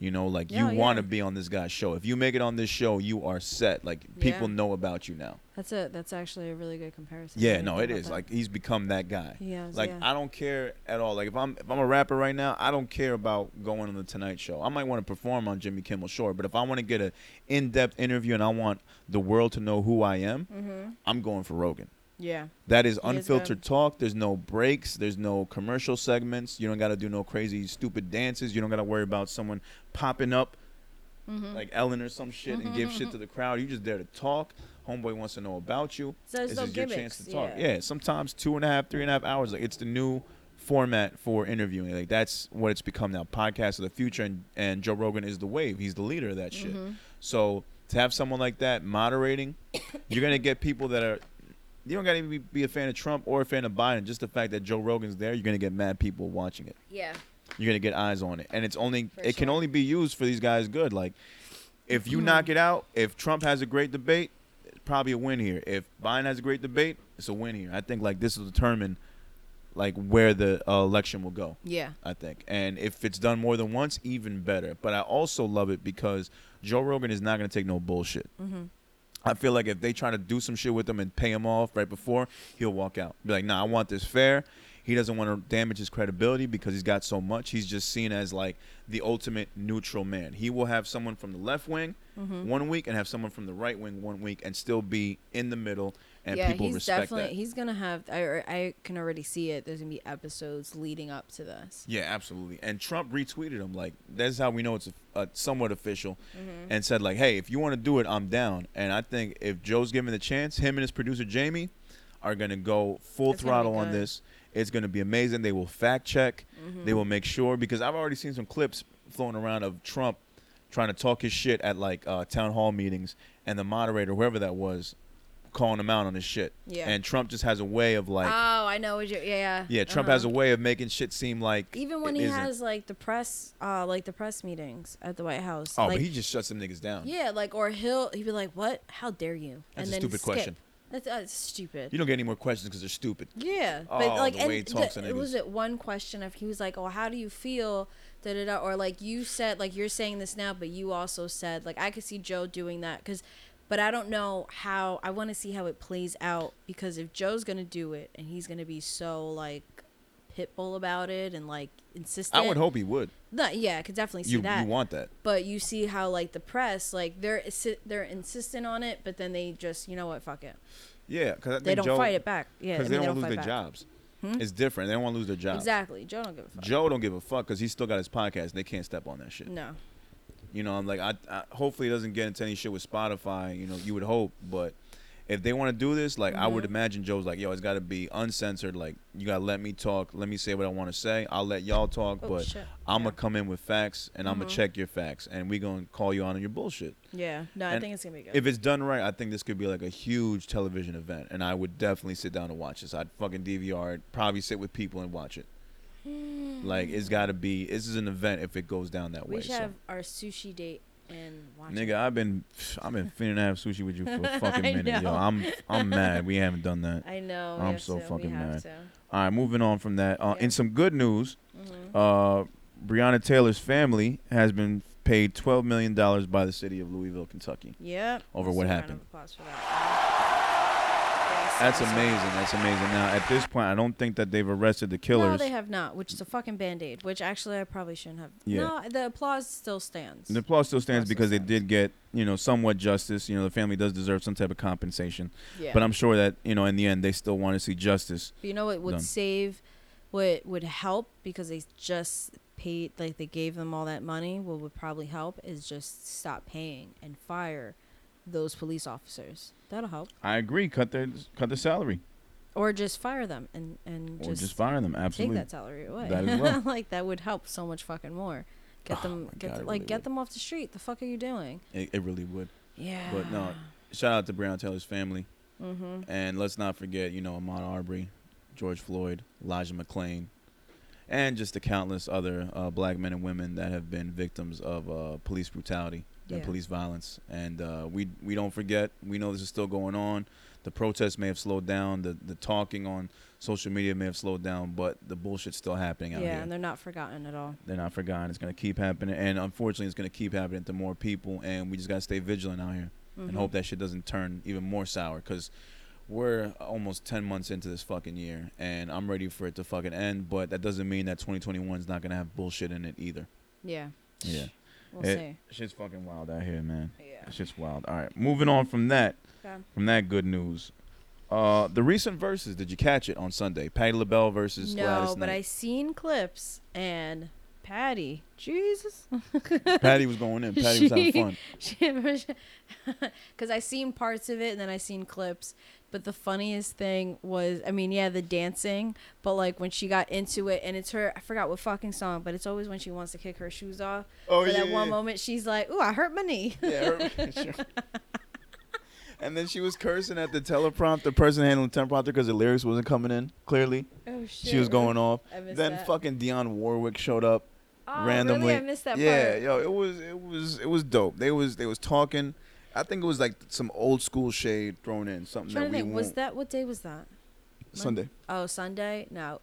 You know, like, you want to be on this guy's show. If you make it on this show, you are set. Like, people know about you now. That's it. That's actually a really good comparison. Yeah, no, it is. That. Like, he's become that guy. Like, I don't care at all. Like, if I'm a rapper right now, I don't care about going on the Tonight Show. I might want to perform on Jimmy Kimmel, sure, but if I want to get an in-depth interview and I want the world to know who I am, I'm going for Rogan. Yeah. That is unfiltered talk. There's no breaks. There's no commercial segments. You don't got to do no crazy, stupid dances. You don't got to worry about someone popping up like Ellen or some shit and give shit to the crowd. You're just there to talk. Homeboy wants to know about you. So it's your chance to talk. Yeah. Sometimes 2.5, 3.5 hours. Like, it's the new format for interviewing. Like, that's what it's become now. Podcasts of the future. And Joe Rogan is the wave. He's the leader of that shit. So to have someone like that moderating, you're going to get people that are... You don't got to even be a fan of Trump or a fan of Biden. Just the fact that Joe Rogan's there, you're going to get mad people watching it. Yeah. You're going to get eyes on it. And it's only can only be used for these guys good. Like, if you knock it out, if Trump has a great debate, it's probably a win here. If Biden has a great debate, it's a win here. I think, like, this will determine, like, where the election will go. Yeah. I think. And if it's done more than once, even better. But I also love it because Joe Rogan is not going to take no bullshit. I feel like if they try to do some shit with him and pay him off right before, he'll walk out. Be like, nah, I want this fair. He doesn't want to damage his credibility because he's got so much. He's just seen as, like, the ultimate neutral man. He will have someone from the left wing 1 week and have someone from the right wing 1 week and still be in the middle. And yeah, people respect that. Yeah, he's going to have, I can already see it. There's going to be episodes leading up to this. Yeah, absolutely. And Trump retweeted him. Like, that's how we know it's a somewhat official and said, like, hey, if you want to do it, I'm down. And I think if Joe's given the chance, him and his producer, Jamie, are going to go full throttle on this. It's going to be amazing. They will fact check. They will make sure, because I've already seen some clips flowing around of Trump trying to talk his shit at, like, town hall meetings, and the moderator, whoever that was, calling him out on his shit. Yeah. And Trump just has a way of, like, yeah, Trump has a way of making shit seem like, even when he isn't. Has like the press meetings at the White House. Oh, like, but he just shuts them niggas down. Yeah, like, or he'd be like, "What? How dare you?" That's and a then stupid skip. Question. That's stupid. You don't get any more questions because they're stupid. Yeah. But like, the way he talks to niggas. Was it one question if he was like, "Oh, how do you feel?" Da, da, da, or like, you said, like, you're saying this now, but you also said, like, I could see Joe doing that because, but I don't know how. I want to see how it plays out, because if Joe's gonna do it and he's gonna be so, like, pitbull about it and, like, insistent, I would hope he would. Yeah, I could definitely see that. You want that. But you see how, like, the press, like, they're insistent on it, but then they just, you know what, fuck it. Yeah, because they don't fight it back. Yeah, because they don't lose their jobs. It's different. They don't want to lose their jobs. Exactly. Joe don't give a fuck. Joe don't give a fuck because he's still got his podcast and they can't step on that shit. No. You know, I'm like, I hopefully it doesn't get into any shit with Spotify. You know, you would hope, but if they want to do this, like, I would imagine Joe's like, yo, it's got to be uncensored. Like, you got to let me talk. Let me say what I want to say. I'll let y'all talk, but I'm going to come in with facts, and I'm going to check your facts, and we're going to call you on your bullshit. Yeah. No, and I think it's going to be good. If it's done right, I think this could be, like, a huge television event, and I would definitely sit down and watch this. I'd fucking DVR it, probably sit with people and watch it. Like, it's got to be, this is an event if it goes down that way. We should have our sushi date and watch it. Nigga, I've been finna have sushi with you for a fucking minute, yo. I'm mad we haven't done that. I know. I'm so fucking mad. All right, moving on from that. In some good news, Breonna Taylor's family has been paid $12 million by the city of Louisville, Kentucky. Yeah. Over what happened. Round of applause for that. That's amazing. That's amazing. Now, at this point, I don't think that they've arrested the killers. No, they have not, which is a fucking Band-Aid, which actually I probably shouldn't have. Yeah. No, the applause still stands. The applause still stands because they did get, you know, somewhat justice. You know, the family does deserve some type of compensation. Yeah. But I'm sure that, you know, in the end, they still want to see justice. You know what would save, what would help, because they just paid, like they gave them all that money, what would probably help is just stop paying and fire those police officers. That'll help. I agree. Cut their salary. Or just fire them and just fire them. Absolutely. Take that salary away. That is well. Like that would help so much fucking more. Get them off the street. The fuck are you doing? It really would. Yeah. But no, shout out to Breonna Taylor's family. Mm-hmm. And let's not forget, you know, Ahmaud Arbery, George Floyd, Elijah McClain, and just the countless other black men and women that have been victims of police brutality. And police violence, and we don't forget. We know this is still going on. The protests may have slowed down. The talking on social media may have slowed down, but the bullshit's still happening out here. Yeah, and they're not forgotten at all. They're not forgotten. It's going to keep happening, and unfortunately, it's going to keep happening to more people. And we just got to stay vigilant out here, mm-hmm. and hope that shit doesn't turn even more sour. Because we're almost 10 months into this fucking year, and I'm ready for it to fucking end. But that doesn't mean that 2021 is not going to have bullshit in it either. Yeah. Yeah. We'll see. Shit's fucking wild out here, man. Yeah. Shit's wild. All right. Moving on from that. Okay. From that good news. The recent verses, did you catch it on Sunday? Patti LaBelle versus Gladys Knight. No, but I seen clips, and Patti, Jesus. Patti was going in. Patti was having fun. Because I seen parts of it, and then I seen clips. But the funniest thing was, I mean, yeah, the dancing, but like when she got into it, and it's her, I forgot what fucking song, but it's always when she wants to kick her shoes off. Oh, but yeah. But at one moment, she's like, ooh, I hurt my knee. Yeah, I hurt my knee. And then she was cursing at the teleprompter, the person handling the teleprompter, because the lyrics wasn't coming in, clearly. Oh, shit. She was going off. Then fucking Dionne Warwick showed up randomly. Really? I missed that part. Yeah, yo, it was dope. They was talking. I think it was like some old school shade thrown in something. What day was that? Sunday. Oh, Sunday. No,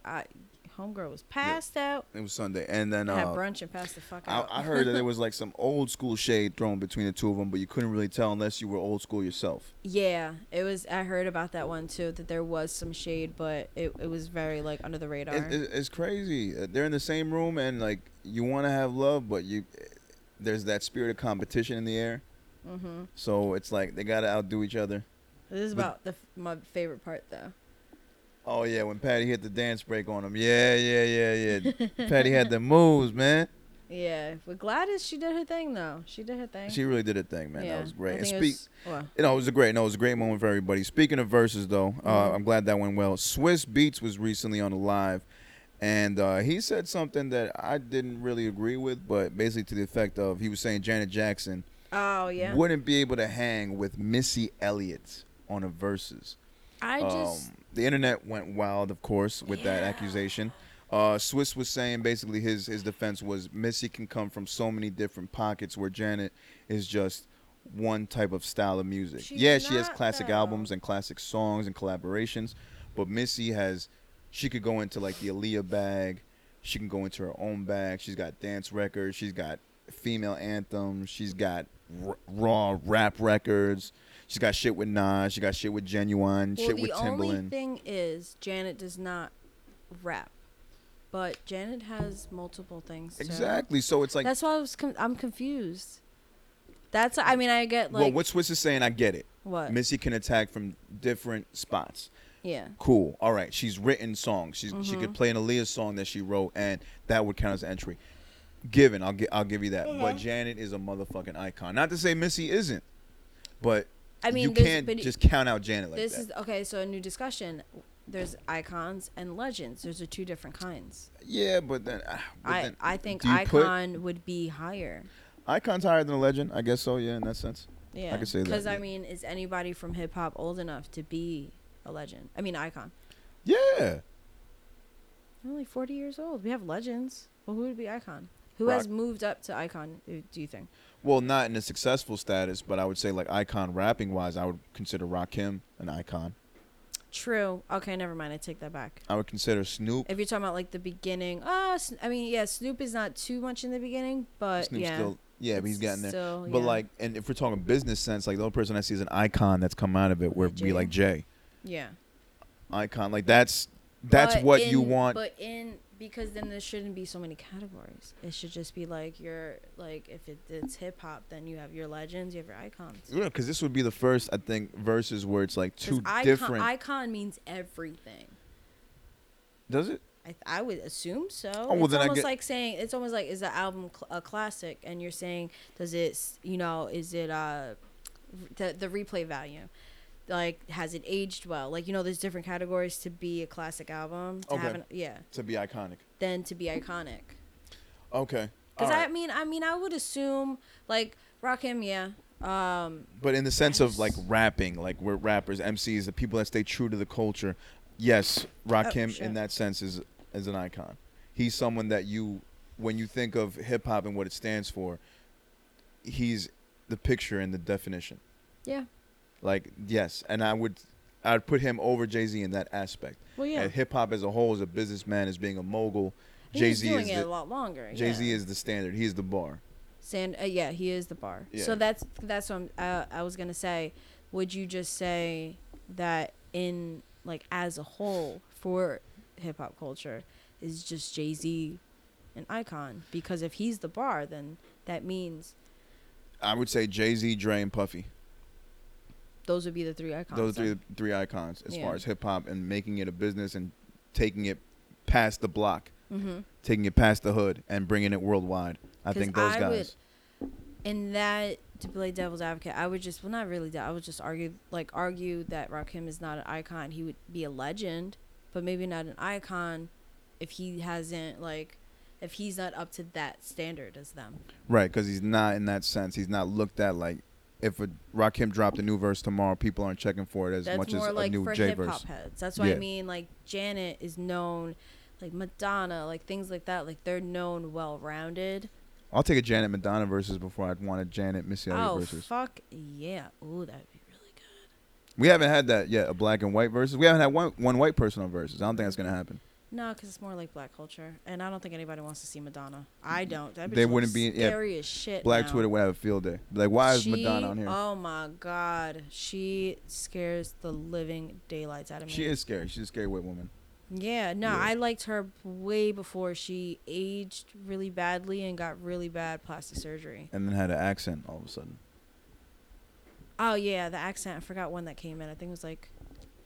homegirl was passed out. It was Sunday, and then had brunch and passed the fuck out. I heard that there was like some old school shade thrown between the two of them, but you couldn't really tell unless you were old school yourself. Yeah, it was. I heard about that one too. That there was some shade, but it was very like under the radar. It's crazy. They're in the same room, and like you want to have love, but there's that spirit of competition in the air. Mm-hmm. So it's like they gotta outdo each other. This is about my favorite part though. Oh yeah, when Patti hit the dance break on him. Yeah. Patti had the moves, man. Yeah, with Gladys, she did her thing though. She really did her thing, man. Yeah. That was great. And it was a great moment for everybody. Speaking of verses though, mm-hmm. I'm glad that went well. Swiss Beats was recently on a live, and he said something that I didn't really agree with, but basically to the effect of he was saying Janet Jackson. Oh, yeah. Wouldn't be able to hang with Missy Elliott on a verses. The internet went wild, of course, with that accusation. Swiss was saying basically his defense was Missy can come from so many different pockets where Janet is just one type of style of music. She has classic albums and classic songs and collaborations, but Missy she could go into like the Aaliyah bag. She can go into her own bag. She's got dance records. She's got female anthems. She's got raw rap records. She's got shit with Nas. She got shit with Genuine. Shit with Timbaland. The only thing is Janet does not rap, but Janet has multiple things. Exactly. So it's like that's why I'm confused. That's I mean I get like well what Swiss is saying I get it. What Missy can attack from different spots. Yeah. Cool. All right. She's written songs. She could play an Aaliyah song that she wrote, and that would count as entry. I'll give you that. Mm-hmm. But Janet is a motherfucking icon. Not to say Missy isn't, but I mean, you can't just count out Janet like that. This is okay. So a new discussion. There's icons and legends. Those are two different kinds. Yeah, but then I think icon would be higher. Icon's higher than a legend, I guess so. Yeah, in that sense. Yeah, I could say that. Because I mean, is anybody from hip hop old enough to be a legend? I mean, icon. Yeah. I'm only 40 years old. We have legends. Well, who would be icon? Who has moved up to icon, do you think? Well, not in a successful status, but I would say like icon rapping-wise, I would consider Rakim an icon. True. Okay, never mind. I take that back. I would consider Snoop. If you're talking about like the beginning. Snoop is not too much in the beginning, but Snoop's still, but he's gotten there. Still, but like, and if we're talking business sense, like the only person I see is an icon that's come out of it would be like Jay. Yeah. Icon. Like that's what you want. But because then there shouldn't be so many categories. It should just be like your, like if it's hip hop, then you have your legends, you have your icons. Yeah, because this would be the first, I think, verses where it's like two different. Icon means everything. Does it? I would assume so. Oh, well, it's almost like is the album a classic? And you're saying, does it? You know, is it the replay value? Like, has it aged well? Like, you know, there's different categories to be a classic album. To have to be iconic. Then to be iconic. Okay. Because right. I mean, I would assume like Rakim, yeah. But in the sense of like rapping, like we're rappers, MCs, the people that stay true to the culture. Yes, Rakim in that sense is an icon. He's someone that you, when you think of hip hop and what it stands for, he's the picture and the definition. Yeah. Like, yes, and I'd put him over Jay-Z in that aspect. Well, yeah. Hip-hop as a whole is a businessman, as being a mogul. Jay-Z is doing it a lot longer. Jay-Z is the standard. He's the bar. He is the bar. Yeah. So that's what I was going to say. Would you just say that in, like, as a whole for hip-hop culture is just Jay-Z an icon? Because if he's the bar, then that means... I would say Jay-Z, Dre, and Puffy. Those would be the three icons. Those are the three icons as far as hip-hop and making it a business and taking it past the block, taking it past the hood, and bringing it worldwide. I think those guys. And that, to play devil's advocate, I would just, well, not really, I would just argue that Rakim is not an icon. He would be a legend, but maybe not an icon if he hasn't, like, if he's not up to that standard as them. Right, because he's not in that sense. He's not looked at like, if Rakim dropped a new verse tomorrow, people aren't checking for it as much as a new J verse. That's more like for hip hop heads. That's what I mean. Like Janet is known, like Madonna, like things like that. Like they're known, well-rounded. I'll take a Janet Madonna versus before I'd want a Janet Missy Elliott versus. Oh fuck yeah! Ooh, that'd be really good. We haven't had that yet. A black and white versus. We haven't had one white person on versus. I don't think that's gonna happen. No, because it's more like black culture, and I don't think anybody wants to see Madonna. I don't. That'd be scary as shit. Black now. Twitter would have a field day. Like, why is Madonna on here? Oh my God, she scares the living daylights out of me. She is scary. She's a scary white woman. Yeah, no, yeah. I liked her way before she aged really badly and got really bad plastic surgery. And then had an accent all of a sudden. Oh yeah, the accent. I forgot when that came in. I think it was like.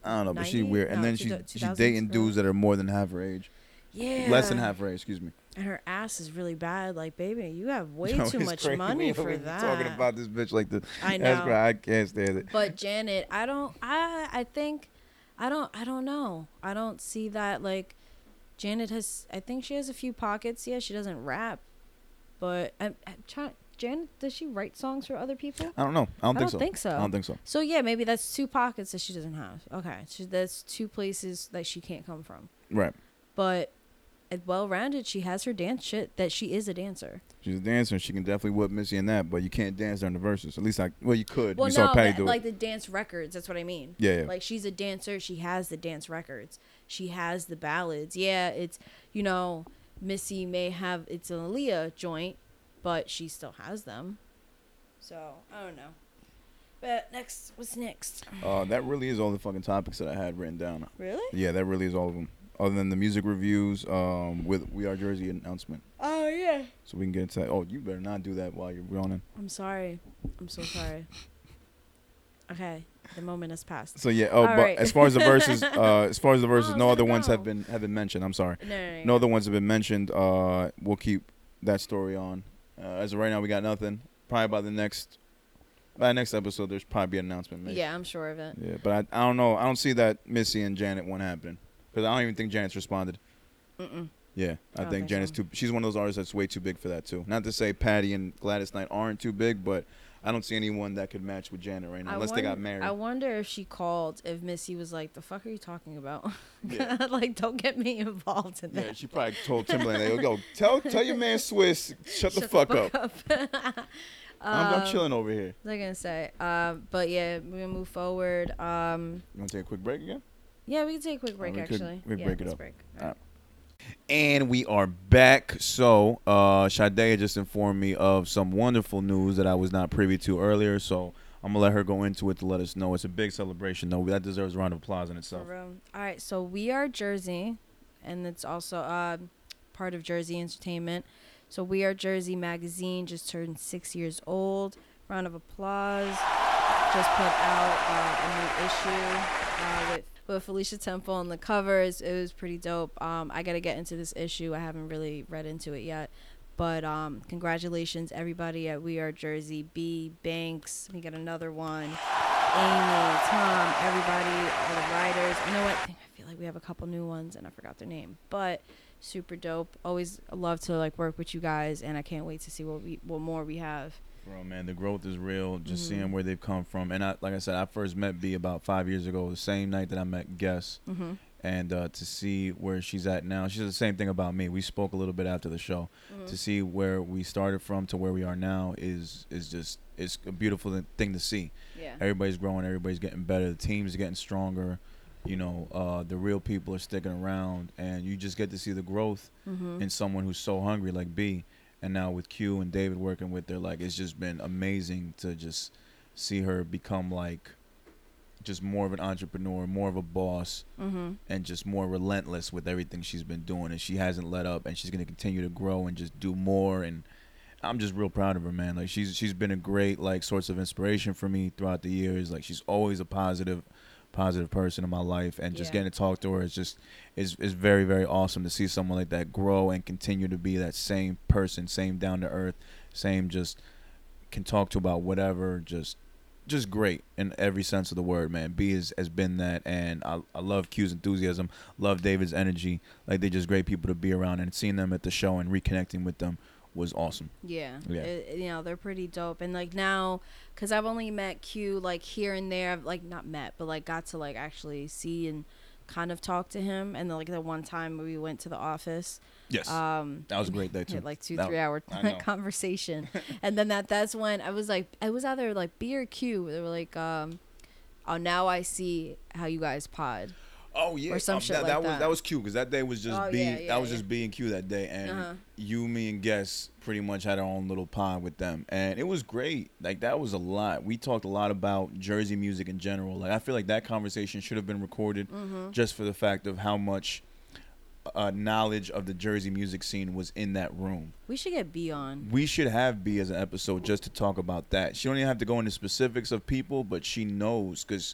I don't know, but she's weird. And then she's dating dudes that are more than half her age. Yeah. Less than half her age, excuse me. And her ass is really bad. Like, baby, you have way too much money for that. Talking about this bitch like this. I know. That's why I can't stand it. But Janet, I don't know. I don't see that. Like, Janet has, I think she has a few pockets. Yeah, she doesn't rap. But I'm trying. Jan, does she write songs for other people? I don't know. I don't think so. So, yeah, maybe that's two pockets that she doesn't have. Okay. That's two places that she can't come from. Right. But well-rounded, she has her dance shit that she is a dancer. She's a dancer. And she can definitely whip Missy in that, but you can't dance during the verses. At least, you could. Well, saw Patty do it. Like the dance records. That's what I mean. Yeah. Like, she's a dancer. She has the dance records. She has the ballads. Yeah, it's, you know, Missy may have, it's an Aaliyah joint. But she still has them. So, I don't know. But what's next? That really is all the fucking topics that I had written down. Really? Yeah, that really is all of them. Other than the music reviews with We Are Jersey announcement. Oh, yeah. So we can get into that. Oh, you better not do that while you're running. I'm sorry. I'm so sorry. Okay. The moment has passed. So, yeah. Oh, but right. as far as the verses, no other ones have been mentioned. I'm sorry. No. No other ones have been mentioned. We'll keep that story on. As of right now, we got nothing. Probably by the next episode, there's probably an announcement made. Yeah, I'm sure of it. Yeah, but I don't know. I don't see that Missy and Janet one happening because I don't even think Janet's responded. Mm-mm. Yeah, I think Janet's too. She's one of those artists that's way too big for that too. Not to say Patty and Gladys Knight aren't too big, but I don't see anyone that could match with Janet right now unless they got married. I wonder if she called, if Missy was like, the fuck are you talking about? Yeah. Like, don't get me involved in that. Yeah, she probably told Timberland, like, yo, tell your man Swiss, shut the fuck up. I'm chilling over here. What was I going to say? But yeah, we're going to move forward. You want to take a quick break again? Yeah, we can take a quick break, actually. We can break it up. Break. All right. And we are back. So, Shaday just informed me of some wonderful news that I was not privy to earlier. So, I'm gonna let her go into it to let us know. It's a big celebration, though. That deserves a round of applause in itself. For real. All right, so We Are Jersey, and it's also part of Jersey Entertainment. So We Are Jersey magazine just turned 6 years old. Round of applause. Just put out a new issue with Felicia Temple on the covers. It was pretty dope. I gotta get into this issue. I haven't really read into it yet. But congratulations, everybody at We Are Jersey. B, Banks, we got another one. Amy, Tom, everybody, all the writers. You know what? I feel like we have a couple new ones, and I forgot their name. But super dope. Always love to like work with you guys, and I can't wait to see what more we have. Bro, man, the growth is real. Just seeing where they've come from. And like I said, I first met B about 5 years ago, the same night that I met Guess. Mm-hmm. And to see where she's at now. She said the same thing about me. We spoke a little bit after the show. Mm-hmm. To see where we started from to where we are now is just a beautiful thing to see. Yeah. Everybody's growing. Everybody's getting better. The team's getting stronger. You know, the real people are sticking around. And you just get to see the growth in someone who's so hungry like B. And now with Q and David working with her, like, it's just been amazing to just see her become, like, just more of an entrepreneur, more of a boss, and just more relentless with everything she's been doing, and she hasn't let up, and she's going to continue to grow and just do more. And I'm just real proud of her, man. Like, she's been a great, like, source of inspiration for me throughout the years. Like, she's always a positive person in my life, and just getting to talk to her is very, very awesome to see someone like that grow and continue to be that same person, same down to earth, same just can talk to about whatever, just great in every sense of the word, man. B has been that, and I love Q's enthusiasm, love David's energy. Like, they're just great people to be around, and seeing them at the show and reconnecting with them was awesome. Yeah. You know, they're pretty dope. And like now, because I've only met Q like here and there, I've like not met, but like got to like actually see and kind of talk to him. And then, like, the one time we went to the office, that was a great day too. Had, like, 2-3 hour conversation. And then that's when I was like, I was either like B or Q. They were like, oh, now I see how you guys pod. Oh yeah, or some shit that, like that was Q, because that day was just B. Yeah, just B and Q that day, and you, me, and Guess pretty much had our own little pod with them, and it was great. Like, that was a lot. We talked a lot about Jersey music in general. Like, I feel like that conversation should have been recorded just for the fact of how much knowledge of the Jersey music scene was in that room. We should get B on. We should have B as an episode just to talk about that. She don't even have to go into specifics of people, but she knows, because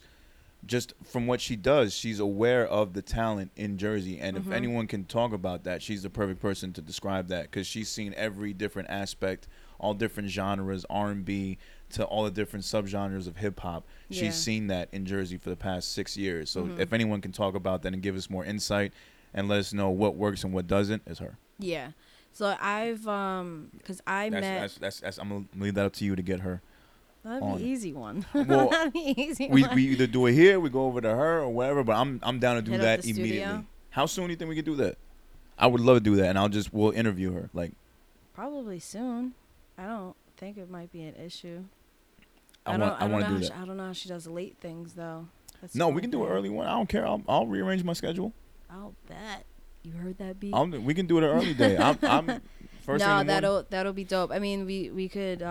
just from what she does, she's aware of the talent in Jersey. And if anyone can talk about that, she's the perfect person to describe that, because she's seen every different aspect, all different genres, R&B to all the different subgenres of hip-hop. She's seen that in Jersey for the past 6 years. So if anyone can talk about that and give us more insight and let us know what works and what doesn't, it's her. Yeah. So I've because I'm going to leave that up to you to get her. That'd be an easy one. Well, that'd be an easy one. We either do it here, we go over to her or whatever, but I'm down to do that immediately. Studio. How soon do you think we could do that? I would love to do that, and we'll interview her. Like, probably soon. I don't think it might be an issue. I want to do that. I don't know how she does late things, though. We can do an early one. I don't care. I'll rearrange my schedule. I'll bet. You heard that, B? We can do it an early day. That'll be dope. I mean, we could...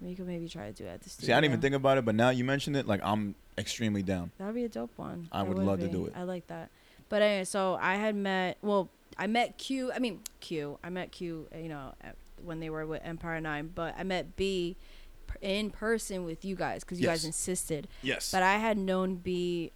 You could maybe try to do it at the studio. See, I didn't even think about it, but now you mentioned it, like, I'm extremely down. That would be a dope one. I would love to do it. I like that. But anyway, so I met Q, you know, when they were with Empire 9, but I met B in person with you guys, because you guys insisted. Yes. But I had known B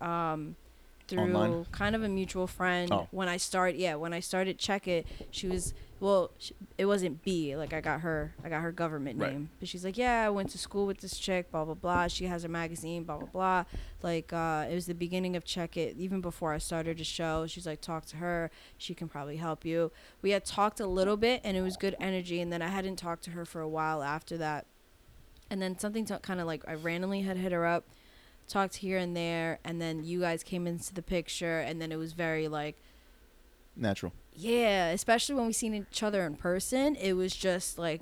through online, kind of a mutual friend. Oh. When I started Check It, she was... Well, it wasn't B. Like, I got her government name. But she's like, yeah, I went to school with this chick, blah, blah, blah. She has her magazine, blah, blah, blah. Like, it was the beginning of Check It. Even before I started the show, she's like, talk to her. She can probably help you. We had talked a little bit, and it was good energy. And then I hadn't talked to her for a while after that. And then something kind of like I randomly had hit her up, talked here and there. And then you guys came into the picture, and then it was very like... natural. Yeah, especially when we seen each other in person, it was just like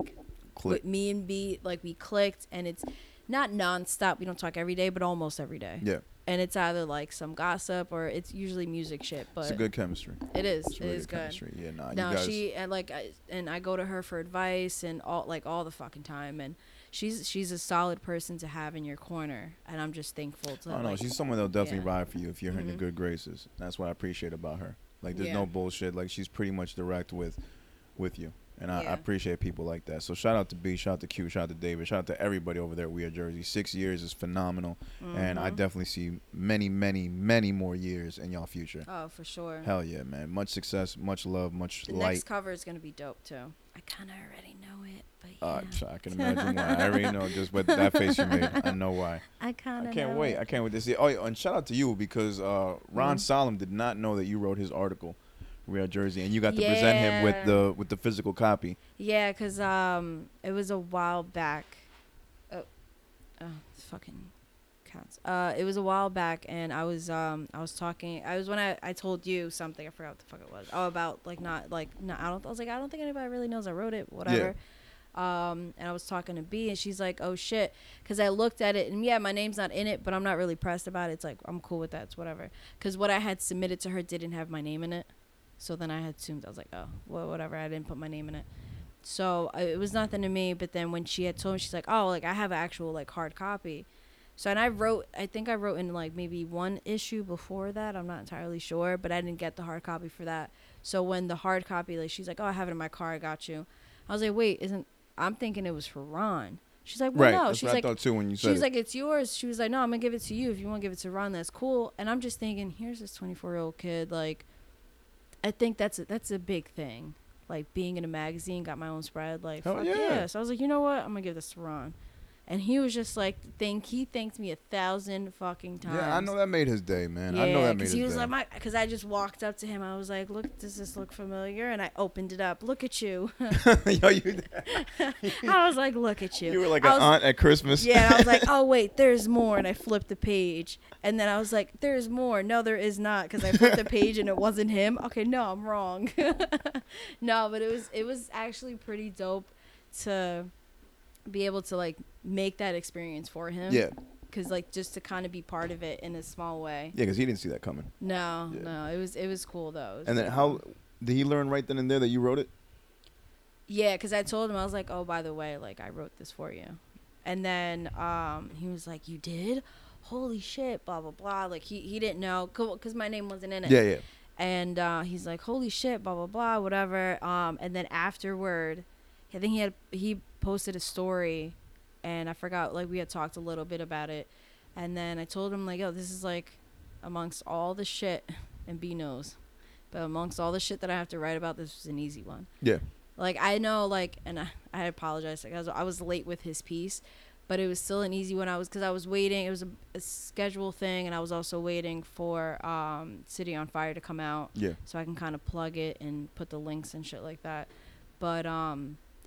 with me and B, like we clicked, and it's not nonstop. We don't talk every day, but almost every day. Yeah, and it's either like some gossip or it's usually music shit. But it's a good chemistry. It is. It's really good chemistry. Yeah, nah. No, you guys... I go to her for advice and all the fucking time, and she's a solid person to have in your corner, and I'm just thankful to. I know she's someone that'll definitely ride for you if you're in your good graces. That's what I appreciate about her. Like, there's no bullshit. Like, she's pretty much direct with you. And I appreciate people like that. So shout out to B, shout out to Q, shout out to David, shout out to everybody over there at We Are Jersey. 6 years is phenomenal. Mm-hmm. And I definitely see many, many, many more years in y'all future. Oh, for sure. Hell yeah, man. Much success, much love, much light. The next cover is going to be dope, too. I kind of already know it, but yeah. I can imagine why. I already know just what that face you made. I know why. I can't wait to see it. Oh, yeah, and shout out to you because Ron Solomon did not know that you wrote his article. We Are Jersey, and you got to present him with the physical copy. Yeah, because it was a while back. Oh, fucking counts. It was a while back, and I was talking. I was when I told you something. I forgot what the fuck it was. Oh, about I don't think anybody really knows I wrote it. Whatever. Yeah. And I was talking to B, and she's like, oh shit, because I looked at it, and my name's not in it, but I'm not really pressed about it. It's like, I'm cool with that. It's whatever, because what I had submitted to her didn't have my name in it. So then I had assumed, I was like, oh, well, whatever. I didn't put my name in it. So it was nothing to me. But then when she had told me, she's like, oh, like I have an actual like hard copy. So and I think I wrote in like maybe one issue before that. I'm not entirely sure, but I didn't get the hard copy for that. So when the hard copy, like she's like, oh, I have it in my car. I got you. I was like, wait, I'm thinking it was for Ron. She's like, well, right. No. That's what I thought too when you said it. She was like, it's yours. She was like, no, I'm going to give it to you. If you want to give it to Ron, that's cool. And I'm just thinking, here's this 24-year-old kid, like. I think that's a big thing, like being in a magazine, got my own spread, like fuck yeah. So I was like, you know what, I'm gonna give this to Ron, and he was just like, he thanked me 1,000 fucking times. Yeah, I know that made his day, man. Yeah, I know that made his day. Because I just walked up to him, I was like, look, does this look familiar? And I opened it up. Look at you. Yo, I was like, look at you. You were like an aunt at Christmas. Yeah, and I was like, oh wait, there's more, and I flipped the page. And then I was like, there's more. No, there is not, because I flipped the page and it wasn't him. Okay, no, I'm wrong. No, but it was actually pretty dope to be able to like make that experience for him. Yeah. Because like just to kind of be part of it in a small way. Yeah, because he didn't see that coming. No, no. It was cool, though. And then how did he learn right then and there that you wrote it? Yeah, because I told him, I was like, oh, by the way, like I wrote this for you. And then he was like, you did? Holy shit, blah blah blah, like he didn't know because my name wasn't in it. Yeah, yeah. And he's like, holy shit, blah blah blah, whatever. And then afterward, I think he posted a story, and I forgot, like we had talked a little bit about it, and then I told him like, yo, this is like amongst all the shit, and B knows, but amongst all the shit that I have to write about, this was an easy one. Yeah, like I know, like, and I apologize, like I was late with his piece. But it was still an easy one. Because I was waiting. It was a schedule thing, and I was also waiting for City on Fire to come out. Yeah. So I can kind of plug it and put the links and shit like that. But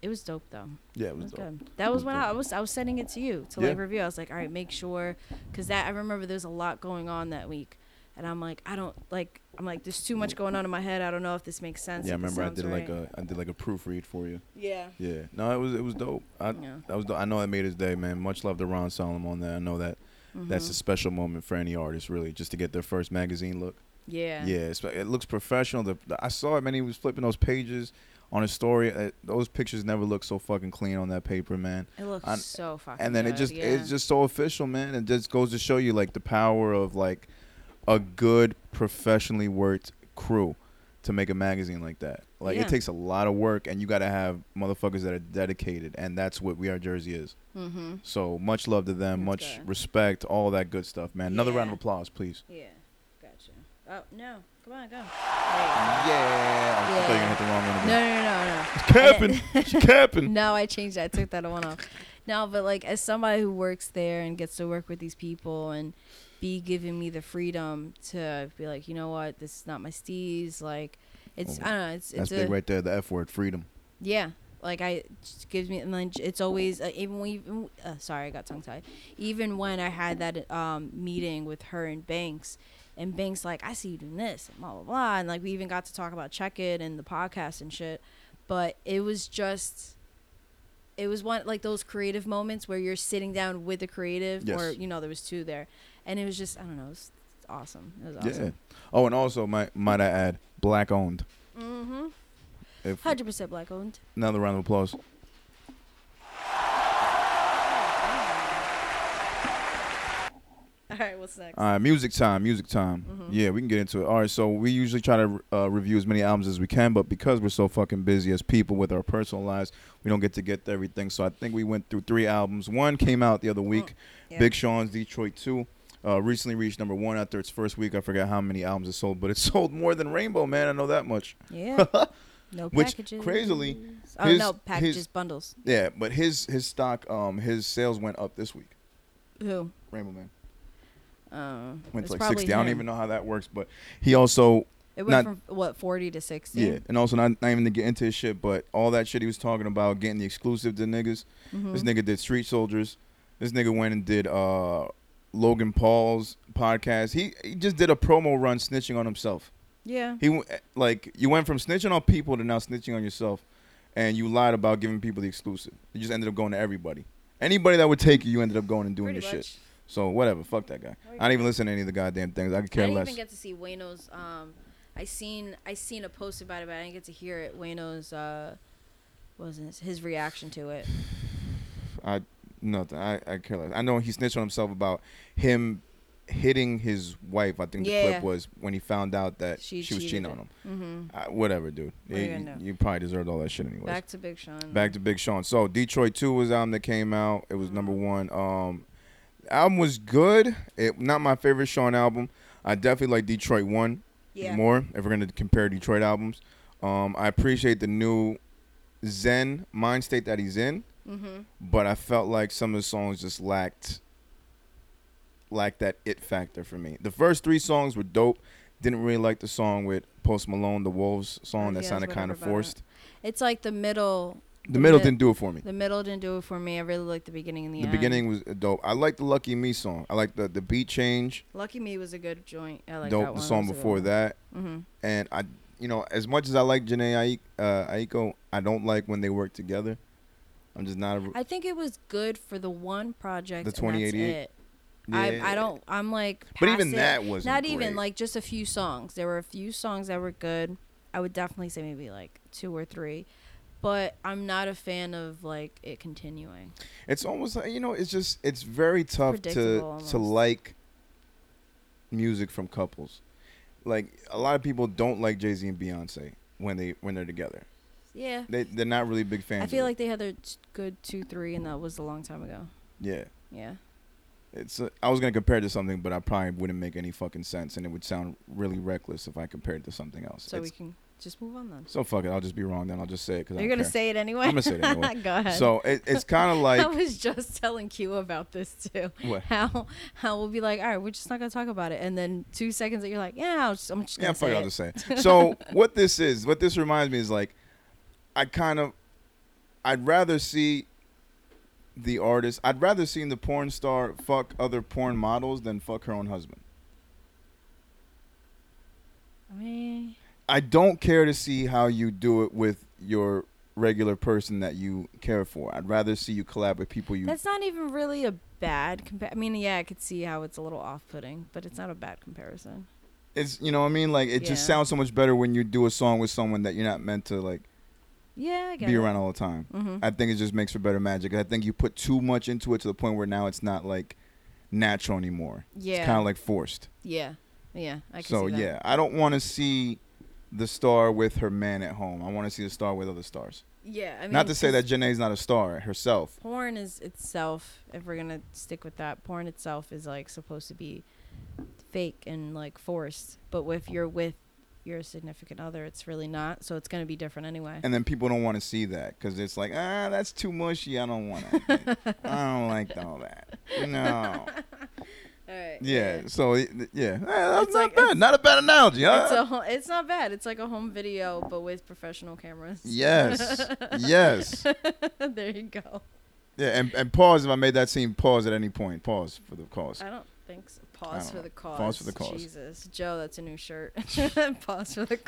it was dope, though. Yeah, it was dope. Good. That was when I was sending it to you to like review. I was like, all right, make sure, because I remember there's a lot going on that week, and I'm like, there's too much going on in my head. I don't know if this makes sense. Yeah, I remember I did like a proofread for you. Yeah. Yeah. No, it was dope. That was dope. I know it made his day, man. Much love to Ron Solomon on that. I know that that's a special moment for any artist, really, just to get their first magazine look. Yeah. Yeah. It looks professional. I saw it, man. He was flipping those pages on his story. Those pictures never look so fucking clean on that paper, man. It looks so fucking. And then good, it's just so official, man. It just goes to show you like the power of like a good professionally worked crew to make a magazine like that. Like it takes a lot of work, and you got to have motherfuckers that are dedicated, and that's what We Are Jersey is. Mm-hmm. So much love to them, that's much good. Respect, all that good stuff, man. Another round of applause, please. Yeah, gotcha. Oh no, come on, go. Yeah. I thought you were gonna hit the wrong one again. No. She's capping. No, I changed that. I took that one off. No, but like as somebody who works there and gets to work with these people and. Be giving me the freedom to be like, you know what, this is not my steez. Like, it's I don't know. It's big right there. The F word, freedom. Yeah, like I just gives me, and then it's always even when you, sorry, I got tongue tied. Even when I had that meeting with her and Banks, like I see you doing this and blah blah blah, and like we even got to talk about Check It and the podcast and shit. But it was just it was one, like, those creative moments where you're sitting down with a creative, yes, or, you know, there was two there. And it was just, I don't know, it was awesome. It was awesome. Yeah. Oh, and also, might I add, black owned. Mm-hmm. 100% black owned. Another round of applause. All right, what's next? All right, music time, music time. Mm-hmm. Yeah, we can get into it. All right, so we usually try to review as many albums as we can, but because we're so fucking busy as people with our personal lives, we don't get to everything. So I think we went through 3 albums. One came out the other week, yeah. Big Sean's Detroit 2. Recently reached number 1 after its first week. I forget how many albums it sold, but it sold more than Rainbow, man. I know that much. Yeah. No packages. Which, crazily. Oh, no, packages, bundles. Yeah, but his stock, his sales went up this week. Who? Rainbow Man. Went to like 60. Him. I don't even know how that works, but he also from what 40 to 60. Yeah, and also not even to get into his shit, but all that shit he was talking about getting the exclusive to niggas. Mm-hmm. This nigga did Street Soldiers. This nigga went and did Logan Paul's podcast. He just did a promo run snitching on himself. Yeah, you went from snitching on people to now snitching on yourself, and you lied about giving people the exclusive. You just ended up going to everybody. Anybody that would take you, you ended up going and doing your shit. So whatever, fuck that guy. I didn't even listen to any of the goddamn things. I could care less. I didn't even get to see Wayno's. I seen a post about it, but I didn't get to hear it. Wayno's wasn't his reaction to it. I care less. I know he snitched on himself about him hitting his wife. I think the clip was when he found out that she was cheating on him. Mm-hmm. Whatever, dude. You probably deserved all that shit anyway. Back to Big Sean. So Detroit 2 was the album that came out. It was number 1. Album was good. It not my favorite Sean album. I definitely like Detroit 1 more if we're going to compare Detroit albums. I appreciate the new zen mind state that he's in, but I felt like some of the songs just lacked that it factor for me. The first 3 songs were dope. Didn't really like the song with Post Malone, the Wolves song. That sounded kind of forced. It's like the middle... The middle didn't do it for me. The middle didn't do it for me. I really liked the beginning and the end. The beginning was dope. I liked the Lucky Me song. I liked the beat change. Lucky Me was a good joint. I liked that one. The song before that. Mm-hmm. And I, you know, as much as I like Jhené Aiko, I don't like when they work together. I'm just not. I think it was good for the one project. The 2088. Yeah. I don't. I'm like. But even that wasn't not great. Even like just a few songs. There were a few songs that were good. I would definitely say maybe like 2 or 3. But I'm not a fan of like it continuing. It's almost like, you know, it's just it's very tough to like music from couples. Like a lot of people don't like Jay-Z and Beyonce when they're together. Yeah, they're not really big fans. I feel like they had their good 2, 3, and that was a long time ago. Yeah. Yeah. It's I was gonna compare it to something, but I probably wouldn't make any fucking sense, and it would sound really reckless if I compared it to something else. So we can. Just move on then. So fuck it. I'll just be wrong then. I'll just say it. You're going to say it anyway? I'm going to say it anyway. Go ahead. So it's kind of like... I was just telling Q about this too. What? How we'll be like, all right, we're just not going to talk about it. And then 2 seconds that you're like, yeah, I'm just going to say it. Yeah, fuck it. I'll just say it. So what this reminds me is like, I'd rather see the artist, I'd rather see the porn star fuck other porn models than fuck her own husband. I mean... I don't care to see how you do it with your regular person that you care for. I'd rather see you collab with people you... That's not even really a bad... I mean, yeah, I could see how it's a little off-putting, but it's not a bad comparison. It's, you know what I mean? Like, it just sounds so much better when you do a song with someone that you're not meant to, like, be around all the time. Mm-hmm. I think it just makes for better magic. I think you put too much into it to the point where now it's not, like, natural anymore. Yeah. It's kind of, like, forced. Yeah. Yeah, I can see that. So, yeah, I don't want to see... the star with her man at home. I want to see the star with other stars. Yeah, I mean, not to say that Jhené's not a star herself. Porn is itself. If we're gonna stick with that, porn itself is like supposed to be fake and like forced. But if you're with your significant other, it's really not. So it's gonna be different anyway. And then people don't want to see that because it's like, that's too mushy. I don't want to. I don't like all that. No. All right. Yeah. So that's it's not like, bad. Not a bad analogy, huh? It's not bad. It's like a home video, but with professional cameras. Yes. Yes. There you go. Yeah, and pause if I made that scene. Pause at any point. Pause for the cause. I don't think so. Pause for the cause. Jesus, Joe, that's a new shirt. Pause for the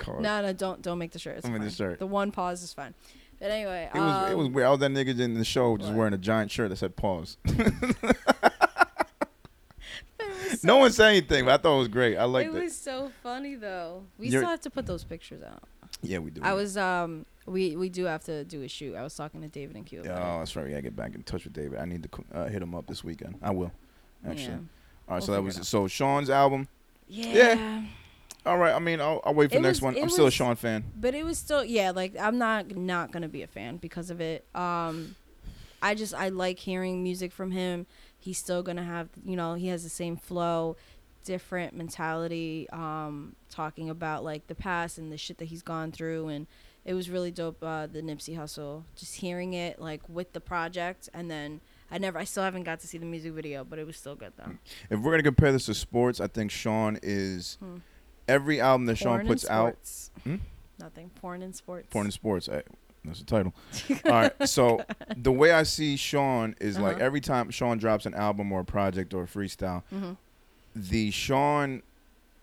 cause. No, don't make the shirt. It's fine. The one pause is fine. But anyway, it was weird. All that niggas in the show just wearing a giant shirt that said pause. No one said anything, but I thought it was great. I liked it. It was so funny though. We still have to put those pictures out. Yeah, we do. I was we do have to do a shoot. I was talking to David and Q. Oh, that's right. We gotta get back in touch with David. I need to hit him up this weekend. I will. Actually. Yeah. All right, so that was Sean's album. Yeah. All right. I mean, I'll wait for the next one. I'm still a Sean fan. But it was still I'm not gonna be a fan because of it. I like hearing music from him. He's still going to have, he has the same flow, different mentality, talking about, the past and the shit that he's gone through. And it was really dope, the Nipsey Hussle, just hearing it, with the project. And then I still haven't got to see the music video, but it was still good, though. If we're going to compare this to sports, I think Sean is, every album that Sean puts out. Nothing. Porn and sports. Porn and sports. That's the title. All right. So the way I see Sean is every time Sean drops an album or a project or a freestyle, the Sean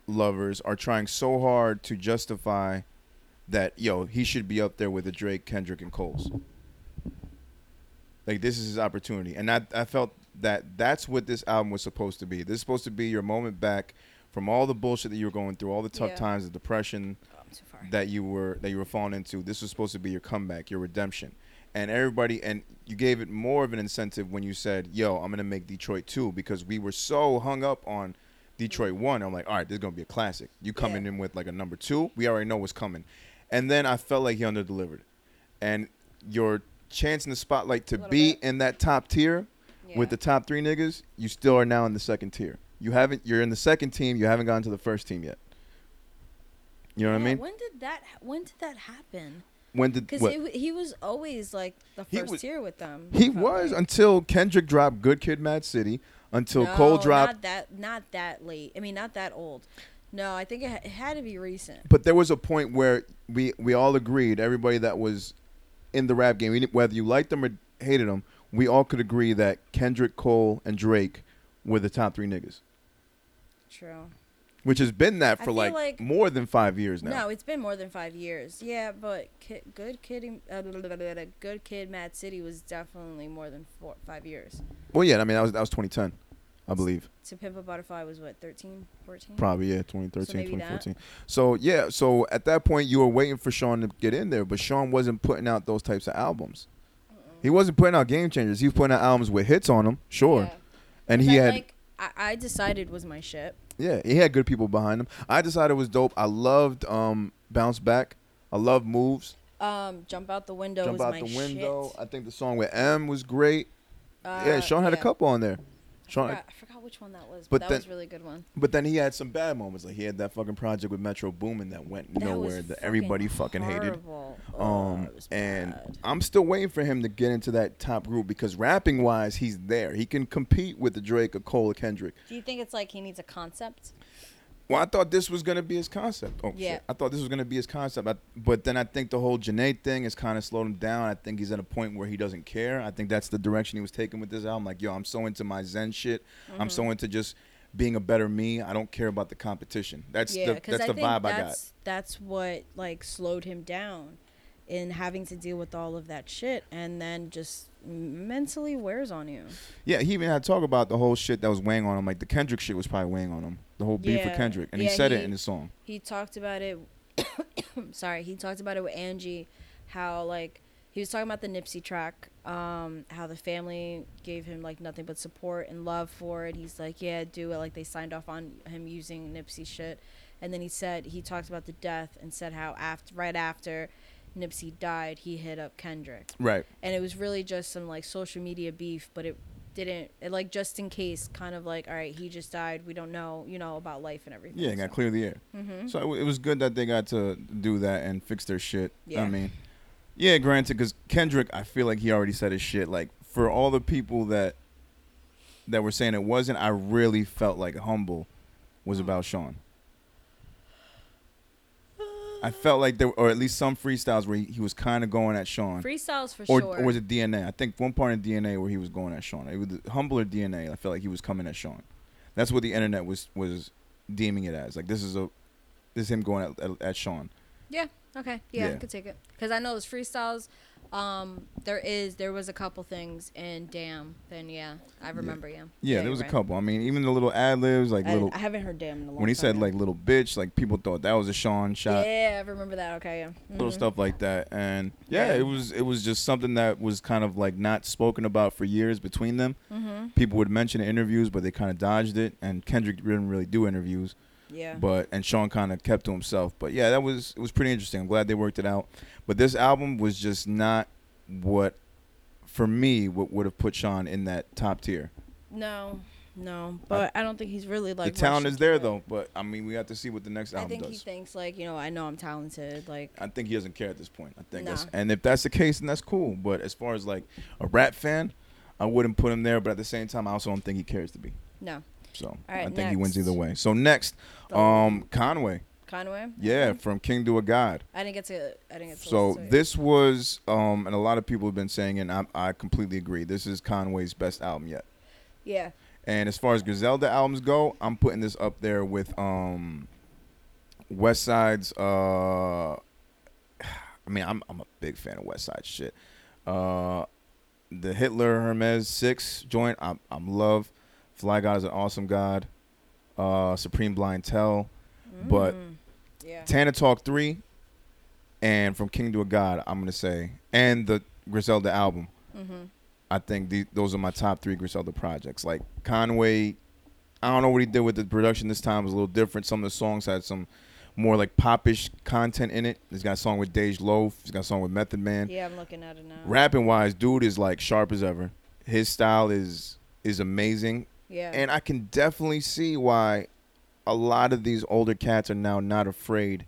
lovers are trying so hard to justify that, he should be up there with the Drake, Kendrick, and Coles. This is his opportunity. And I felt that that's what this album was supposed to be. This is supposed to be your moment back from all the bullshit that you were going through, all the tough times, the depression. So that you were falling into. This was supposed to be your comeback, your redemption, and you gave it more of an incentive when you said, I'm gonna make Detroit 2, because we were so hung up on Detroit 1. I'm like, all right, this is gonna be a classic. You coming in with a number 2, we already know what's coming. And then I felt like he underdelivered, and your chance in the spotlight to be in that top tier with the top 3 niggas, you still are now in the second tier. You're in the second team, you haven't gotten to the first team yet. You know what I mean? When did that happen? Because he was always the first tier with them. He probably was, until Kendrick dropped Good Kid, Mad City, until Cole dropped. Not that late. I mean, not that old. No, I think it had to be recent. But there was a point where we all agreed, everybody that was in the rap game, whether you liked them or hated them, we all could agree that Kendrick, Cole, and Drake were the top 3 niggas. True. Which has been that for more than 5 years now. No, it's been more than 5 years. Yeah, but Good Kid, Mad City was definitely more than 5 years. Well, yeah, I mean, that was 2010, I believe. To Pimp a Butterfly was what, 13, 14? Probably, yeah, 2013, so 2014. That. So, yeah, so at that point, you were waiting for Sean to get in there, but Sean wasn't putting out those types of albums. He wasn't putting out game changers. He was putting out albums with hits on them, sure. Yeah. And he had... I decided was my shit. Yeah, he had good people behind him. I decided it was dope. I loved Bounce Back. I loved Moves. Jump Out the Window was my shit. Jump Out the Window. I think the song with M was great. Sean had a couple on there. I forgot which one that was, but that was a really good one. But then he had some bad moments. He had that fucking project with Metro Boomin that went nowhere, that everybody fucking hated. And I'm still waiting for him to get into that top group, because rapping wise, he's there. He can compete with the Drake, or Cole, or Kendrick. Do you think it's he needs a concept? Well, I thought this was gonna be his concept. Oh yeah, shit. I thought this was gonna be his concept. But then I think the whole Janae thing has kind of slowed him down. I think he's at a point where he doesn't care. I think that's the direction he was taking with this album. I'm so into my Zen shit. Mm-hmm. I'm so into just being a better me. I don't care about the competition. That's the vibe I got. That's what slowed him down, in having to deal with all of that shit, and then just mentally wears on you. Yeah, he even had to talk about the whole shit that was weighing on him. The Kendrick shit was probably weighing on him. The whole beef with Kendrick. And he said it in his song. He talked about it. Sorry. He talked about it with Angie, how he was talking about the Nipsey track, how the family gave him nothing but support and love for it. He's like, yeah, do it. They signed off on him using Nipsey shit. And then he talked about the death and said how right after Nipsey died, he hit up Kendrick, right? And it was really just some social media beef, but it didn't, just in case, kind of all right, he just died, we don't know about life and everything. Yeah, it got clear the air. Mm-hmm. So it was good that they got to do that and fix their shit. Yeah. I mean, yeah, granted, because Kendrick, I feel like he already said his shit. For all the people that were saying it wasn't, I really felt like Humble was about Sean. I felt like there were, or at least some freestyles where he was kind of going at Sean. Freestyles for sure. Or was it DNA? I think one part in DNA where he was going at Sean. It was Humble or DNA. I felt like he was coming at Sean. That's what the internet was deeming it as. This is him going at Sean. Yeah. Okay. Yeah, I could take it. Because I know those freestyles There was a couple things in Damn. Then I remember. Yeah, there was a couple. I mean, even the little ad libs, like I haven't heard Damn in a long time. When he said like little bitch, like people thought that was a Sean shot. Yeah, I remember that. Okay, yeah. Mm-hmm. Little stuff like that, and it was just something that was kind of like not spoken about for years between them. Mm-hmm. People would mention in interviews, but they kind of dodged it, and Kendrick didn't really do interviews. Yeah. And Sean kind of kept to himself. But yeah, it was pretty interesting. I'm glad they worked it out. But this album was just not what would have put Sean in that top tier. No. But I don't think he's really like the talent is there though. But I mean, we have to see what the next album does. I think he thinks like, I know I'm talented. Like I think he doesn't care at this point. I think and if that's the case, then that's cool. But as far as like a rap fan, I wouldn't put him there. But at the same time, I also don't think he cares to be. No. So I think next. He wins either way. So next, Conway. Conway? Yeah, from King to a God. I didn't get to. So this was, and a lot of people have been saying, and I completely agree, this is Conway's best album yet. Yeah. And as far as Griselda albums go, I'm putting this up there with Westside's. I mean, I'm a big fan of Westside shit. The Hitler Hermes 6 joint, I'm love. Fly God is an awesome God. Supreme Blind Tell. But Tana Talk 3 and From King to a God, I'm going to say, and the Griselda album. Mm-hmm. I think those are my top 3 Griselda projects. Like Conway, I don't know what he did with the production this time. It was a little different. Some of the songs had some more like popish content in it. He's got a song with Dej Loaf. He's got a song with Method Man. Yeah, I'm looking at it now. Rapping-wise, dude is like sharp as ever. His style is amazing. Yeah. And I can definitely see why a lot of these older cats are now not afraid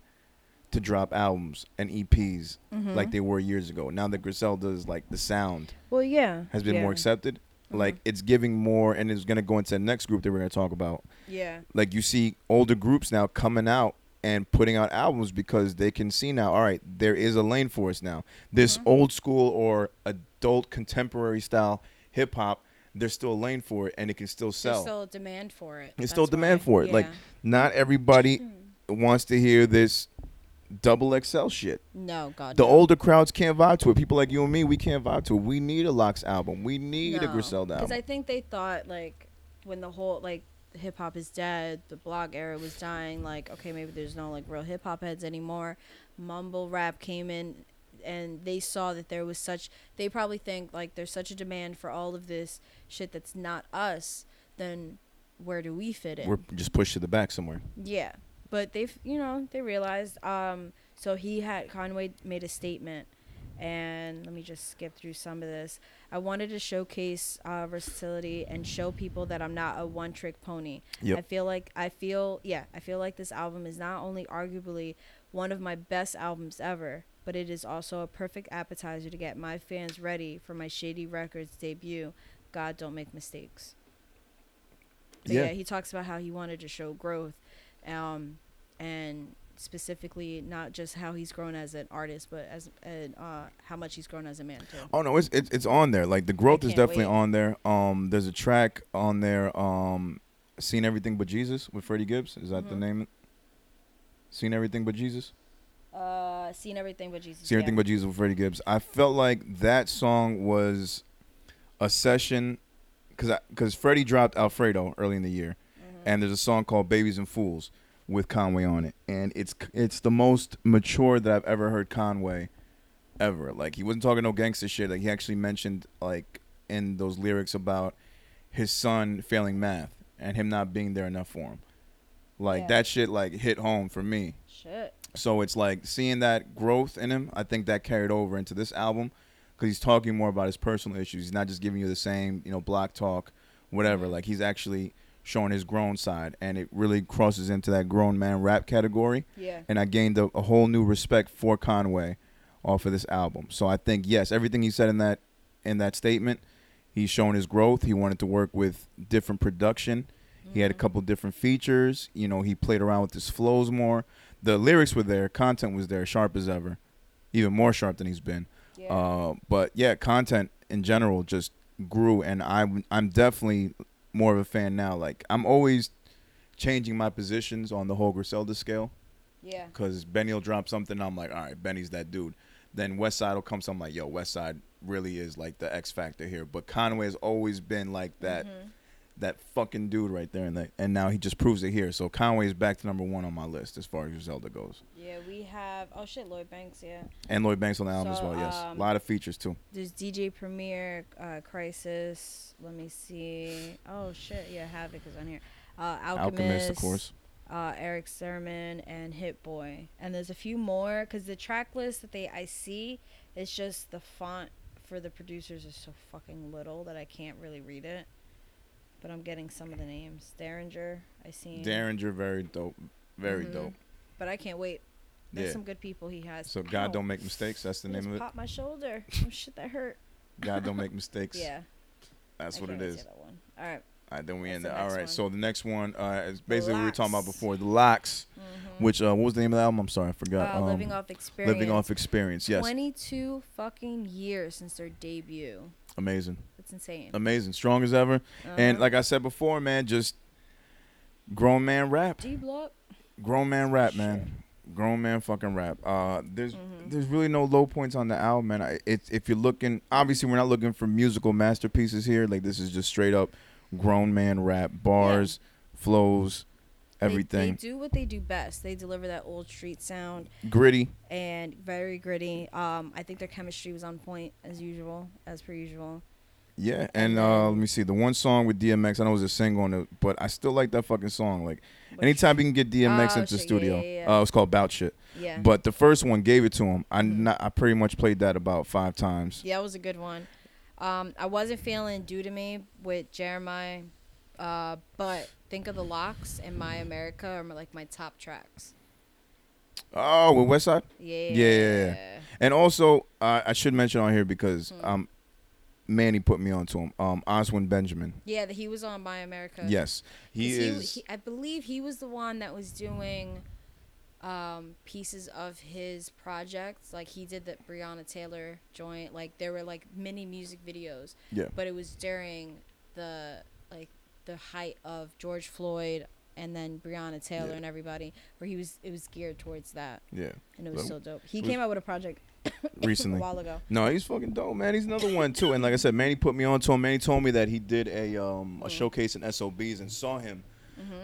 to drop albums and EPs like they were years ago. Now that Griselda is like the sound has been more accepted. Mm-hmm. Like it's giving more, and it's going to go into the next group that we're going to talk about. Yeah. Like you see older groups now coming out and putting out albums because they can see now, all right, there is a lane for us now. This old school or adult contemporary style hip hop, there's still a lane for it, and it can still sell. There's still a demand for it. There's still a demand for it. Yeah. Like, not everybody wants to hear this double XL shit. No, God. The older crowds can't vibe to it. People like you and me, we can't vibe to it. We need a Lox album. We need a Griselda album. Because I think they thought, like, when the whole, like, hip-hop is dead, the blog era was dying, like, okay, maybe there's no, like, real hip-hop heads anymore. Mumble rap came in, and they saw that there was such, they probably think like there's such a demand for all of this shit that's not us, then where do we fit in? We're just pushed to the back somewhere. Yeah, but they've they realized so Conway made a statement, and let me just skip through some of this. I wanted to showcase versatility and show people that I'm not a one-trick pony. Yep. I feel like this album is not only arguably one of my best albums ever, but it is also a perfect appetizer to get my fans ready for my Shady Records debut, God Don't Make Mistakes. But yeah, he talks about how he wanted to show growth, and specifically not just how he's grown as an artist, but as how much he's grown as a man too. Oh no, it's on there. Like the growth is definitely on there. There's a track on there, Seen Everything But Jesus with Freddie Gibbs. Is that the name? Seen Everything But Jesus? Seen Everything But Jesus. Seen Everything But Jesus with Freddie Gibbs. I felt like that song was a session, because Freddie dropped Alfredo early in the year, and there's a song called Babies and Fools with Conway on it, and it's the most mature that I've ever heard Conway ever. Like he wasn't talking no gangster shit. Like he actually mentioned like in those lyrics about his son failing math and him not being there enough for him. Like that shit like hit home for me. Shit. So it's like seeing that growth in him, I think that carried over into this album because he's talking more about his personal issues. He's not just giving you the same, block talk, whatever. Like he's actually showing his grown side, and it really crosses into that grown man rap category. Yeah. And I gained a whole new respect for Conway off of this album. So I think, yes, everything he said in that statement, he's shown his growth. He wanted to work with different production. He had a couple different features. He played around with his flows more. The lyrics were there. Content was there. Sharp as ever. Even more sharp than he's been. Yeah. Content in general just grew. And I'm definitely more of a fan now. Like, I'm always changing my positions on the whole Griselda scale. Yeah. Because Benny will drop something, and I'm like, all right, Benny's that dude. then Westside will come. So I'm like, yo, Westside really is like the X factor here. But Conway has always been like that, that fucking dude right there, and now he just proves it here. So Conway is back to number one on my list as far as Griselda goes. Yeah, we have Lloyd Banks, and Lloyd Banks on the album as well. Yes, a lot of features too. There's DJ Premier, Crisis. Let me see. Yeah, Havoc is on here. Alchemist, of course. Eric Sermon and Hit Boy, and there's a few more because the track list that I see, it's just the font for the producers is so fucking little that I can't really read it. But I'm getting some of the names. Derringer, I seen. Derringer, very dope, very dope. But I can't wait. There's some good people he has. So God Don't Make Mistakes. That's the name of it. Pop my shoulder. Oh shit, that hurt. God Don't Make Mistakes. Yeah, that's what it is. That one. All right. All right, then we end it. All right, so the next one is basically what we were talking about before, The Locks, which what was the name of the album? I'm sorry, I forgot. Living Off Experience. Living Off Experience, yes. 22 fucking years since their debut. Amazing. That's insane. Amazing. Strong as ever. And like I said before, man, just grown man rap. D-Block. Grown man rap, man. Grown man fucking rap. There's really no low points on the album, man. If you're looking, obviously we're not looking for musical masterpieces here. Like this is just straight up grown man rap, bars, flows, everything. They do what they do best. They deliver that old street sound. Gritty. And very gritty. I think their chemistry was on point as usual, as per usual. Yeah, and let me see. The one song with DMX, I know it was a single on it, but I still like that fucking song. Like, anytime you can get DMX into the studio, it was called Bout Shit. Yeah. But the first one, Gave It To Him, I pretty much played that about 5 times. Yeah, it was a good one. I wasn't feeling Due To Me with Jeremiah, but Think Of The Locks and My America are like my top tracks. Oh, with Westside? Yeah. And also, I should mention on here because Manny put me on to him, Oswin Benjamin. Yeah, he was on My America. Yes, he is. I believe he was the one that was doing pieces of his projects. Like he did the Breonna Taylor joint. Like there were like mini music videos. Yeah. But it was during the height of George Floyd and then Breonna Taylor and everybody, where it was geared towards that. Yeah. And it was so dope. He came out with a project recently a while ago. No, he's fucking dope, man. He's another one too. And like I said, Manny put me on to him. Manny told me that he did a showcase in SOBs and saw him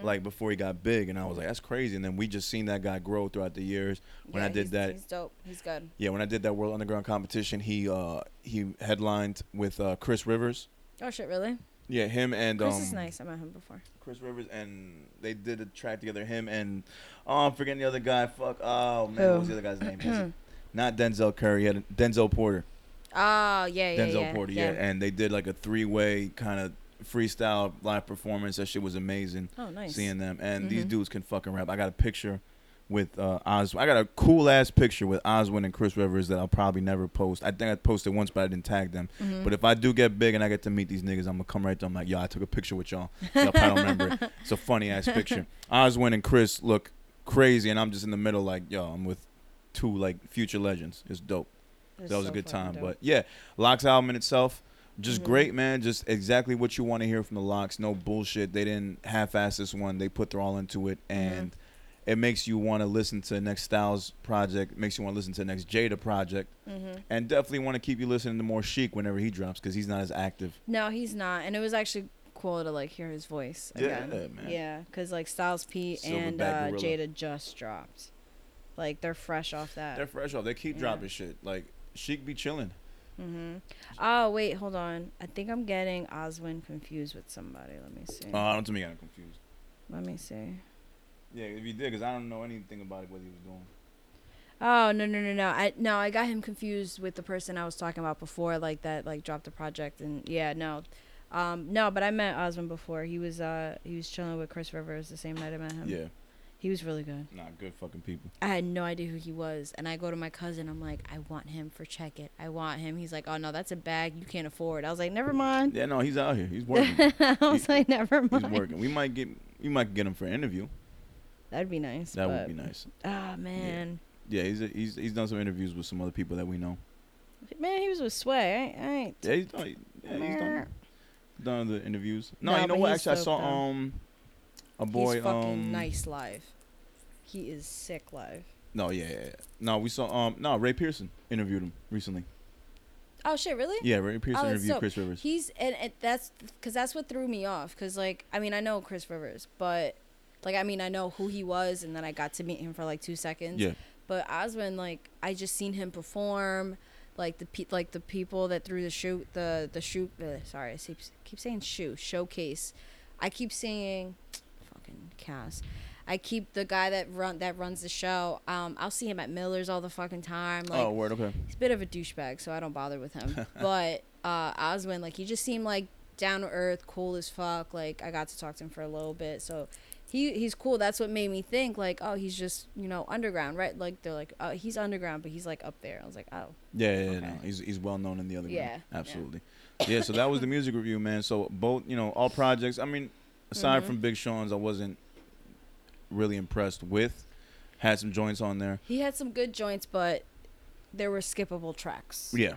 like before he got big, and I was like, that's crazy. And then we just seen that guy grow throughout the years. When I did that, he's dope. He's good. Yeah, when I did that World Underground competition, he headlined with Chris Rivers. Oh shit, really? Yeah, him and Chris is nice. I met him before. Chris Rivers, and they did a track together. Him and I'm forgetting the other guy. Fuck. Oh man, what was the other guy's name? Not Denzel Curry. He had Denzel Porter. Oh yeah. Denzel Porter. Yeah, and they did like a 3-way kind of freestyle live performance. That shit was amazing. Oh, nice. Seeing them. And these dudes can fucking rap. I got a picture with Oswin. I got a cool ass picture with Oswin and Chris Rivers that I'll probably never post. I think I posted once, but I didn't tag them. But if I do get big and I get to meet these niggas, I'm gonna come right there. I'm like, yo, I took a picture with y'all. Y'all probably don't remember it. It's a funny ass picture. Oswin and Chris look crazy, and I'm just in the middle like, yo, I'm with two like future legends. It's dope. It's that was so a good time. Dope. But yeah, Locks album in itself, just great, man. Just exactly what you want to hear from the Locks. No bullshit. They didn't half-ass this one. They put their all into it, and it makes you want to listen to the next Styles project. It makes you want to listen to the next Jada project, and definitely want to keep you listening to more Chic whenever he drops because he's not as active. No, he's not, and it was actually cool to like hear his voice again. Yeah, man. Yeah, because like Styles P and Jada just dropped. Like they're fresh off that. They're fresh off. They keep dropping shit. Like Chic be chilling. Oh wait, hold on. I think I'm getting Oswin confused with somebody. Let me see. Oh, I don't think I got him confused. Let me see. Yeah, if you did, because I don't know anything about it, what he was doing. Oh no! I got him confused with the person I was talking about before, like that, like dropped the project and but I met Oswin before. He was chilling with Chris Rivers the same night I met him. Yeah. He was really good. Nah, good fucking people. I had no idea who he was. And I go to my cousin. I'm like, I want him for Check It. I want him. He's like, oh, no, that's a bag you can't afford. I was like, never mind. Yeah, no, he's out here. He's working. I was never mind. He's working. We might get him for an interview. That'd be nice. That would be nice. Oh, man. Yeah, he's done some interviews with some other people that we know. Man, he was with Sway. I ain't. Yeah, he's done the interviews. No, you know what? Actually, I saw... He's fucking nice live. He is sick live. No, yeah. No, we saw Ray Pearson interviewed him recently. Oh shit, really? Yeah, Ray Pearson interviewed Chris Rivers. He's and that's because that's what threw me off, because I know Chris Rivers, but I know who he was, and then I got to meet him for 2 seconds. Yeah. But Osmond, I just seen him perform, the people that threw showcase. I keep seeing fucking Cass. I keep the guy that runs the show. I'll see him at Miller's all the fucking time. Oh, word, okay. He's a bit of a douchebag, so I don't bother with him. But Osmond, he just seemed down to earth, cool as fuck. I got to talk to him for a little bit, so he's cool. That's what made me think he's just underground, right? They're he's underground, but he's up there. I was like, oh yeah, yeah, okay. No, he's well known in the other ground. Absolutely. Yeah. So that was the music review, man. So both all projects. I mean, aside from Big Sean's, I wasn't really impressed with. Had some joints on there. He had some good joints, but there were skippable tracks. Yeah.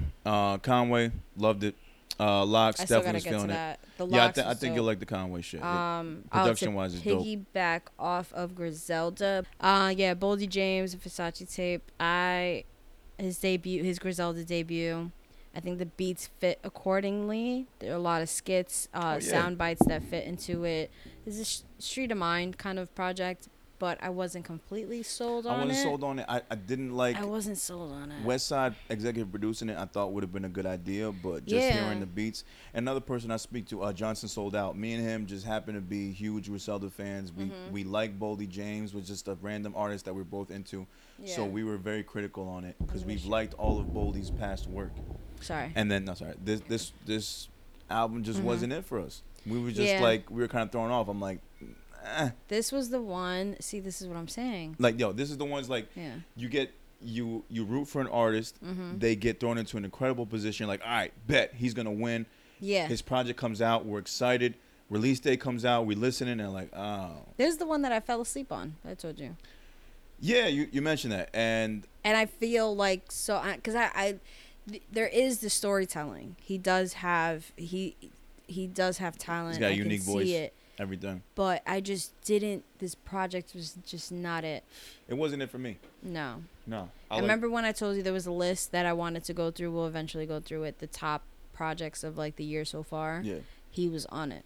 Conway, loved it. Locks, I definitely still gotta get to that. The Locks, yeah, I think you'll like the Conway shit. Production wise is dope. Piggyback off of Griselda. Yeah, Boldy James, Versace tape. His Griselda debut. I think the beats fit accordingly. There are a lot of skits, sound bites that fit into it. This is a street of mind kind of project, but I wasn't completely sold on it. I didn't like... I wasn't sold on it. Westside executive producing it, I thought would have been a good idea, but just hearing the beats. Another person I speak to, Johnson, sold out. Me and him just happen to be huge Griselda fans. We like Boldy James, was just a random artist that we're both into. Yeah. So we were very critical on it because we've liked all of Boldy's past work. Sorry. And then, no, sorry. This album just wasn't it for us. We were just we were kind of thrown off. I'm like, eh. This was the one. See, this is what I'm saying. This is the ones you root for an artist. They get thrown into an incredible position. All right, bet he's going to win. Yeah. His project comes out. We're excited. Release day comes out. We listen and they're like, oh. There's the one that I fell asleep on. I told you. Yeah, you mentioned that. And I feel there is the storytelling. He does have talent. He's got a unique voice. Everything. But I just didn't. This project was just not it. It wasn't it for me. No. I remember when I told you there was a list that I wanted to go through. We'll eventually go through it. The top projects of the year so far. Yeah. He was on it.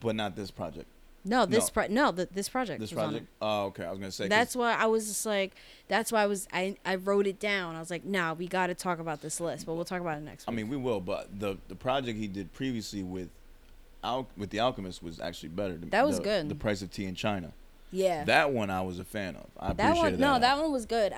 But not this project. This project. This project. Oh, okay. I was gonna say. That's why I was just like. That's why I was. I wrote it down. I was like, nah, we got to talk about this list, but we'll talk about it next week. I mean, we will. But the project he did previously with The Alchemist was actually better. That was good. The Price of Tea in China. Yeah. That one I was a fan of. I appreciated that. That one was good.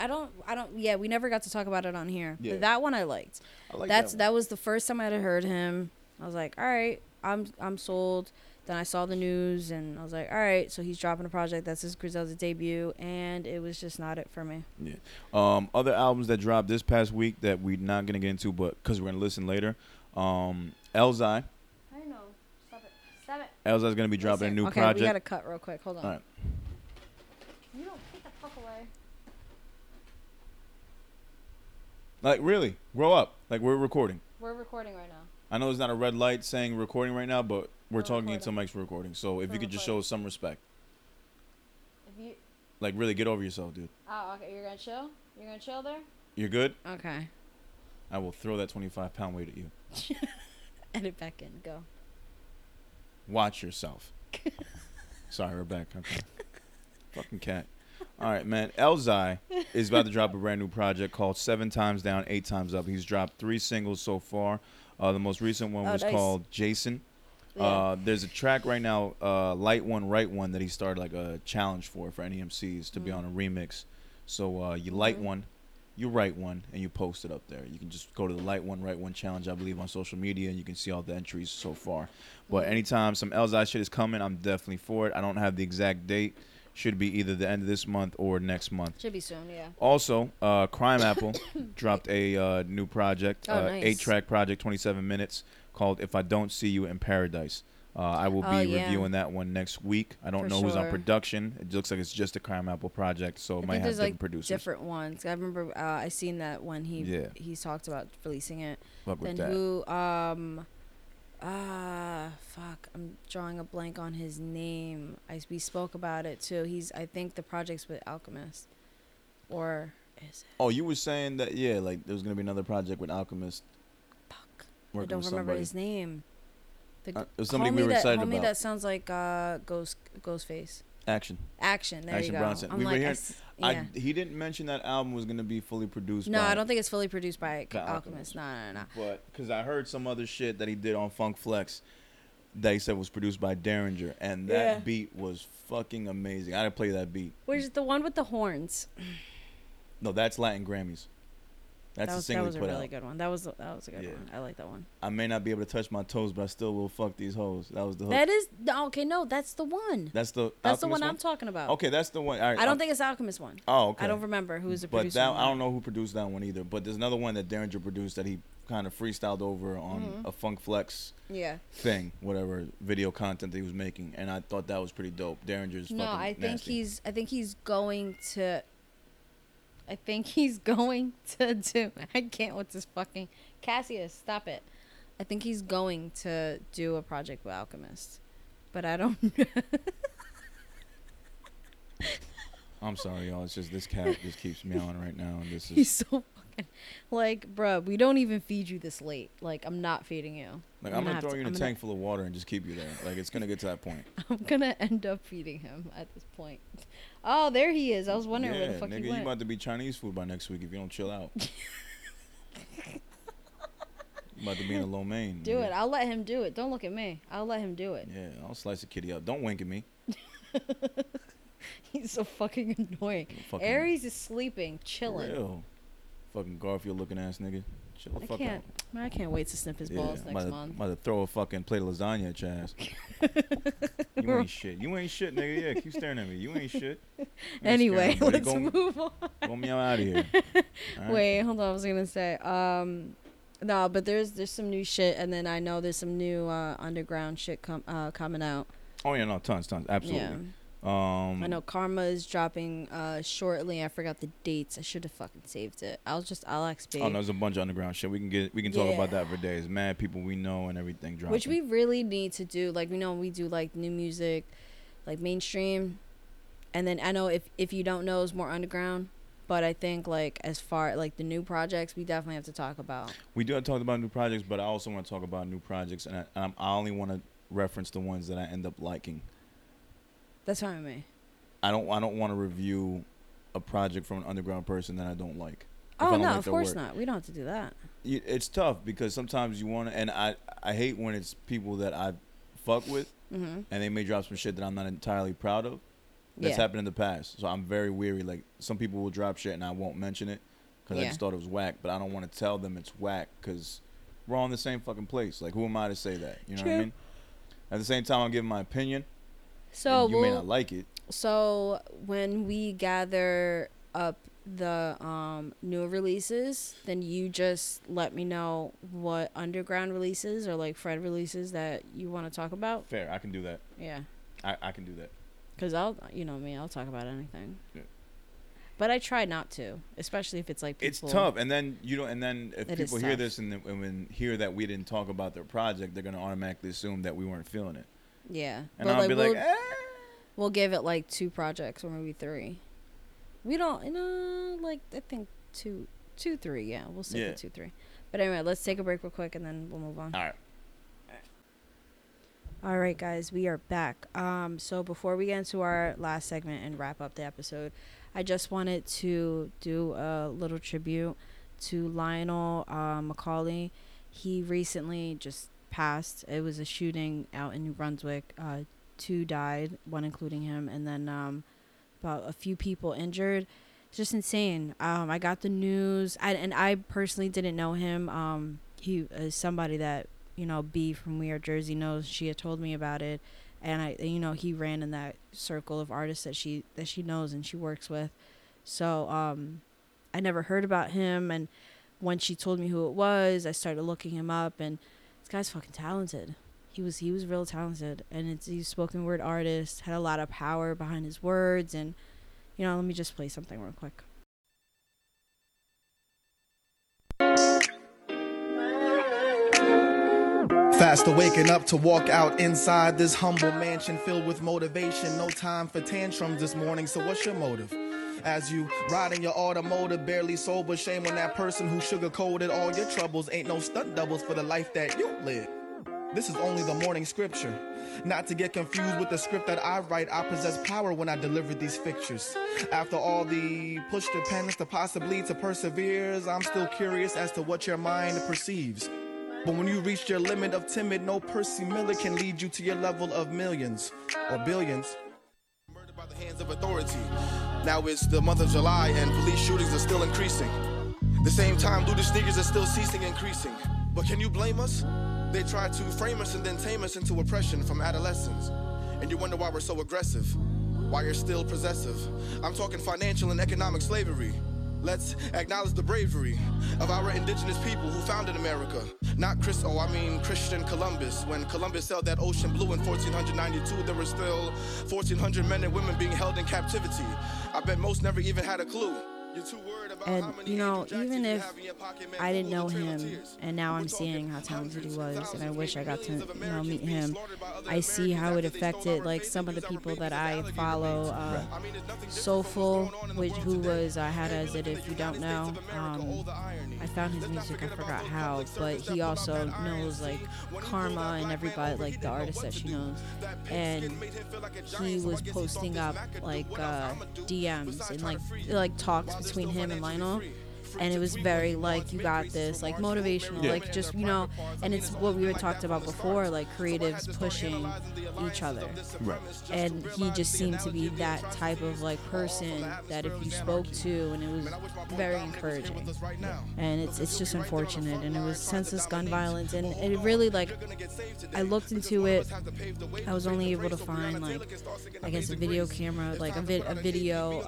Yeah, we never got to talk about it on here. Yeah. But that one I liked. That was the first time I had heard him. I was like, all right, I'm sold. Then I saw the news, and I was like, all right, so he's dropping a project. That's his Griselda debut, and it was just not it for me. Yeah. Other albums that dropped this past week that we're not going to get into, but because we're going to listen later, Elzai. I know. Stop it. Elzai's going to be dropping a new project. Okay, we got to cut real quick. Hold on. All right. You don't put the fuck away. Really, grow up. We're recording. We're recording right now. I know there's not a red light saying recording right now, but... We're talking until Mike's recording, so if you could just show some respect. If you... really get over yourself, dude. Oh, okay. You're going to chill? You're going to chill there? You're good? Okay. I will throw that 25-pound weight at you. Edit back in. Go. Watch yourself. Sorry, we're back. Okay. Fucking cat. All right, man. Elzai is about to drop a brand new project called 7 Times Down, 8 Times Up. He's dropped 3 singles so far. The most recent one was called Jason. Yeah. There's a track right now, Light One, Right One, that he started a challenge for any MCs to be on a remix. So you light one, you write one, and you post it up there. You can just go to the Light One, Right One challenge, I believe, on social media, and you can see all the entries so far. But anytime some Elzai shit is coming, I'm definitely for it. I don't have the exact date. Should be either the end of this month or next month. Should be soon, yeah. Also, Crime Apple dropped a new project, nice. 8-track project, 27 minutes, called If I Don't See You in Paradise. I will be reviewing that one next week. I don't know who's on production. It looks like it's just a Crime Apple project, so it might have different producers. Different ones. I remember I seen that when he talked about releasing it. Fuck with that. Fuck, I'm drawing a blank on his name. We spoke about it too. I think the project's with Alchemist. or is it? Oh, you were saying that, yeah, like there was gonna be another project with Alchemist. Fuck, I don't remember his name. It was somebody we were excited about. Homie that sounds like Ghostface. Action. There you go. Bronson. I'm he didn't mention that album was gonna be fully produced. No, I don't think it's fully produced by Alchemist. No. But because I heard some other shit that he did on Funk Flex that he said was produced by Derringer, and that beat was fucking amazing. I didn't play that beat. Where's the one with the horns? No, that's Latin Grammys. That was, that was a really good one. That was a good one. I like that one. I may not be able to touch my toes, but I still will fuck these hoes. That was the hook. That is okay. No, that's the one. That's the one I'm talking about. Okay, that's the one. All right, I don't think it's Alchemist one. Oh, okay. I don't remember who's the producer. But I don't know who produced that one either. But there's another one that Derringer produced that he kind of freestyled over on a Funk Flex thing, whatever video content that he was making, and I thought that was pretty dope. Derringer's fucking nasty. I think he's going to do... I can't with this fucking... Cassius, stop it. I think he's going to do a project with Alchemist. But I don't know. I'm sorry, y'all. It's just this cat just keeps meowing right now. And this is... He's so fucking... Like, bruh, we don't even feed you this late. Like, I'm not feeding you. Like, I'm going to throw you in a tank full of water and just keep you there. Like, it's going to get to that point. I'm going to end up feeding him at this point. Oh, there he is. I was wondering where the fuck he went. You about to be Chinese food by next week if you don't chill out. You about to be in a lo mein. Do it. I'll let him do it. Don't look at me. I'll let him do it. Yeah, I'll slice the kitty up. Don't wink at me. He's so fucking annoying. Fucking Aries is sleeping, chilling. Real. Fucking Garfield looking ass nigga. Chill the fuck out. Man, I can't wait to sniff his balls next month. I'm about to throw a fucking plate of lasagna at your ass. You ain't shit. You ain't shit, nigga. Yeah, keep staring at me. You ain't shit. Anyway, let's move on. Go meow out of here. Right. Wait, hold on. I was gonna say, no, but there's some new shit, and then I know there's some new underground shit coming out. Oh yeah, no, tons, absolutely. Yeah. I know Karma is dropping shortly. I forgot the dates. I should have fucking saved it. I'll explain. Oh no, there's a bunch of underground shit. We can talk about that for days. Mad people we know and everything dropping. Which we really need to do. Like we know we do like new music, like mainstream, and then I know if you don't know is more underground. But I think like as far like the new projects, we definitely have to talk about. We do have to talk about new projects, but I also want to talk about new projects, and I only want to reference the ones that I end up liking. That's fine with me. I don't want to review a project from an underground person that I don't like. Oh, no, of course not. We don't have to do that. It's tough because sometimes you want to, and I hate when it's people that I fuck with, and they may drop some shit that I'm not entirely proud of. That's happened in the past. So I'm very weary. Like, some people will drop shit and I won't mention it because I just thought it was whack, but I don't want to tell them it's whack because we're all in the same fucking place. Like, who am I to say that? You know what I mean? At the same time, I'm giving my opinion. So you may not like it. So when we gather up the new releases, then you just let me know what underground releases or like Fred releases that you want to talk about. Fair, I can do that. Yeah, I can do that. Cause I'll talk about anything. Yeah. But I try not to, especially if it's like people. It's tough, and then you don't. And then if people hear this and hear that we didn't talk about their project, they're gonna automatically assume that we weren't feeling it. Yeah, and I'll like, be like, we'll give it like 2 projects or maybe 3. We don't, like I think 2, 3. Yeah, we'll stick with 2, 3. But anyway, let's take a break real quick and then we'll move on. All right, guys, we are back. So before we get into our last segment and wrap up the episode, I just wanted to do a little tribute to Lionel McCauley. He recently just passed. It was a shooting out in New Brunswick. 2 died, 1 including him, and then about a few people injured. It's just insane. I got the news, and I personally didn't know him. He is somebody that B from We Are Jersey knows. She had told me about it, and he ran in that circle of artists that she knows and she works with. So I never heard about him, and when she told me who it was, I started looking him up and. This guy's fucking talented. He was real talented, and he's spoken word artist, had a lot of power behind his words, and let me just play something real quick. Faster waking up to walk out inside this humble mansion filled with motivation. No time for tantrums this morning, so what's your motive? as you ride in your automotive, barely sober. Shame on that person who sugarcoated all your troubles. Ain't no stunt doubles for the life that you live. This is only the morning scripture. Not to get confused with the script that I write, I possess power when I deliver these fictures. After all the push to penance, to possibly to perseveres, I'm still curious as to what your mind perceives. But when you reach your limit of timid, no Percy Miller can lead you to your level of millions or billions. Murdered by the hands of authority. Now it's the month of July and police shootings are still increasing. The same time, looted sneakers are still ceasing and increasing. But can you blame us? They try to frame us and then tame us into oppression from adolescence. And you wonder why we're so aggressive, why you're still possessive. I'm talking financial and economic slavery. Let's acknowledge the bravery of our indigenous people who founded America. Not Christian Columbus. When Columbus sailed that ocean blue in 1492, there were still 1,400 men and women being held in captivity. I bet most never even had a clue. And, you know, even if I didn't know him, and now I'm seeing how talented he was, and I wish I got to, you know, meet him, I see how it affected, like, some of the people that I follow. Soulful, who was had as it, if you don't know. I found his music, I forgot how, but he also knows, like, Karma and everybody, like, the artists that she knows. And he was posting up, like, DMs and, like talks between him and Lionel, and it was very like, you got this, like, motivational, yeah. Like, just, you know, and it's what we were talked about before, like, creatives pushing each other, right? And he just seemed to be that type of, like, person that if you spoke to, and it was very encouraging, yeah. And it's just unfortunate, and it was senseless gun violence, and it really, like, I looked into it, I was only able to find, like, I guess a video camera, like a video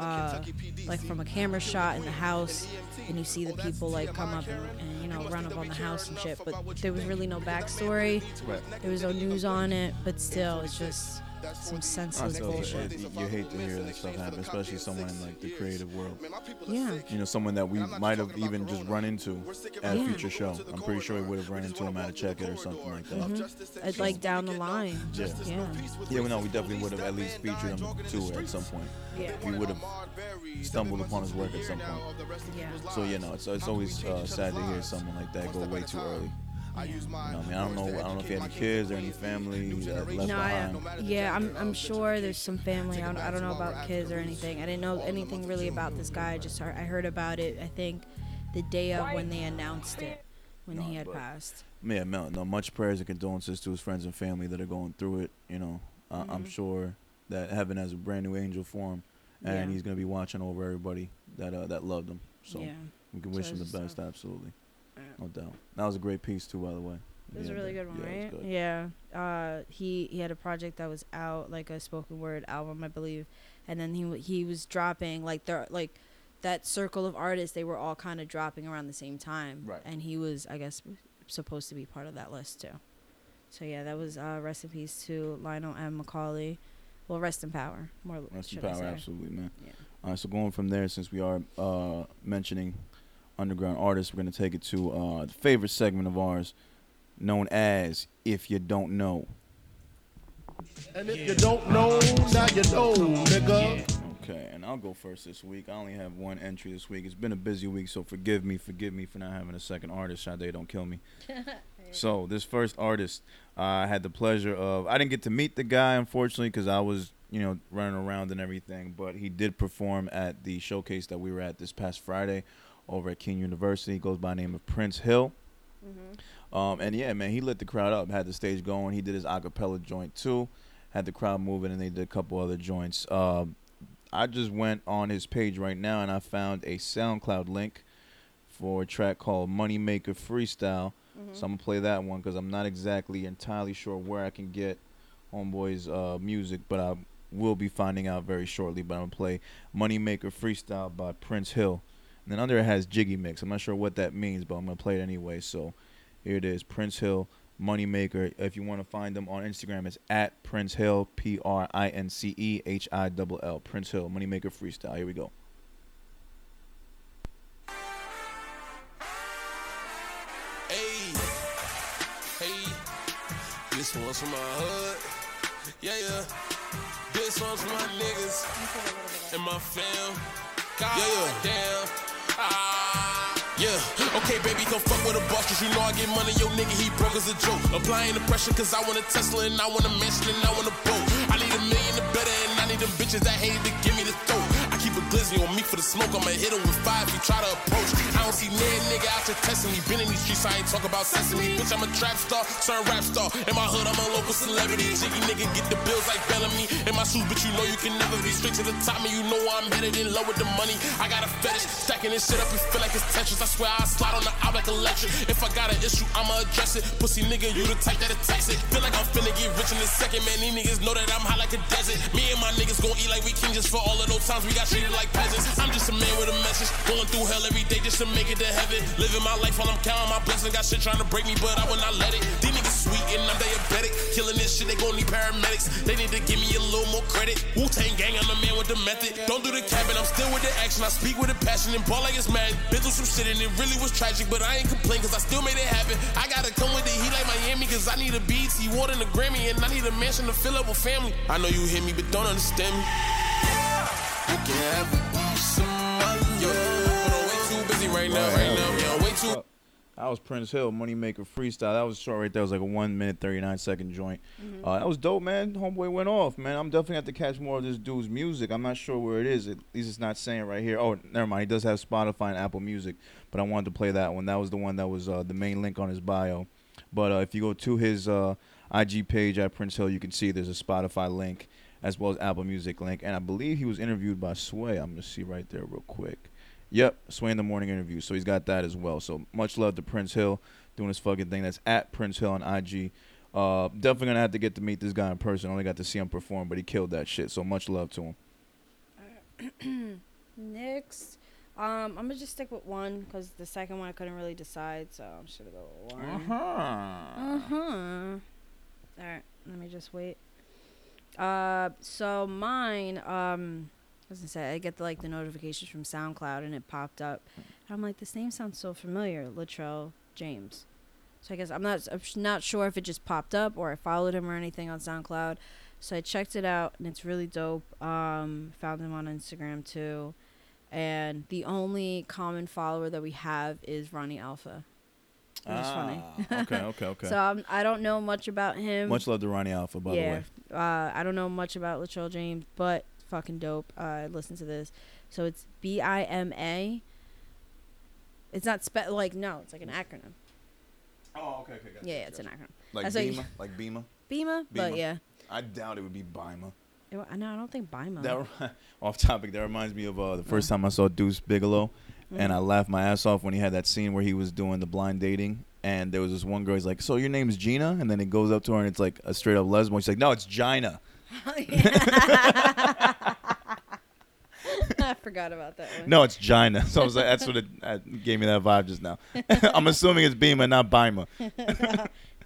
like from a camera shot in the house, and you see the people, like, come up and you know, run up on the house and shit, but there was really no backstory, right. There was no news on it, but still, it's just some senseless bullshit. You hate to hear this stuff happen, especially someone in, like, the creative world. Yeah. You know, someone that we might have even just run into at a future show. I'm pretty sure we would have run into him at a check-in or something like that. Mm-hmm. It's like down the line. Yeah. Yeah. Yeah, well, no, we definitely would have at least featured him too at some point. Yeah. We would have stumbled upon his work at some point. Yeah. So, you know, it's always sad to hear someone like that go way too early. Yeah. You know, I mean, I don't know if you had any kids or any family that left behind. I'm sure there's some family. I don't know about kids or anything. I didn't know anything really about this guy. I heard about it, I think, the day of when they announced it, when he had passed. Yeah, no, much prayers and condolences to his friends and family that are going through it. You know, mm-hmm. I'm sure that heaven has a brand new angel for him, and he's gonna be watching over everybody that loved him. So we can wish him the best, absolutely. No doubt. That was a great piece too, by the way. It was a really good one, right? Good. Yeah. He had a project that was out, like a spoken word album, I believe, and then he was dropping, like, there, like, that circle of artists, they were all kind of dropping around the same time, right? And he was, I guess, supposed to be part of that list too. So yeah, that was rest in peace to Lionel M. McCauley. Well, rest in power. More rest in power, absolutely, man. Yeah. All right, so going from there, since we are mentioning underground artists, we're going to take it to the favorite segment of ours, known as If You Don't Know. And if you don't know, now you know, nigga. Yeah. Okay, and I'll go first this week. I only have one entry this week. It's been a busy week, so forgive me for not having a second artist. Shaday, don't kill me. So this first artist, I had the pleasure of, I didn't get to meet the guy, unfortunately, because I was, you know, running around and everything, but he did perform at the showcase that we were at this past Friday over at King University. He goes by the name of Prince Hill. Mm-hmm. And yeah, man, he lit the crowd up, had the stage going. He did his acapella joint too, had the crowd moving, and they did a couple other joints. I just went on his page right now, and I found a SoundCloud link for a track called Moneymaker Freestyle. Mm-hmm. So I'm going to play that one because I'm not exactly entirely sure where I can get Homeboy's music, but I will be finding out very shortly. But I'm going to play Moneymaker Freestyle by Prince Hill. And then under it has Jiggy Mix. I'm not sure what that means, but I'm going to play it anyway. So here it is, Prince Hill, Moneymaker. If you want to find them on Instagram, it's at Prince Hill, PrinceHill. Prince Hill, Moneymaker Freestyle. Here we go. Hey, this one's from my hood. Yeah, yeah. This one's from my niggas and my fam. Goddamn. Yeah, okay, baby, come fuck with a boss, cause you know I get money, yo nigga, he broke as a joke. Applying the pressure, cause I want a Tesla, and I want a mansion, and I want a boat. I need a million to better, and I need them bitches that hate to give me the throat. I keep a glizzy on me for the smoke, I'ma hit him with five if you try to approach. I don't see man nigga out there testing me, been in these streets, I ain't talk about sesame. Bitch, I'm a trap star, turned rap star, in my hood, I'm a local celebrity. Jiggy nigga, get the bills like Bellamy, in my shoes, but you know you can never be straight to the top, and you know I'm better than low with the money. I got a fetish, stacking this shit up, you feel like it's Tetris, I swear I slide on the op like electric. If I got an issue, I'ma address it. Pussy nigga, you the type that'll text it. Feel like I'm finna get rich in a second, man. These niggas know that I'm hot like a desert. Me and my niggas gon' eat like we king just for all of those times we got treated like peasants. I'm just a man with a message, going through hell every day just to make it to heaven. Living my life while I'm counting my blessings. Got shit trying to break me, but I will not let it. These niggas sweet and I'm diabetic. Killing this shit, they gon' need paramedics. They need to give me a little more credit. Wu-Tang gang, I'm the man with the method. Don't do the cabin, I'm still with the action. I speak with a passion and ball like it's mad. Been through some shit and it really was tragic, but I ain't complain cause I still made it happen. I gotta come with the heat like Miami cause I need a BT award and a Grammy, and I need a mansion to fill up with family. I know you hear me but don't understand me. I can have a piece of money. Yo, I'm way too busy right now. Yeah, way too. That was Prince Hill, Moneymaker Freestyle. That was short right there. It was like a 1 minute 39 second joint. Mm-hmm. That was dope, man. Homeboy went off, man. I'm definitely gonna have to catch more of this dude's music. I'm not sure where it is. At least it's not saying right here. Oh, never mind. He does have Spotify and Apple Music, but I wanted to play that one. That was the one that was the main link on his bio. But if you go to his IG page at Prince Hill, you can see there's a Spotify link as well as Apple Music link. And I believe he was interviewed by Sway. I'm gonna see right there real quick. Yep, Sway in the Morning interview. So he's got that as well. So much love to Prince Hill doing his fucking thing. That's at Prince Hill on IG. Definitely going to have to get to meet this guy in person. Only got to see him perform, but he killed that shit. So much love to him. Next, I'm going to just stick with one because the second one I couldn't really decide. So I'm just going to go with one. All right, let me just wait. So mine... As I said, I get the notifications from SoundCloud, and it popped up. And I'm like, this name sounds so familiar, Latrell James. So I guess I'm not sure if it just popped up or I followed him or anything on SoundCloud. So I checked it out, and it's really dope. Found him on Instagram too, and the only common follower that we have is Ronnie Alpha. That's funny. Okay. So I don't know much about him. Much love to Ronnie Alpha, by the way. I don't know much about Latrell James, but. Fucking dope. Listen to this. So it's BIMA. It's not it's like an acronym. Oh, okay. Gotcha, yeah, it's an acronym. Like BIMA? Like BIMA? BIMA, but yeah. I doubt it would be BIMA. No, I don't think BIMA. Off topic, that reminds me of the first time I saw Deuce Bigalow, and I laughed my ass off when he had that scene where he was doing the blind dating. And there was this one girl, he's like, so your name's Gina? And then it goes up to her, and it's like a straight up lesbian. She's like, no, it's Gina. I forgot about that one. No, it's Gina. So I was like, that's what it gave me that vibe just now. I'm assuming it's Bima, not Bima.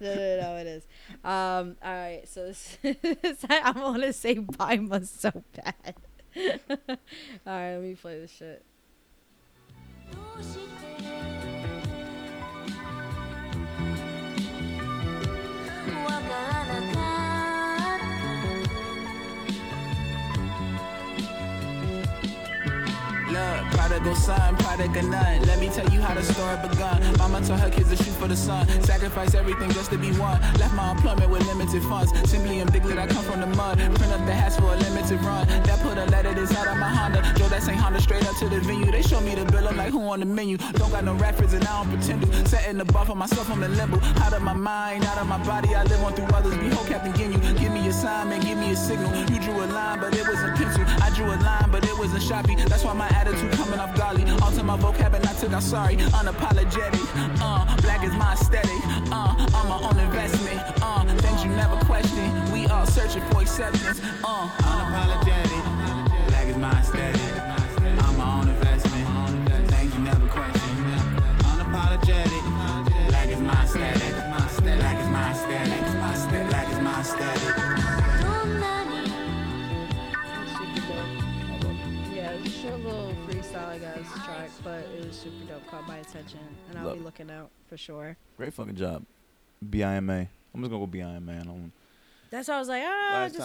No, it is. All right, so I want to say Bima so bad. All right, let me play this shit. Look, prodigal son, product of none. Let me tell you how the story begun. Mama taught her kids to shoot for the sun. Sacrifice everything just to be one. Left my employment with limited funds. Simply indignant, I come from the mud. Print up the hats for a limited run. That put a letter that's out of my Honda. Joe, that ain't Honda, straight up to the venue. They show me the bill, I'm like, who on the menu? Don't got no rappers and I don't pretend to. Setting the bar for myself, I'm in limbo. Out of my mind, out of my body, I live on through others. Behold, Captain Ginyu. Give me a sign, man, give me a signal. You drew a line, but it wasn't pencil. I drew a line, but it wasn't sharpie. That's why my attitude coming off golly, onto my vocab and I took I'm sorry, unapologetic, black is my aesthetic, I'm my own investment, things you never question, we all searching for acceptance, unapologetic, black is my aesthetic, I'm my own investment, things you never question, unapologetic, black is my aesthetic, black is my aesthetic, black is my aesthetic. Short little freestyle, I guess, track, but it was super dope. Caught my attention, and I'll be looking out for sure. Great fucking job, BIMA. I'm just gonna go BIMA. That's why I was like,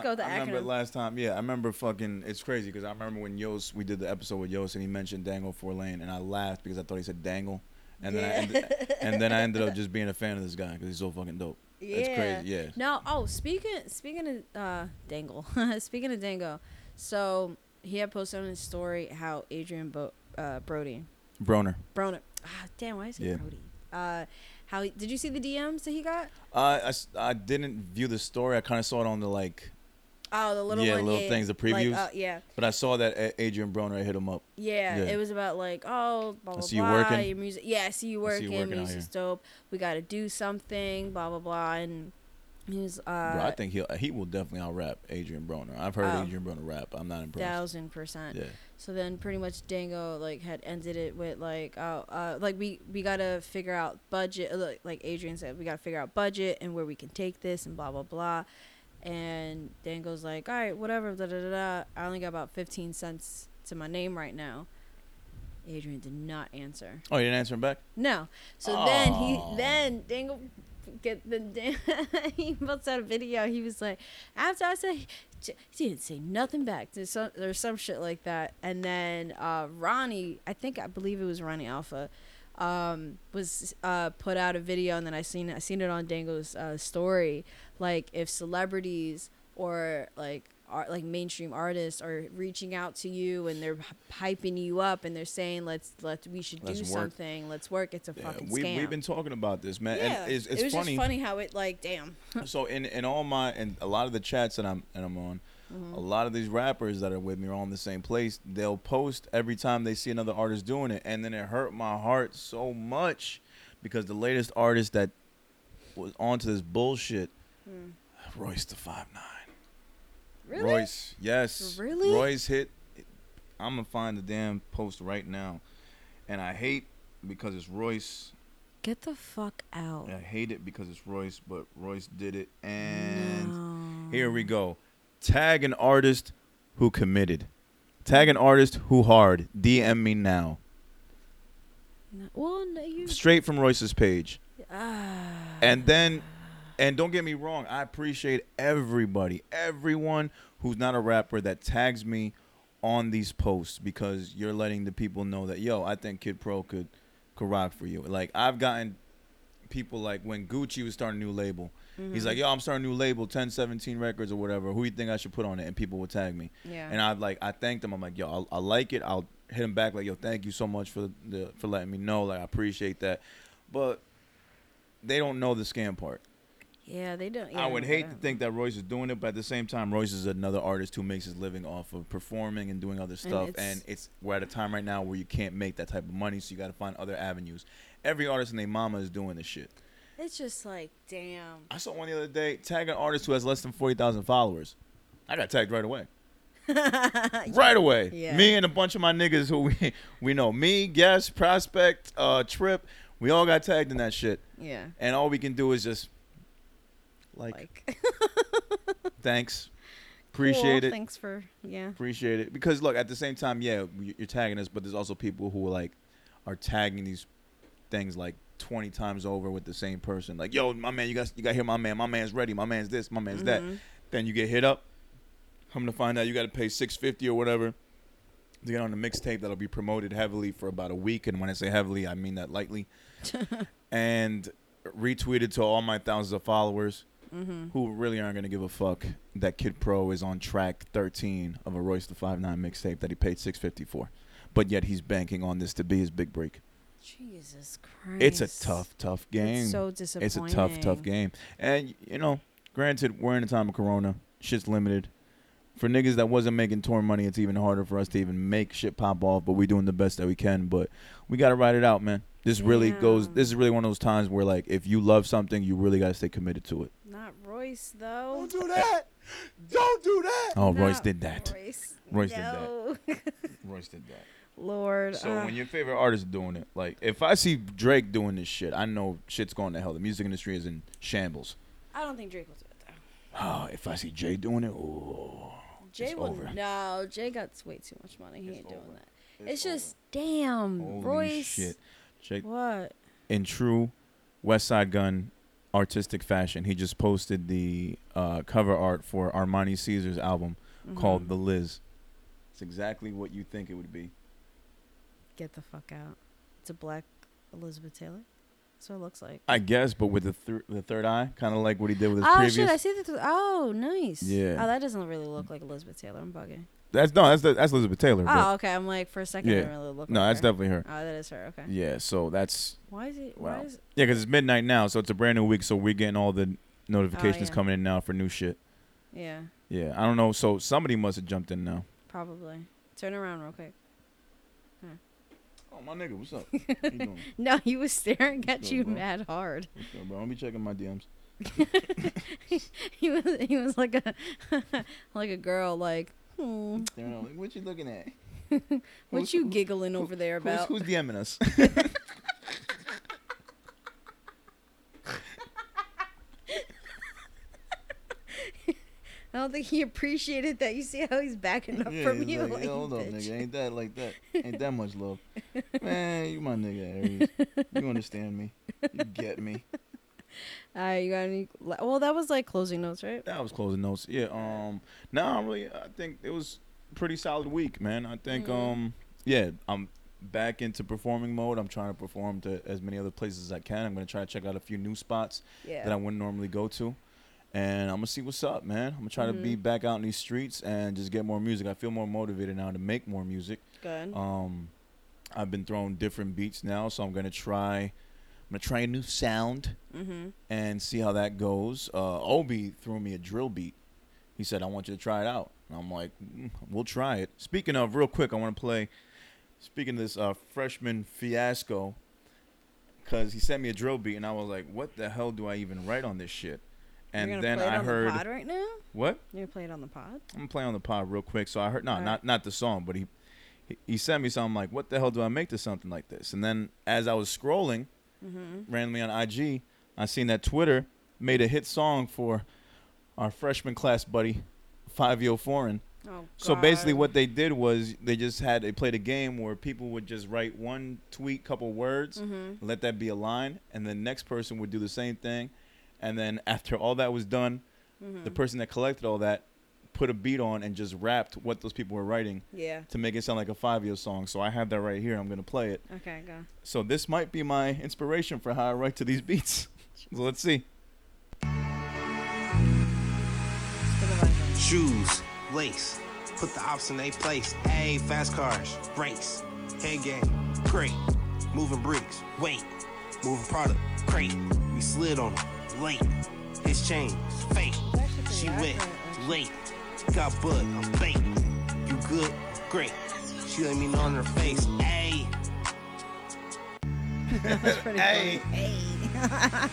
go with the acronym. I remember fucking, it's crazy because I remember when Yost, we did the episode with Yost and he mentioned Dangle for Lane and I laughed because I thought he said Dangle. And then I ended up just being a fan of this guy because he's so fucking dope. Yeah. It's crazy, yeah. No, speaking of Dangle, so he had posted on his story how Adrian Broner. Damn, why is he Brody? Did you see the DMs that he got? I didn't view the story. I kind of saw it on the like. Oh, the little one. Yeah, little things, the previews. Like, yeah. But I saw that Adrian Broner hit him up. Yeah, it was about like, oh, blah, blah, blah. I see you working. Your music. Yeah, I see you working. Music's dope. We got to do something, blah, blah, blah. And he was. Bro, I think he will definitely out-rap Adrian Broner. I've heard Adrian Broner rap. I'm not impressed. 1,000%. Yeah. So then pretty much Dango like had ended it with like, oh, like we got to figure out budget. Like Adrian said, we got to figure out budget and where we can take this and blah, blah, blah. And Dango's like, all right, whatever, da, da, da, da. I only got about 15 cents to my name right now. Adrian did not answer. Oh, you didn't answer him back? No. So then Dango he puts out a video. He was like, after I said, he didn't say nothing back. There's some shit like that. And then Ronnie, I believe it was Ronnie Alpha, was put out a video, and then I seen it on Dango's story, like if celebrities or like mainstream artists are reaching out to you and they're hyping you up and they're saying let's work, it's a fucking scam. We've been talking about this, man. Yeah. And it's it was funny. Just funny how it like damn. So in all my and a lot of the chats that I'm on, mm-hmm. a lot of these rappers that are with me are all in the same place. They'll post every time they see another artist doing it, and then it hurt my heart so much because the latest artist that was onto this bullshit, Royce the 5'9". Really? Royce, yes. Really? Royce hit. I'm gonna find the damn post right now, and I hate because it's Royce. Get the fuck out. I hate it because it's Royce, but Royce did it, and here we go. Tag an artist who committed. Tag an artist who hard. DM me now. Straight from Royce's page. And don't get me wrong. I appreciate everyone who's not a rapper that tags me on these posts because you're letting the people know that, yo, I think Kid Pro could rock for you. Like, I've gotten people like when Gucci was starting a new label. Mm-hmm. He's like, yo, I'm starting a new label, 1017 Records or whatever. Who you think I should put on it? And people would tag me. Yeah. And I thanked them. I'm like, yo, I like it. I'll hit him back like, yo, thank you so much for letting me know. Like, I appreciate that. But they don't know the scam part. Yeah, they don't. Yeah, I would hate to think that Royce is doing it, but at the same time, Royce is another artist who makes his living off of performing and doing other stuff. And we're at a time right now where you can't make that type of money, so you got to find other avenues. Every artist and their mama is doing this shit. It's just like, damn. I saw one the other day, tag an artist who has less than 40,000 followers. I got tagged right away. Yeah. Me and a bunch of my niggas who we know. Me, Guest, Prospect, Trip. We all got tagged in that shit. Yeah. And all we can do is just thanks. Appreciate it. Thanks for, Appreciate it. Because, look, at the same time, you're tagging us, but there's also people who are tagging these things like 20 times over with the same person, like, yo, my man, you got to hear my man, my man's ready, my man's this, my man's that. Then you get hit up, come to find out you got to pay $650 or whatever to get on a mixtape that'll be promoted heavily for about a week, and when I say heavily I mean that lightly, and retweeted to all my thousands of followers who really aren't going to give a fuck that Kid Pro is on track 13 of a Royce the 5'9 mixtape that he paid $650 for, but yet he's banking on this to be his big break. Jesus Christ. It's a tough game. It's so disappointing. It's a tough game. And, you know, granted, we're in a time of corona. Shit's limited. For niggas that wasn't making tour money, it's even harder for us to even make shit pop off, but we're doing the best that we can. But we got to ride it out, man. This is really one of those times where, like, if you love something, you really got to stay committed to it. Not Royce, though. Don't do that. Don't do that. Oh, not Royce did that. Royce did that. Lord. So when your favorite artist is doing it, like if I see Drake doing this shit, I know shit's going to hell. The music industry is in shambles. I don't think Drake will do it though. Oh, if I see Jay doing it, Jay got way too much money. He ain't doing that. It's just damn Holy Royce. Shit. Check. What? In true Westside Gun artistic fashion. He just posted the cover art for Armani Caesar's album called The Liz. It's exactly what you think it would be. Get the fuck out. It's a black Elizabeth Taylor. That's what it looks like. I guess, but with the third eye, kind of like what he did with his previous. Oh, shit, I see the oh, nice. Yeah. Oh, that doesn't really look like Elizabeth Taylor. I'm bugging. That's Elizabeth Taylor. Oh, okay. I'm like, for a second, yeah. I didn't really look like her. No, that's definitely her. Oh, that is her. Okay. Yeah, so that's... Why is it... Wow. Why is it? Yeah, because it's midnight now, so it's a brand new week, so we're getting all the notifications coming in now for new shit. Yeah. Yeah, I don't know. So somebody must have jumped in now. Probably. Turn around real quick. Huh. Oh, my nigga, what's up? How you doing? No, he was staring at you mad hard. What's up, bro? Don't be checking my DMs. He was like a girl, like... Like, what you looking at? What you giggling over there about? Who's DMing us? I don't think he appreciated that. You see how he's backing up from you? Like, yeah, hold up, nigga. Ain't that like that? Ain't that much love? Man, you my nigga, Aries. You understand me. You get me. You got any? Well, that was like closing notes, right? That was closing notes. Yeah. I think it was a pretty solid week, man. I think I'm back into performing mode. I'm trying to perform to as many other places as I can. I'm gonna try to check out a few new spots that I wouldn't normally go to, and I'm gonna see what's up, man. I'm gonna try to be back out in these streets and just get more music. I feel more motivated now to make more music. Good. I've been throwing different beats now, so I'm gonna try a new sound and see how that goes. Obi threw me a drill beat. He said, I want you to try it out. And I'm like, we'll try it. Speaking of, real quick, I want to play, speaking of this freshman fiasco, because he sent me a drill beat, and I was like, what the hell do I even write on this shit? And you're then play it I on heard. The pod right now? What? You're going to play it on the pod? I'm going to play on the pod real quick. So I heard, not the song, but he sent me something like, what the hell do I make to something like this? And then as I was scrolling, randomly on IG, I seen that Twitter made a hit song for our freshman class buddy, 5-year-old foreign. Oh, so basically what they did was they played a game where people would just write one tweet, couple words, let that be a line, and the next person would do the same thing. And then after all that was done, the person that collected all that put a beat on and just rapped what those people were writing to make it sound like a 5-year song. So I have that right here. I'm going to play it. Okay, go. So this might be my inspiration for how I write to these beats. So let's see. Shoes, lace, put the ops in their place. Hey, fast cars, race, head game, great. Moving bricks, wait, moving product, crate. We slid on them, late. His chains, fake. She wet, late. Got bud, I'm bait. You good? Great. She let me know on her face. Hey. That's pretty hey. Cool. Hey.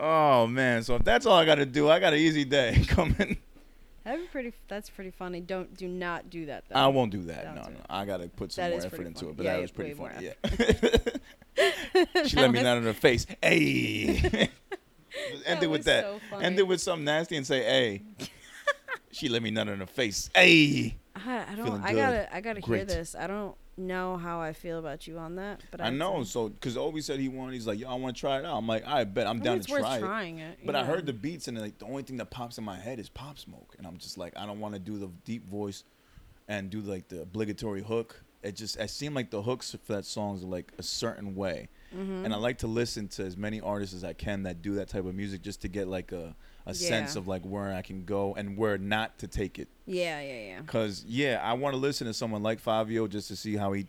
Oh man, so if that's all I gotta do, I got an easy day coming. That's pretty funny. Do not do that though. I won't do that. No. I gotta put some more effort into it, but that was pretty funny. Yeah. She let me know on her face. Hey. End it with that. So end it with something nasty and say, hey. She let me nut on her face. Hey, I gotta hear this. I don't know how I feel about you on that, but I know. So because Obi said he wanted, he's like, yo, I want to try it out. I'm like, I bet I'm down to try it. It's worth trying it. But I heard the beats, and like the only thing that pops in my head is Pop Smoke, and I'm just like, I don't want to do the deep voice and do like the obligatory hook. It seemed like the hooks for that songs are like a certain way, and I like to listen to as many artists as I can that do that type of music just to get like a sense of like where I can go and where not to take it. Yeah. Cause I want to listen to someone like Fabio just to see how he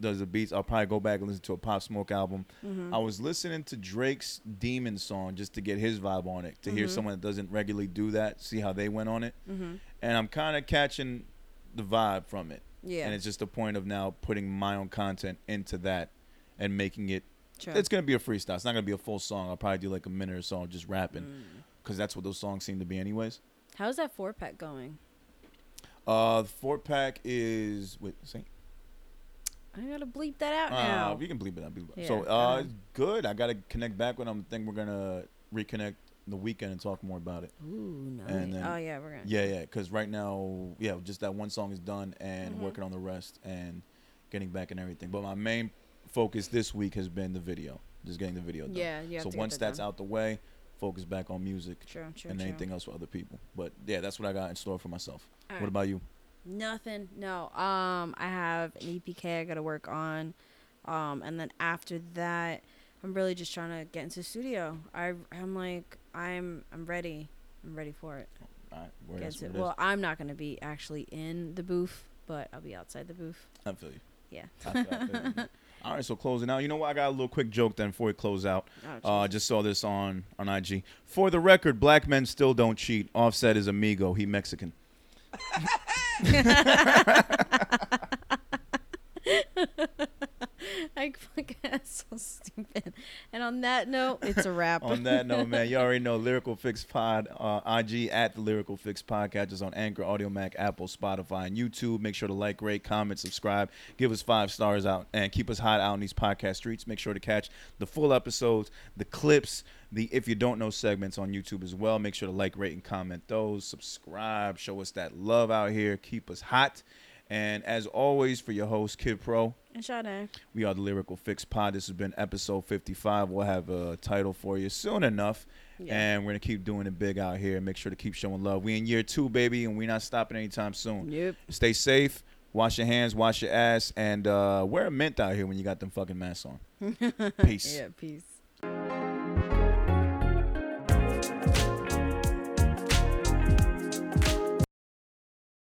does the beats. I'll probably go back and listen to a Pop Smoke album. I was listening to Drake's Demon song just to get his vibe on it, to hear someone that doesn't regularly do that, see how they went on it, and I'm kind of catching the vibe from it. Yeah. And it's just the point of now putting my own content into that and making it. True. It's going to be a freestyle. It's not going to be a full song. I'll probably do like a minute or so just rapping because that's what those songs seem to be anyways. How's that 4-pack going? The 4-pack is... Wait, see? I got to bleep that out now. You can bleep it out. Yeah. So it's good. I got to connect back with them. I think we're going to reconnect the weekend and talk more about it. Ooh, nice. And then, we're gonna. Yeah, because right now, just that one song is done and working on the rest and getting back and everything. But my main focus this week has been the video, just getting the video done. Yeah, yeah. So once that's out the way, focus back on music and anything else for other people. But yeah, that's what I got in store for myself. Right. What about you? Nothing. No. I have an EPK I got to work on. And then after that, I'm really just trying to get into the studio. I'm ready. I'm ready for it. All right. Well, I'm not going to be actually in the booth, but I'll be outside the booth. I feel you. Yeah. I feel you. All right, so closing out. You know what? I got a little quick joke then before we close out. Just saw this on IG. For the record, black men still don't cheat. Offset is amigo. He Mexican. I fucking that's so stupid. And on that note, it's a wrap. On that note, man, you already know Lyrical Fix Pod, IG at the Lyrical Fix Podcast is on Anchor, AudioMack, Apple, Spotify, and YouTube. Make sure to like, rate, comment, subscribe, give us 5 stars out, and keep us hot out in these podcast streets. Make sure to catch the full episodes, the clips, the If You Don't Know segments on YouTube as well. Make sure to like, rate, and comment those. Subscribe. Show us that love out here. Keep us hot. And as always, for your host, Kid Pro. And Shaday. We are the Lyrical Fix Pod. This has been episode 55. We'll have a title for you soon enough. Yeah. And we're going to keep doing it big out here. Make sure to keep showing love. We in year 2, baby, and we're not stopping anytime soon. Yep. Stay safe. Wash your hands. Wash your ass. And wear a mint out here when you got them fucking masks on. Peace. Yeah, peace.